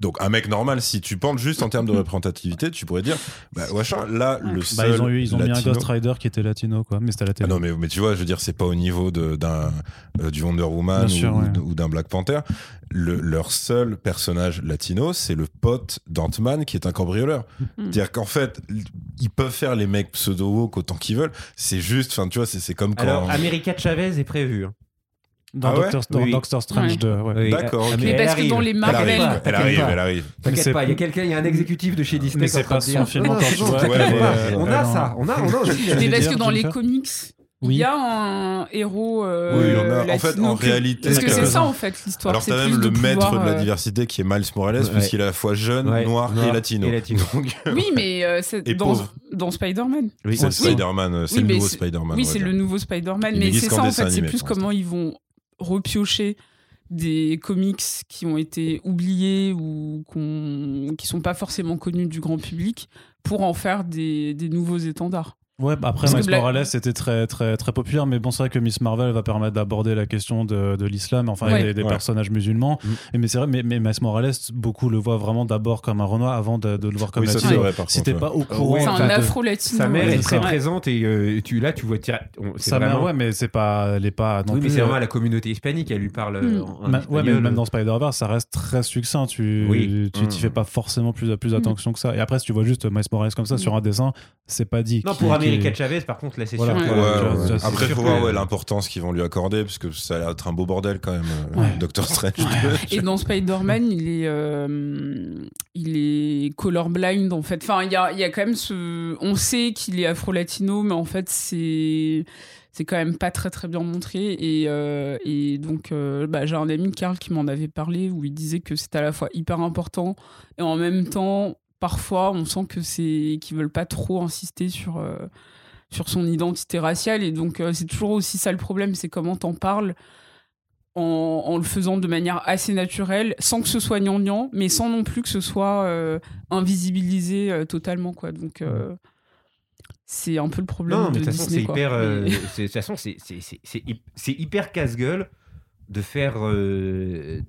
Donc, un mec normal, si tu penses juste en termes de représentativité, tu pourrais dire, bah, Wachin, là, le seul. Bah, ils ont mis un Ghost Rider qui était latino, quoi. Mais c'était à la télé. Ah non, mais tu vois, je veux dire, c'est pas au niveau du Wonder Woman ou d'un Black Panther. Leur seul personnage latino, c'est le pote d'Ant-Man qui est un cambrioleur. C'est-à-dire qu'en fait, ils peuvent faire les mecs pseudo-woke autant qu'ils veulent. C'est juste, enfin, tu vois, c'est comme quand. Alors, America Chavez est prévu. Doctor Strange 2. Ouais. D'accord. Okay. Mais parce que dans les Marvel... Elle arrive. T'inquiète pas, il y a un exécutif de chez Disney. Mais c'est pas son film en tant que... On a ça. Mais parce que dans les comics... Oui. Il y a un héros latino, en réalité. Parce que c'est ça en fait l'histoire. Alors c'est t'as même le maître de la diversité qui est Miles Morales, puisqu'il est à la fois jeune, noir et latino. Donc... Oui, mais c'est dans Spider-Man. Oui, c'est Spider-Man, c'est le nouveau Spider-Man. Oui, c'est le nouveau Spider-Man, mais c'est ça en fait, c'est plus comment ils vont repiocher des comics qui ont été oubliés ou qui sont pas forcément connus du grand public pour en faire des nouveaux étendards. Ouais, après Miles Morales c'était très très très populaire, mais bon, c'est vrai que Miss Marvel va permettre d'aborder la question de l'islam, enfin des personnages musulmans. Mais c'est vrai, mais Miles Morales, beaucoup le voient vraiment d'abord comme un Renoir avant de le voir comme latino. Si t'es pas au courant, c'est un Afro-latino. Sa mère est très présente et tu vois. Sa mère, ouais, mais c'est pas, elle est pas. Oui, mais c'est vraiment la communauté hispanique, elle lui parle. Ouais, mais même dans Spider-Verse, ça reste très succinct. Tu t'y fais pas forcément plus attention que ça. Et après, si tu vois juste Miles Morales comme ça sur un dessin, c'est pas dit. America Chavez, par contre, là, c'est sûr. Après, il faut voir l'importance qu'ils vont lui accorder, parce que ça a l'air d'être un beau bordel, quand même, Doctor Strange. Et dans Spider-Man, il est colorblind, en fait. Enfin, il y a quand même ce... On sait qu'il est afro-latino, mais en fait, c'est quand même pas très, très bien montré. Et donc, j'ai un ami, Carl, qui m'en avait parlé, où il disait que c'était à la fois hyper important, et en même temps... Parfois, on sent que qu'ils veulent pas trop insister sur son identité raciale, et donc c'est toujours aussi ça le problème, c'est comment t'en parles en le faisant de manière assez naturelle, sans que ce soit gnangnan, mais sans non plus que ce soit invisibilisé totalement, quoi. Donc c'est un peu le problème. Non, mais de toute façon, Disney, c'est hyper casse-gueule de faire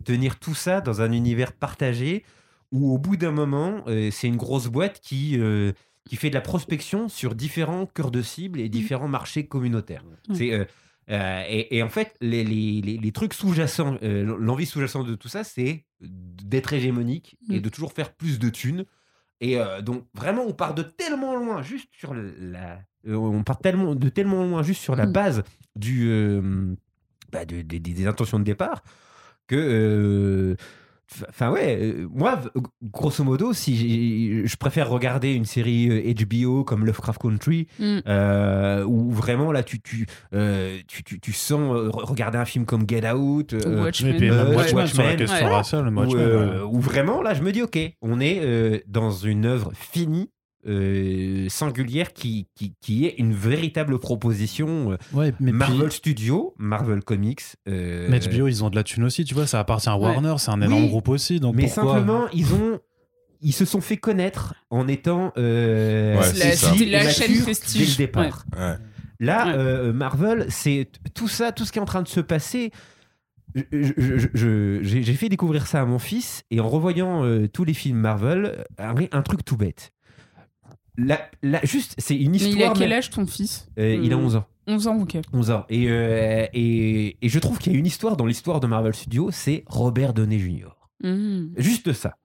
tenir tout ça dans un univers partagé. Où au bout d'un moment, c'est une grosse boîte qui fait de la prospection sur différents cœurs de cible et différents marchés communautaires. Et en fait, les trucs sous-jacents, l'envie sous-jacente de tout ça, c'est d'être hégémonique et de toujours faire plus de thunes. Et donc vraiment, on part de tellement loin juste sur la base des intentions de départ que. Enfin moi, grosso modo, si je préfère regarder une série HBO comme Lovecraft Country, où vraiment là tu sens regarder un film comme Get Out, Watchmen, où vraiment là je me dis ok, on est dans une œuvre finie. Singulière qui est une véritable proposition Marvel Studios, Marvel Comics. Mais HBO, ils ont de la thune aussi, tu vois, ça appartient à Warner, c'est un énorme groupe aussi. Donc simplement, ils se sont fait connaître en étant c'était la chaîne prestige dès le départ. Là, Marvel, c'est tout ça, tout ce qui est en train de se passer. J'ai fait découvrir ça à mon fils, et en revoyant tous les films Marvel, un truc tout bête. Juste, c'est une histoire. Mais il a quel âge ton fils ? Il a 11 ans. 11 ans, ok. 11 ans. Et je trouve qu'il y a une histoire dans l'histoire de Marvel Studios, c'est Robert Downey Jr. Juste ça.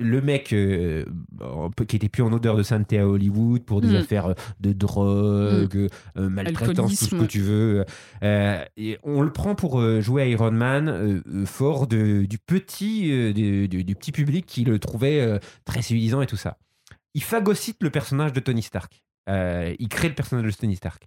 Le mec qui était plus en odeur de sainteté à Hollywood pour des affaires de drogue, maltraitance, tout ce que tu veux. Et on le prend pour jouer à Iron Man, fort du petit public qui le trouvait très civilisant et tout ça. Il phagocyte le personnage de Tony Stark. Il crée le personnage de Tony Stark.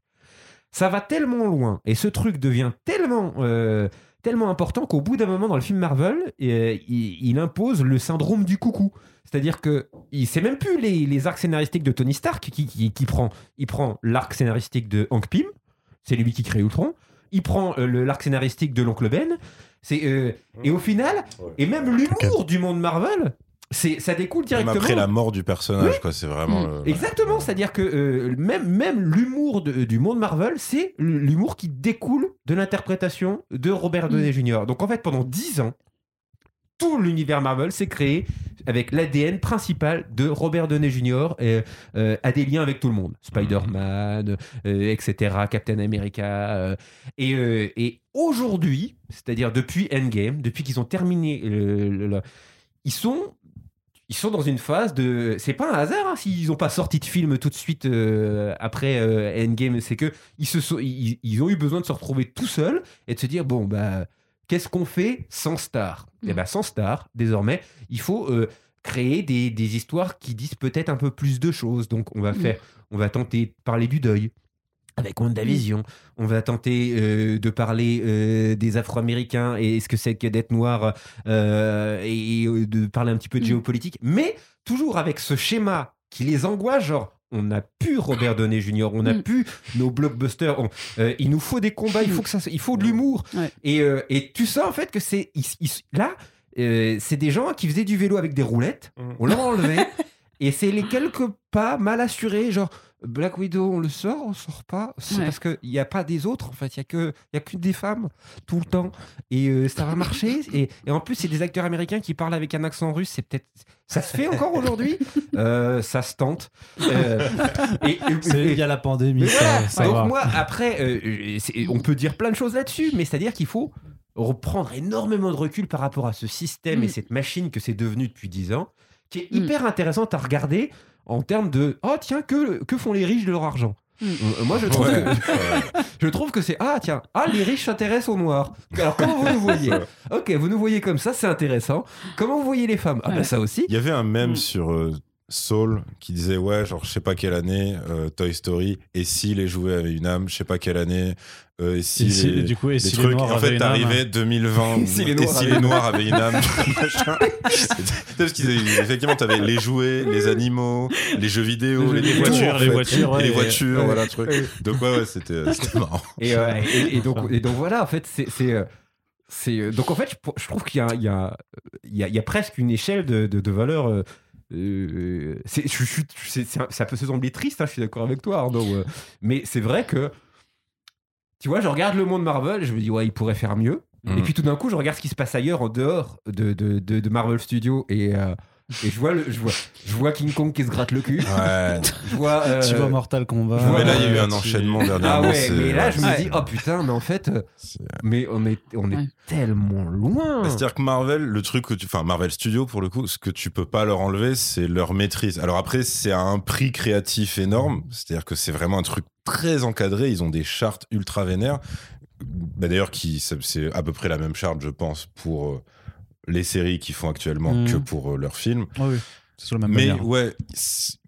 Ça va tellement loin et ce truc devient tellement important qu'au bout d'un moment dans le film Marvel, il impose le syndrome du coucou. C'est-à-dire que c'est même plus les arcs scénaristiques de Tony Stark qui prend. Il prend l'arc scénaristique de Hank Pym, c'est lui qui crée Ultron. Il prend l'arc scénaristique de l'oncle Ben. Et au final, et même l'humour du monde Marvel... ça découle directement. Même après la mort du personnage, oui. Quoi, c'est vraiment. Exactement, ouais. C'est-à-dire que même l'humour du monde Marvel, c'est l'humour qui découle de l'interprétation de Robert Downey Jr. Donc en fait, pendant 10 ans, tout l'univers Marvel s'est créé avec l'ADN principal de Robert Downey Jr. A des liens avec tout le monde, Spider-Man, etc., Captain America. Et aujourd'hui, c'est-à-dire depuis Endgame, depuis qu'ils ont terminé Ils sont dans une phase de... C'est pas un hasard, hein, s'ils n'ont pas sorti de film tout de suite après Endgame. C'est qu'ils ont eu besoin de se retrouver tout seuls et de se dire, bon, bah, qu'est-ce qu'on fait sans star ? Et bah, sans star, désormais, il faut créer des histoires qui disent peut-être un peu plus de choses. Donc, on va tenter de parler du deuil. Avec WandaVision, on va tenter de parler des Afro-Américains et ce que c'est que d'être noir et de parler un petit peu de géopolitique, mais toujours avec ce schéma qui les angoisse, genre on a pu Robert Downey Jr., on a pu nos blockbusters, il nous faut des combats, il faut de l'humour, et tu sens en fait que c'est là, c'est des gens qui faisaient du vélo avec des roulettes, on leur enlevait. Et c'est les quelques pas mal assurés, genre Black Widow, on le sort, on sort pas. C'est parce qu'il n'y a pas des autres, en fait. Il n'y a que des femmes tout le temps. Et ça va marcher. Et en plus, c'est des acteurs américains qui parlent avec un accent russe. C'est peut-être... Ça se fait encore aujourd'hui. Ça se tente. Il y a la pandémie. Ça donc va. Moi, après, on peut dire plein de choses là-dessus, mais c'est-à-dire qu'il faut reprendre énormément de recul par rapport à ce système et cette machine que c'est devenu depuis 10 ans. Qui est hyper intéressante à regarder en termes de « Oh tiens, que font les riches de leur argent ?» Moi, je trouve, je trouve que c'est « Ah tiens, ah, les riches s'intéressent aux noirs. Alors comment vous nous voyez ?» Ok, vous nous voyez comme ça, c'est intéressant. Comment vous voyez les femmes ? Ah ben ça aussi. Il y avait un mème sur... Saul qui disait ouais genre je sais pas quelle année Toy Story et si les jouets avaient une âme je sais pas quelle année et si les, si, du coup, et les si trucs les noirs en fait t'arrivais 2020 et si les noirs avaient une âme machin parce qu'ils effectivement t'avais les jouets, les animaux, les jeux vidéo, les voitures voilà le truc donc ouais c'était marrant et donc voilà en fait c'est donc en fait je trouve qu'il y a presque une échelle de valeur ça peut se sembler triste, hein, je suis d'accord avec toi Arnaud, mais c'est vrai que tu vois je regarde le monde Marvel, je me dis ouais il pourrait faire mieux, et puis tout d'un coup je regarde ce qui se passe ailleurs en dehors de Marvel Studios et je vois King Kong qui se gratte le cul. Ouais. Tu vois Mortal Kombat. Mais là il y a eu un enchaînement dernièrement. Ah ouais, mais là je me dis oh putain mais en fait mais on est tellement loin. C'est-à-dire que Marvel le truc que Marvel Studios pour le coup ce que tu peux pas leur enlever c'est leur maîtrise. Alors après c'est à un prix créatif énorme, c'est-à-dire que c'est vraiment un truc très encadré, ils ont des chartes ultra vénères. Bah, d'ailleurs c'est à peu près la même charte je pense pour les séries qu'ils font actuellement que pour leurs films. Oh oui, c'est sur la même manière. Mais ouais,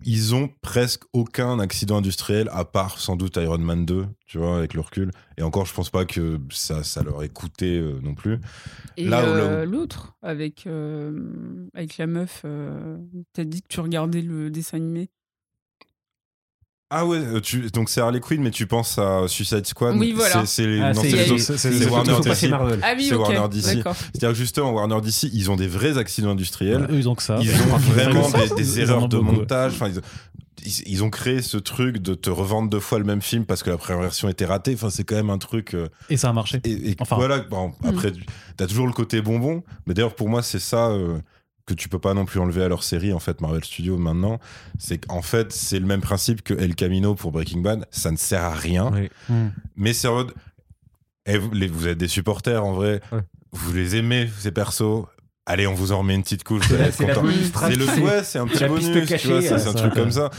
ils ont presque aucun accident industriel, à part sans doute Iron Man 2, tu vois, avec le recul. Et encore, je pense pas que ça leur ait coûté non plus. Et l'autre, avec la meuf, t'as dit que tu regardais le dessin animé. Ah ouais, donc c'est Harley Quinn, mais tu penses à Suicide Squad. Oui, voilà. C'est Warner DC. Ah oui, c'est okay, Warner DC. D'accord. C'est-à-dire que justement, Warner DC, ils ont des vrais accidents industriels. Eux, ils ont que ça. Ils ont vraiment des erreurs de montage. Enfin, ils ont créé ce truc de te revendre 2 fois le même film parce que la première version était ratée. Enfin, c'est quand même un truc. Et ça a marché. Et voilà. Bon, après, t'as toujours le côté bonbon. Mais d'ailleurs, pour moi, c'est ça. que tu peux pas non plus enlever à leur série, en fait, Marvel Studios maintenant, c'est qu'en fait, c'est le même principe que El Camino pour Breaking Bad, ça ne sert à rien. Oui. Mais c'est en mode, hey, vous êtes des supporters en vrai, ouais. Vous les aimez, ces persos. Allez, on vous en remet une petite couche. C'est la bonus, c'est le souhait, c'est un petit bonus, cachée, tu vois, c'est un truc comme ça.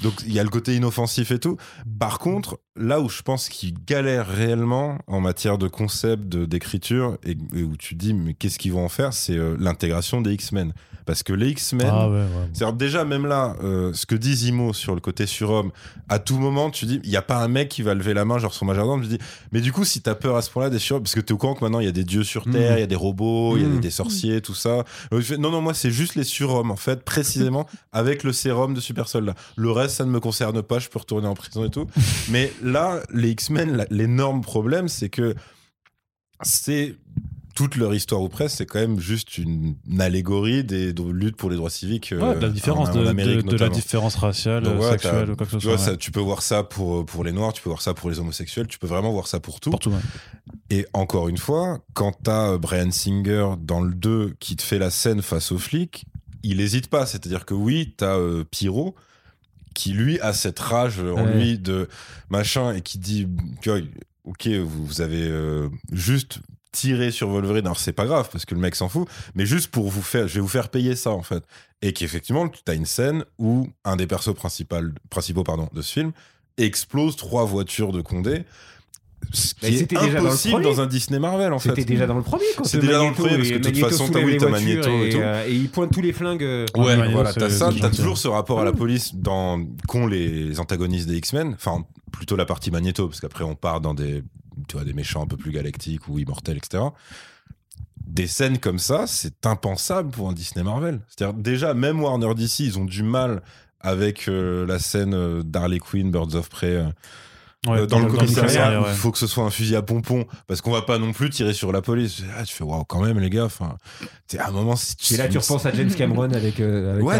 Donc, il y a le côté inoffensif et tout. Par contre, là où je pense qu'ils galèrent réellement en matière de concept, d'écriture, et où tu dis, mais qu'est-ce qu'ils vont en faire, c'est l'intégration des X-Men. Parce que les X-Men... Ah ouais, ouais, ouais. C'est-à-dire déjà, même là, ce que dit Zemo sur le côté surhomme, à tout moment, tu dis, il n'y a pas un mec qui va lever la main, genre son majordome, tu dis, mais du coup, si t'as peur à ce point-là des surhommes, parce que t'es au courant que maintenant, il y a des dieux sur Terre, il y a des robots, il y a des sorciers, tout ça. Alors, non, non, moi, c'est juste les surhommes, en fait, précisément, avec le sérum de Super Soldat. Le reste, ça ne me concerne pas, je peux retourner en prison et tout. Mais là, les X-Men, l'énorme problème, c'est que c'est... toute leur histoire ou presque, c'est quand même juste une allégorie de lutte pour les droits civiques, ouais, de la différence en Amérique, de la différence raciale, donc, ouais, sexuelle ou quoi que ce soit. Tu peux voir ça pour les noirs, tu peux voir ça pour les homosexuels, tu peux vraiment voir ça pour tout. Pour tout, ouais. Et encore une fois, quand t'as Bryan Singer dans le 2 qui te fait la scène face aux flics, il hésite pas. C'est-à-dire que oui, t'as Pyro qui lui a cette rage en lui de machin et qui dit « Ok, vous avez juste... » tirer sur Wolverine, alors c'est pas grave parce que le mec s'en fout, mais juste pour vous faire, je vais vous faire payer ça en fait. Et qu'effectivement, t'as une scène où un des persos principaux, de ce film explose 3 voitures de Condé. Ce qui est impossible dans un Disney Marvel en fait. C'était déjà dans le premier, quoi. C'était déjà dans le premier parce que de toute façon, t'as oui, t'as Magneto et tout. Et il pointe tous les flingues. Ouais, voilà, t'as ça, t'as toujours ce rapport à la police qu'ont les antagonistes des X-Men, enfin plutôt la partie Magneto parce qu'après on part dans des méchants un peu plus galactiques ou immortels, etc. Des scènes comme ça, c'est impensable pour un Disney Marvel. C'est-à-dire, déjà, même Warner DC, ils ont du mal avec la scène d'Harley Quinn, Birds of Prey, dans le commissariat. Il faut que ce soit un fusil à pompons, parce qu'on va pas non plus tirer sur la police. Ah, tu fais, waouh, quand même, les gars. À un moment, et là, tu repenses à James Cameron avec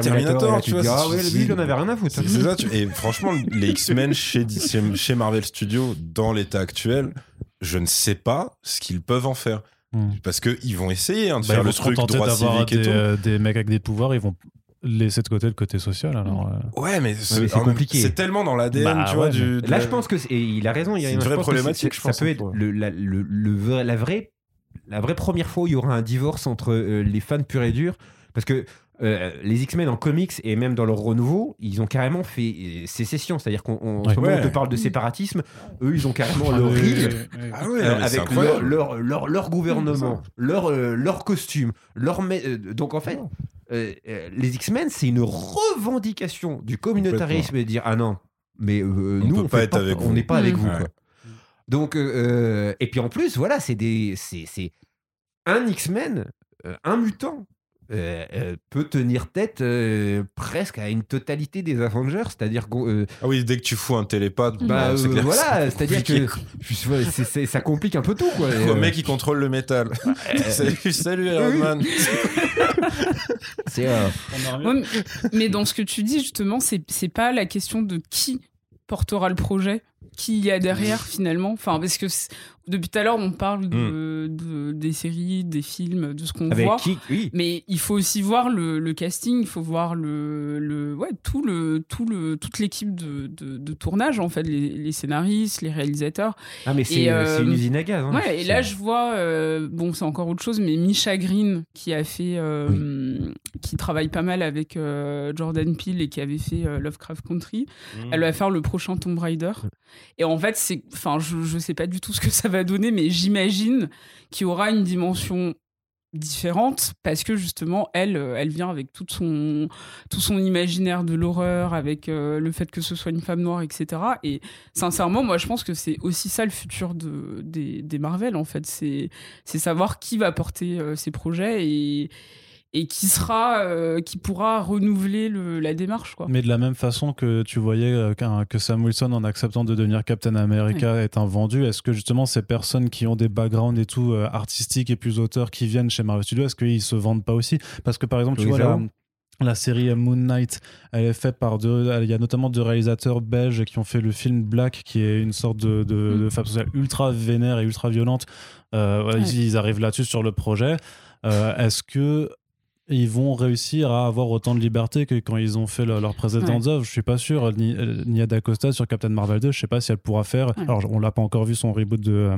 Terminator. Tu vois, ah ouais, lui, il en avait rien à foutre. C'est ça, et franchement, les X-Men chez Marvel Studios, dans l'état actuel, je ne sais pas ce qu'ils peuvent en faire. Parce qu'ils vont essayer de faire le truc droit civique et tout. Des mecs avec des pouvoirs, ils vont laisser de côté le côté social, alors. Ouais, mais c'est compliqué. C'est tellement dans l'ADN, tu vois. Là, je pense que il a raison. Il y a une vraie problématique. Je pense ça peut être la vraie première fois où il y aura un divorce entre les fans purs et durs, parce que les X-Men en comics et même dans leur renouveau, ils ont carrément fait sécession, c'est-à-dire qu'on on te parle de séparatisme, eux ils ont carrément leur ride avec leur gouvernement, leur costume, donc en fait. Les X-Men, c'est une revendication du communautarisme et de dire ah non, mais nous on n'est pas avec vous. Quoi. Donc et puis en plus voilà, c'est un X-Men, un mutant peut tenir tête presque à une totalité des Avengers, c'est-à-dire dès que tu fous un télépathe, c'est clair, voilà, c'est-à-dire que ça complique un peu tout quoi. Le mec qui contrôle le métal. Salut Iron Man. Mais dans ce que tu dis justement, c'est pas la question de qui portera le projet, qui y a derrière finalement, enfin parce que depuis tout à l'heure, on parle des séries, des films, de ce qu'on voit. Mais il faut aussi voir le casting, il faut voir toute l'équipe de tournage, en fait, les scénaristes, les réalisateurs. Ah, mais c'est une usine à gaz. Hein, ouais, et là, je vois, c'est encore autre chose, mais Misha Green, qui a fait, qui travaille pas mal avec Jordan Peele et qui avait fait Lovecraft Country, elle va faire le prochain Tomb Raider. Et en fait, je sais pas du tout ce que ça va donner, mais j'imagine qu'il y aura une dimension différente parce que justement elle vient avec tout son imaginaire de l'horreur, avec le fait que ce soit une femme noire, etc. Et sincèrement, moi je pense que c'est aussi ça le futur des Marvel en fait, c'est savoir qui va porter ces projets et qui pourra renouveler la démarche quoi. Mais de la même façon que tu voyais que Sam Wilson en acceptant de devenir Captain America est un vendu, est-ce que justement ces personnes qui ont des backgrounds et tout artistiques et plus auteurs qui viennent chez Marvel Studios, est-ce qu'ils se vendent pas aussi? Parce que par exemple tu vois la série Moon Knight, elle est faite par il y a notamment 2 réalisateurs belges qui ont fait le film Black, qui est une sorte de femme sociale ultra vénère et ultra violente. Ils arrivent là-dessus sur le projet. Est-ce que ils vont réussir à avoir autant de liberté que quand ils ont fait leur précédentes œuvres. Je suis pas sûr. Nia DaCosta sur Captain Marvel 2, je sais pas si elle pourra faire. Ouais. Alors on l'a pas encore vu son reboot de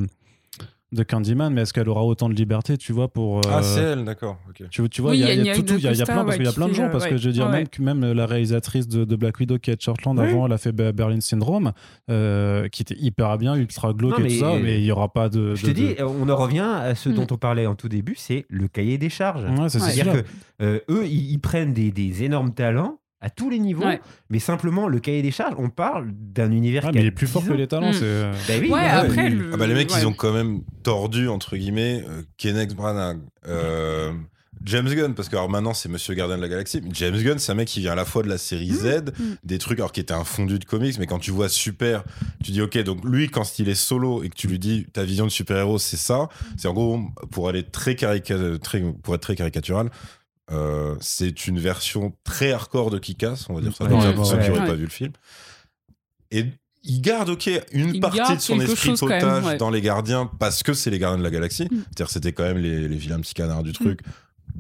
Candyman, mais est-ce qu'elle aura autant de liberté, tu vois, pour... Ah, c'est elle, d'accord. Okay. Tu vois, il y a plein de gens, parce que je veux dire, même la réalisatrice de Black Widow, Kate Shortland, avant, elle a fait Berlin Syndrome, qui était hyper bien, ultra glauque et tout ça, mais il n'y aura pas de... Je te dis, on en revient à ce dont on parlait en tout début, c'est le cahier des charges. Ouais, c'est-à-dire qu'eux, ils prennent des énormes talents à tous les niveaux, mais simplement le cahier des charges, on parle d'un univers qui est plus fort que les talents. C'est... Bah oui, après, les mecs, ils ont quand même tordu, entre guillemets, Kenneth Branagh, James Gunn, parce que alors maintenant c'est Monsieur Gardien de la Galaxie. James Gunn, c'est un mec qui vient à la fois de la série Z, des trucs alors qui était un fondu de comics, mais quand tu vois Super, tu dis ok, donc lui quand il est solo et que tu lui dis ta vision de super-héros c'est ça, c'est en gros pour aller pour être très caricatural. C'est une version très hardcore de Kick-Ass, on va dire ça, pour ceux qui n'auraient pas vu le film. Et il garde une partie de son esprit otage dans les Gardiens, parce que c'est les Gardiens de la Galaxie. C'est-à-dire c'était quand même les vilains petits canards du truc.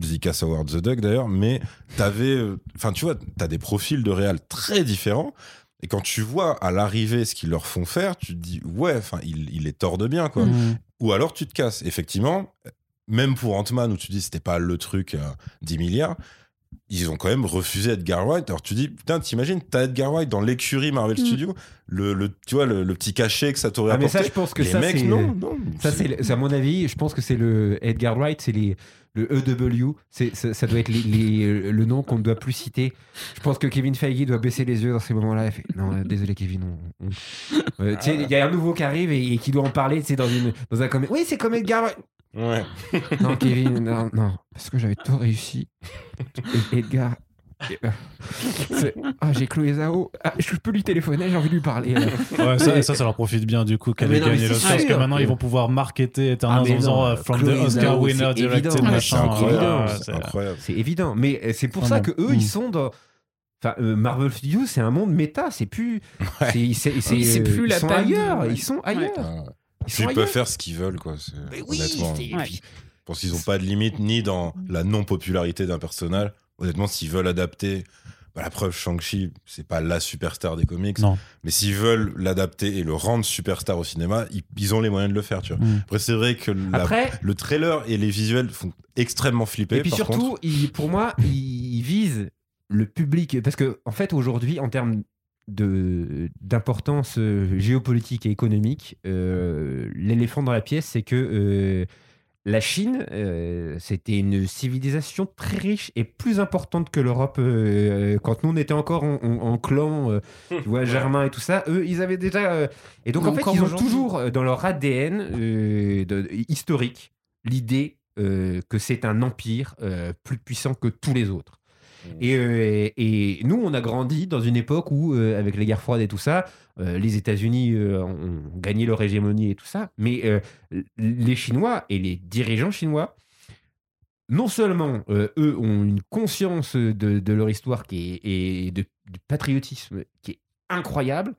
Zika Saward the Duck d'ailleurs, mais t'as des profils de réal très différents. Et quand tu vois à l'arrivée ce qu'ils leur font faire, tu te dis il les tordent bien quoi. Ou alors tu te casses. Effectivement. Même pour Ant-Man, où tu dis c'était pas le truc 10 milliards, ils ont quand même refusé Edgar Wright. Alors tu dis, putain, t'imagines, t'as Edgar Wright dans l'écurie Marvel Studios, tu vois, le petit cachet que ça t'aurait apporté. Mais ça, je pense que les mecs, non. C'est à mon avis, je pense que c'est le Edgar Wright, c'est le EW, ça doit être le nom qu'on ne doit plus citer. Je pense que Kevin Feige doit baisser les yeux dans ces moments-là. Non, désolé Kevin, il y a un nouveau qui arrive et qui doit en parler dans un comic. Oui, c'est comme Edgar Wright. Ouais. Non, Kevin, non, parce que j'avais tout réussi. Edgar. J'ai Chloé Zhao. Je peux lui téléphoner, j'ai envie de lui parler. Ouais, ça leur profite bien du coup qu'elle ait gagné l'Oscar. Parce que maintenant, ils vont pouvoir marketer Eternals en disant From Chloé the Oscar Zao, winner directed, machin. C'est incroyable. C'est évident. Mais c'est pour ça qu'eux, ils sont dans. Marvel Studios, c'est un monde méta. C'est plus. C'est plus la paille. Ils sont ailleurs. Ils peuvent faire ce qu'ils veulent, quoi. Honnêtement. Je pense qu'ils n'ont pas de limite ni dans la non-popularité d'un personnage. Honnêtement, s'ils veulent adapter, la preuve, Shang-Chi, c'est pas la superstar des comics. Non. Mais s'ils veulent l'adapter et le rendre superstar au cinéma, ils ont les moyens de le faire, tu vois. Après, c'est vrai que le trailer et les visuels font extrêmement flipper. Et puis surtout, pour moi, ils visent le public. Parce que, en fait, aujourd'hui, en termes d'importance géopolitique et économique, l'éléphant dans la pièce, c'est que la Chine, c'était une civilisation très riche et plus importante que l'Europe quand nous on était encore en clan, tu vois, germain et tout ça. Eux, ils avaient déjà et donc en fait ils ont toujours dans leur ADN historique l'idée que c'est un empire plus puissant que tous les autres. Et nous, on a grandi dans une époque où, avec les guerres froides et tout ça, les États-Unis ont gagné leur hégémonie et tout ça, mais les Chinois et les dirigeants chinois, non seulement eux ont une conscience de leur histoire du patriotisme qui est incroyable,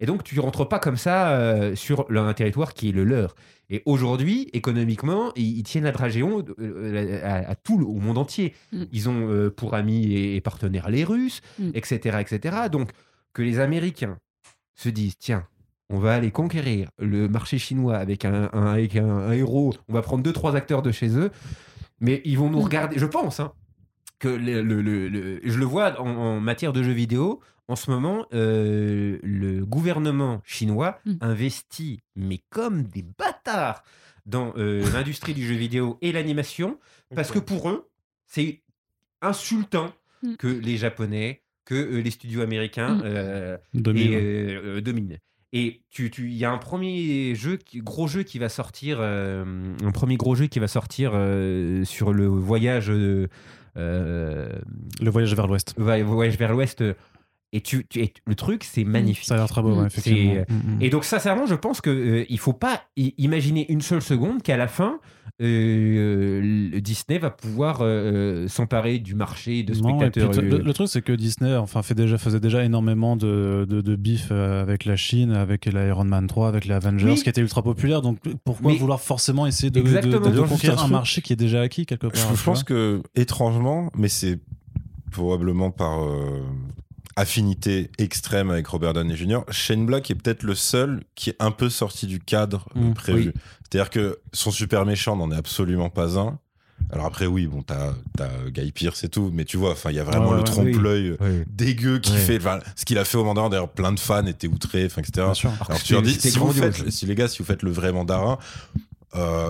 et donc tu rentres pas comme ça sur un territoire qui est le leur. Et aujourd'hui, économiquement, ils tiennent la dragéon à au monde entier. Ils ont pour amis et partenaires les Russes, etc., etc. Donc, que les Américains se disent, tiens, on va aller conquérir le marché chinois avec un héros, on va prendre 2-3 acteurs de chez eux, mais ils vont nous regarder, je pense, que je le vois en matière de jeux vidéo. En ce moment, le gouvernement chinois investit, mais comme des bâtards, dans l'industrie du jeu vidéo et l'animation, parce que pour eux, c'est insultant que les Japonais, que les studios américains dominent. Et il y a un premier gros jeu qui va sortir, sur le voyage, vers l'Ouest. Voyage vers l'Ouest. Et le truc, c'est magnifique. Ça a l'air très beau, effectivement. Et donc, sincèrement, je pense qu'il ne faut pas imaginer une seule seconde qu'à la fin, Disney va pouvoir s'emparer du marché de spectateurs. Non, le truc, c'est que Disney faisait déjà énormément de bif avec la Chine, avec la Iron Man 3, avec les Avengers, qui était ultra populaire. Donc pourquoi vouloir forcément essayer de conquérir un marché qui est déjà acquis quelque part? Je pense que, étrangement, mais c'est probablement par affinité extrême avec Robert Downey Jr., Shane Black est peut-être le seul qui est un peu sorti du cadre prévu. Oui. C'est-à-dire que son super méchant n'en est absolument pas un. Alors après, t'as Guy Pearce et tout, mais tu vois, il y a vraiment le trompe-l'œil dégueu qui fait... Ce qu'il a fait au Mandarin, d'ailleurs, plein de fans étaient outrés, etc. Bien sûr. Alors tu leur dis, si vous faites le vrai Mandarin...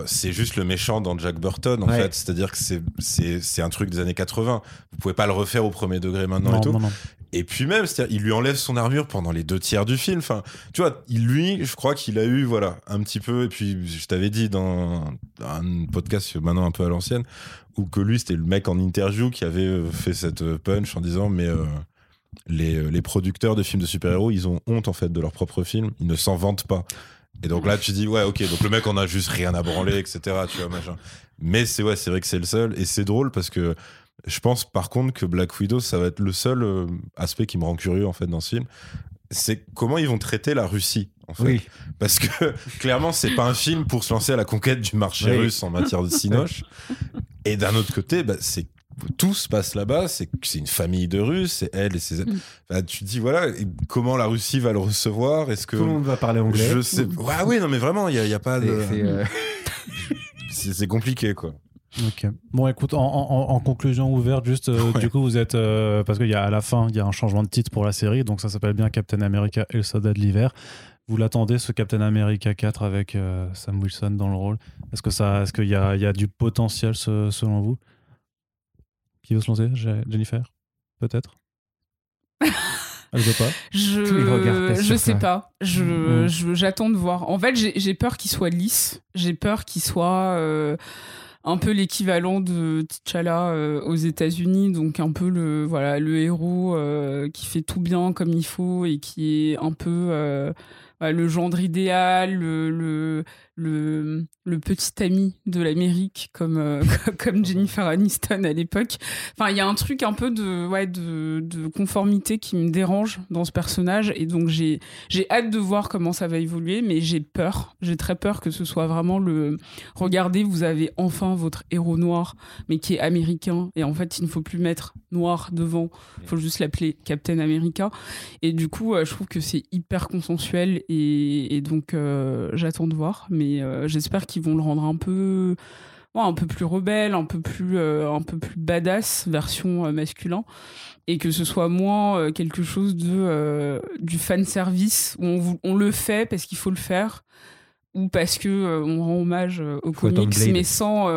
c'est juste le méchant dans Jack Burton en fait, c'est-à-dire que c'est un truc des années 80, vous pouvez pas le refaire au premier degré maintenant non. Et puis même, c'est-à-dire, il lui enlève son armure pendant les 2 tiers du film, enfin, tu vois, je crois qu'il a eu, un petit peu, et puis je t'avais dit dans un podcast maintenant un peu à l'ancienne, où que lui c'était le mec en interview qui avait fait cette punch en disant les producteurs de films de super-héros, ils ont honte en fait de leurs propres films, ils ne s'en vantent pas. Et donc là, tu dis, donc le mec en a juste rien à branler, etc. Tu vois, machin. Mais c'est vrai que c'est le seul. Et c'est drôle parce que je pense par contre que Black Widow, ça va être le seul aspect qui me rend curieux en fait dans ce film. C'est comment ils vont traiter la Russie, en fait. Oui. Parce que clairement, c'est pas un film pour se lancer à la conquête du marché russe en matière de cinoche. Et d'un autre côté, c'est tout se passe là-bas, c'est une famille de Russes, c'est elle et ses... tu te dis, comment la Russie va le recevoir? Est-ce que... Tout le monde va parler anglais. Je sais... mais vraiment, il n'y a pas de... c'est compliqué, quoi. Ok. Bon, écoute, en conclusion ouverte, juste, du coup, vous êtes... parce qu'il y a à la fin, il y a un changement de titre pour la série, donc ça s'appelle bien Captain America et le soldat de l'hiver. Vous l'attendez, ce Captain America 4 avec Sam Wilson dans le rôle? Est-ce qu'il y a du potentiel, selon vous? Qui veut se lancer? Jennifer, peut-être? Elle veut pas. Je sais pas. J'attends de voir. En fait, j'ai peur qu'il soit lisse. J'ai peur qu'il soit un peu l'équivalent de T'Challa aux États-Unis, donc un peu le héros qui fait tout bien comme il faut et qui est un peu le gendre idéal, le petit ami de l'Amérique comme Jennifer Aniston à l'époque. Enfin, il y a un truc un peu de conformité qui me dérange dans ce personnage, et donc j'ai hâte de voir comment ça va évoluer, mais j'ai très peur que ce soit vraiment regardez, vous avez enfin votre héros noir, mais qui est américain, et en fait il ne faut plus mettre noir devant, il faut juste l'appeler Captain America, et du coup je trouve que c'est hyper consensuel. Et donc j'attends de voir, mais j'espère qu'ils vont le rendre un peu plus rebelle, un peu plus badass version masculin, et que ce soit moins quelque chose du fan service où on le fait parce qu'il faut le faire, ou parce que on rend hommage aux comics, mais sans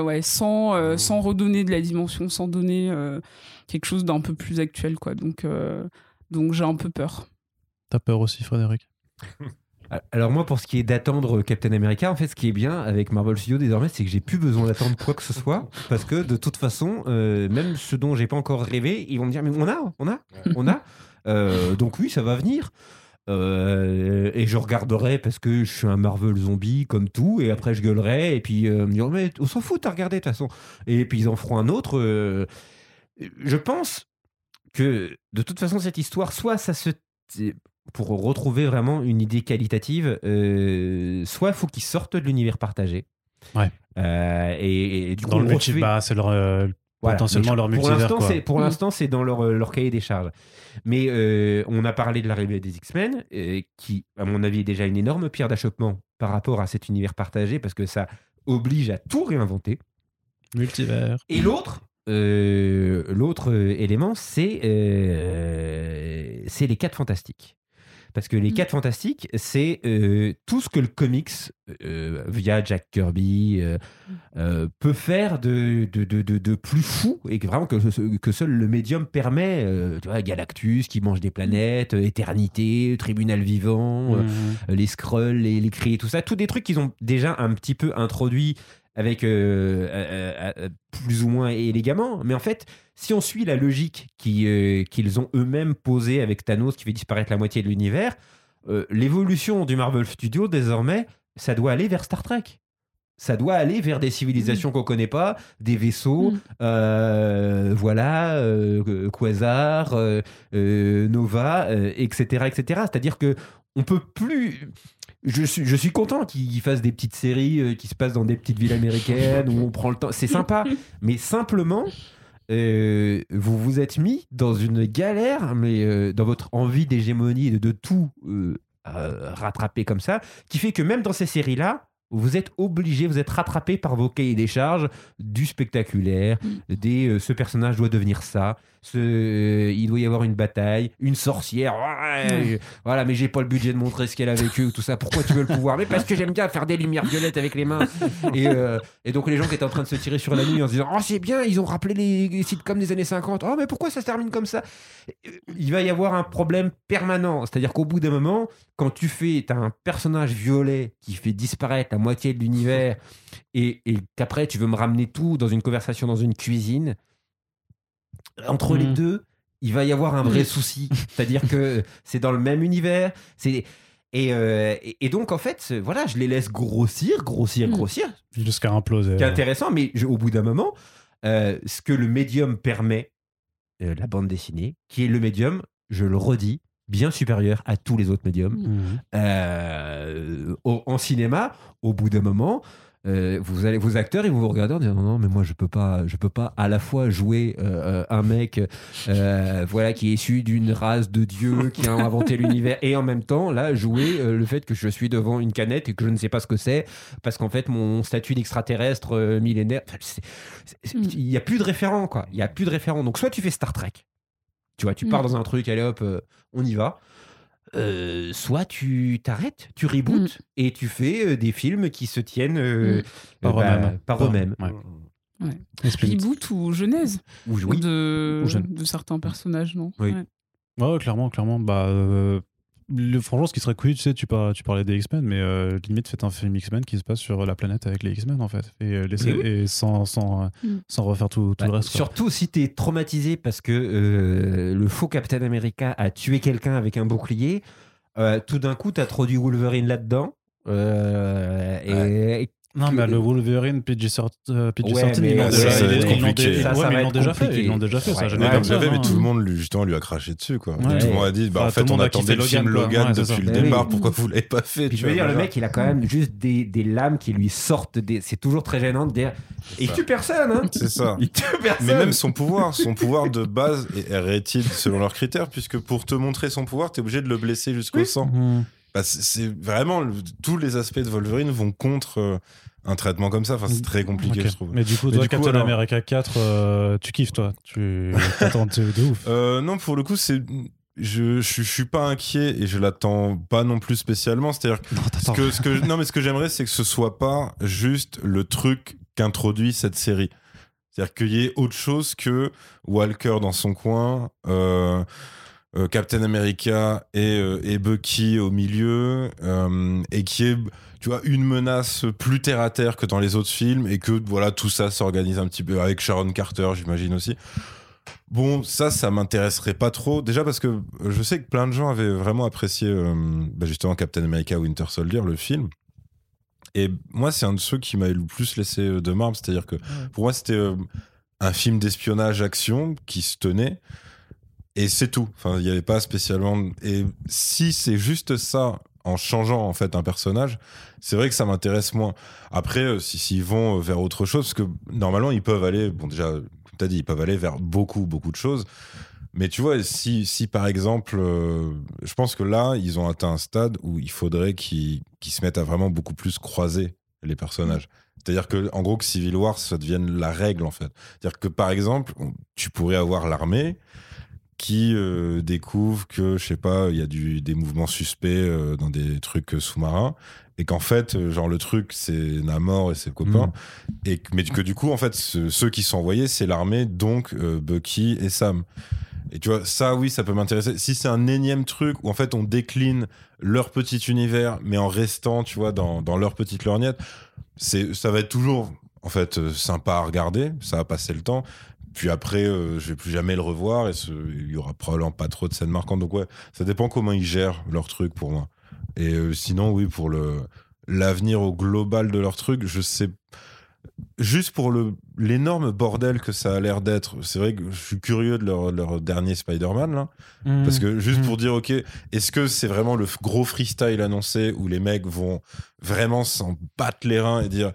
redonner de la dimension, sans donner quelque chose d'un peu plus actuel, quoi. Donc j'ai un peu peur. T'as peur aussi, Frédéric? Alors moi, pour ce qui est d'attendre Captain America, en fait, ce qui est bien avec Marvel Studios désormais, c'est que j'ai plus besoin d'attendre quoi que ce soit, parce que de toute façon, même ce dont j'ai pas encore rêvé, ils vont me dire mais on a. Donc oui, ça va venir. Et je regarderai parce que je suis un Marvel zombie comme tout, et après je gueulerai, et puis me dire mais on s'en fout, t'as regardé de toute façon. Et puis ils en feront un autre. Je pense que de toute façon cette histoire, soit ça se pour retrouver vraiment une idée qualitative, soit il faut qu'ils sortent de l'univers partagé. Ouais. Et du coup, dans le multivers, c'est leur potentiellement leur multivers. Pour l'instant, c'est dans leur cahier des charges. Mais on a parlé de l'arrivée des X-Men, qui, à mon avis, est déjà une énorme pierre d'achoppement par rapport à cet univers partagé, parce que ça oblige à tout réinventer. Multivers. Et l'autre élément, c'est les 4 Fantastiques. Parce que les 4 Fantastiques, c'est tout ce que le comics, via Jack Kirby, peut faire de plus fou, et vraiment que seul le médium permet. Tu vois, Galactus qui mange des planètes, Éternité, Tribunal Vivant, les Skrulls, les Kree, tout ça. Tous des trucs qu'ils ont déjà un petit peu introduits avec plus ou moins élégamment. Mais en fait, si on suit la logique qu'ils ont eux-mêmes posée avec Thanos qui fait disparaître la moitié de l'univers, l'évolution du Marvel Studios, désormais, ça doit aller vers Star Trek. ça doit aller vers des civilisations qu'on connaît pas, des vaisseaux, Quasar, Nova, etc., etc. C'est-à-dire que on peut plus. Je suis content qu'ils fassent des petites séries qui se passent dans des petites villes américaines où on prend le temps. C'est sympa, mais simplement. Vous vous êtes mis dans une galère, mais dans votre envie d'hégémonie et de tout rattraper comme ça, qui fait que même dans ces séries-là, vous êtes obligé, vous êtes rattrapé par vos cahiers des charges du spectaculaire, ce personnage doit devenir ça, il doit y avoir une bataille, une sorcière, voilà, mais j'ai pas le budget de montrer ce qu'elle a vécu ou tout ça, pourquoi tu veux le pouvoir ? Mais parce que j'aime bien faire des lumières violettes avec les mains. Et donc les gens qui étaient en train de se tirer sur la nuit en se disant « Oh c'est bien, ils ont rappelé les sitcoms des années 50, oh mais pourquoi ça se termine comme ça ?» Il va y avoir un problème permanent, c'est-à-dire qu'au bout d'un moment, quand t'as un personnage violet qui fait disparaître la moitié de l'univers et qu'après tu veux me ramener tout dans une conversation dans une cuisine, entre les deux il va y avoir un vrai souci, c'est-à-dire que c'est dans le même univers, et donc en fait voilà, je les laisse grossir jusqu'à imploser, c'est intéressant, mais au bout d'un moment ce que le médium permet, la bande dessinée qui est le médium, je le redis, bien supérieur à tous les autres médiums. En cinéma, au bout d'un moment, vous allez vos acteurs, ils vont vous regarder en disant non mais moi je peux pas à la fois jouer un mec qui est issu d'une race de dieux qui a inventé l'univers et en même temps là jouer le fait que je suis devant une canette et que je ne sais pas ce que c'est parce qu'en fait mon statut d'extraterrestre millénaire, il n'y a plus de référent quoi, il n'y a plus de référent. Donc soit tu fais Star Trek, tu vois, tu pars dans un truc, allez hop, on y va. Soit tu t'arrêtes, tu rebootes et tu fais des films qui se tiennent par eux-mêmes. Reboot ou genèse de certains personnages, non ? Oui. Ouais, clairement. Franchement, ce qui serait cool, tu parlais des X-Men, mais limite, faites un film X-Men qui se passe sur la planète avec les X-Men, en fait. Et sans refaire tout le reste. Surtout si t'es traumatisé parce que le faux Captain America a tué quelqu'un avec un bouclier, tout d'un coup, t'as introduit Wolverine là-dedans. Le Wolverine PG-13, ils l'ont déjà fait. Mais tout le monde lui a craché dessus, quoi. Ouais. Tout le monde a dit en fait on attendait le film Logan depuis le départ, pourquoi vous l'avez pas fait ? Je veux dire, le mec il a quand même juste des lames qui lui sortent, c'est toujours très gênant de dire il tue personne, hein. C'est ça. Il tue personne. Mais même son pouvoir de base est rétile selon leurs critères, puisque pour te montrer son pouvoir, t'es obligé de le blesser jusqu'au sang. Bah c'est vraiment tous les aspects de Wolverine vont contre un traitement comme ça, enfin c'est très compliqué je trouve. Mais du coup toi Captain America 4 tu kiffes toi, tu t'attends de ouf. Non, pour le coup c'est je suis pas inquiet et je l'attends pas non plus spécialement, c'est-à-dire mais ce que j'aimerais c'est que ce soit pas juste le truc qu'introduit cette série. C'est-à-dire qu'il y ait autre chose que Walker dans son coin, Captain America et Bucky au milieu, et qui est, tu vois, une menace plus terre à terre que dans les autres films, et que voilà, tout ça s'organise un petit peu avec Sharon Carter, j'imagine aussi. Bon, ça m'intéresserait pas trop, déjà parce que je sais que plein de gens avaient vraiment apprécié justement Captain America Winter Soldier, le film. Et moi, c'est un de ceux qui m'a le plus laissé de marbre, c'est-à-dire que pour moi, c'était un film d'espionnage action qui se tenait. Et c'est tout. Enfin, il n'y avait pas spécialement. Et si c'est juste ça, en changeant en fait un personnage, c'est vrai que ça m'intéresse moins. Après, s'ils vont vers autre chose, parce que normalement ils peuvent aller. Bon, déjà, comme t'as dit, ils peuvent aller vers beaucoup de choses. Mais tu vois, si par exemple, je pense que là, ils ont atteint un stade où il faudrait qu'ils se mettent à vraiment beaucoup plus croiser les personnages. C'est-à-dire que, en gros, que Civil War, ça devienne la règle en fait. C'est-à-dire que par exemple, tu pourrais avoir l'armée qui découvre que, je sais pas, il y a des mouvements suspects dans des trucs sous-marins, et qu'en fait, genre le truc, c'est Namor et ses copains, mais que du coup, en fait, ceux qui sont envoyés, c'est l'armée, donc Bucky et Sam. Et tu vois, ça, oui, ça peut m'intéresser. Si c'est un énième truc où, en fait, on décline leur petit univers, mais en restant, tu vois, dans leur petite lorgnette, ça va être toujours, en fait, sympa à regarder, ça va passer le temps. Puis après, je vais plus jamais le revoir et il y aura probablement pas trop de scènes marquantes. Donc ouais, ça dépend comment ils gèrent leur truc pour moi. Et sinon, oui, pour le l'avenir au global de leur truc, je sais. Juste pour l'énorme bordel que ça a l'air d'être, c'est vrai que je suis curieux de leur dernier Spider-Man là, parce que juste pour dire ok, est-ce que c'est vraiment le gros freestyle annoncé où les mecs vont vraiment s'en battre les reins et dire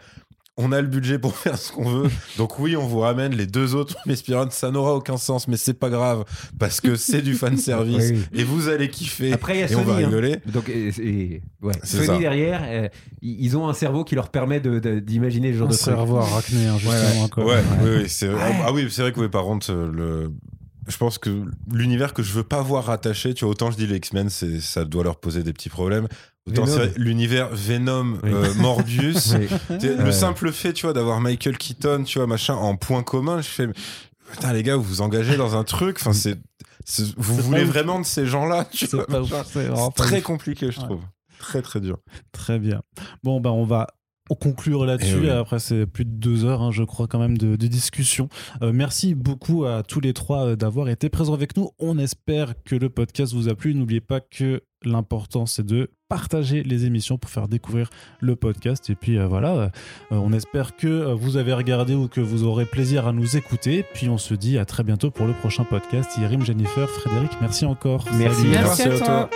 on a le budget pour faire ce qu'on veut, donc oui on vous ramène les deux autres mais Spider-Man, ça n'aura aucun sens mais c'est pas grave parce que c'est du fanservice oui. Et vous allez kiffer. Après, y a Sony, on va rigoler hein. Donc, ouais. Sony ça. Derrière ils ont un cerveau qui leur permet d'imaginer le genre de cerveau à racner hein, justement ouais. Ouais. Ouais. Oui, c'est... Ouais. Ah oui c'est vrai que oui, par contre je pense que l'univers que je veux pas voir rattaché, tu vois, autant je dis les X-Men ça doit leur poser des petits problèmes, autant Venom. C'est l'univers Venom, oui. Morbius, oui. Le simple fait, tu vois, d'avoir Michael Keaton, tu vois, machin, en point commun, je fais putain les gars, vous vous engagez dans un truc, enfin c'est vous voulez vraiment de ces gens-là, tu vois, c'est très compliqué, je trouve, très très dur. Très bien. Bon bah on va conclure là-dessus, oui. Après c'est plus de 2 heures hein, je crois quand même de discussion. Merci beaucoup à tous les trois d'avoir été présents avec nous, on espère que le podcast vous a plu, n'oubliez pas que l'important c'est de partager les émissions pour faire découvrir le podcast et puis on espère que vous avez regardé ou que vous aurez plaisir à nous écouter, puis on se dit à très bientôt pour le prochain podcast. Yérim, Jennifer, Frédéric, merci encore. Merci à toi.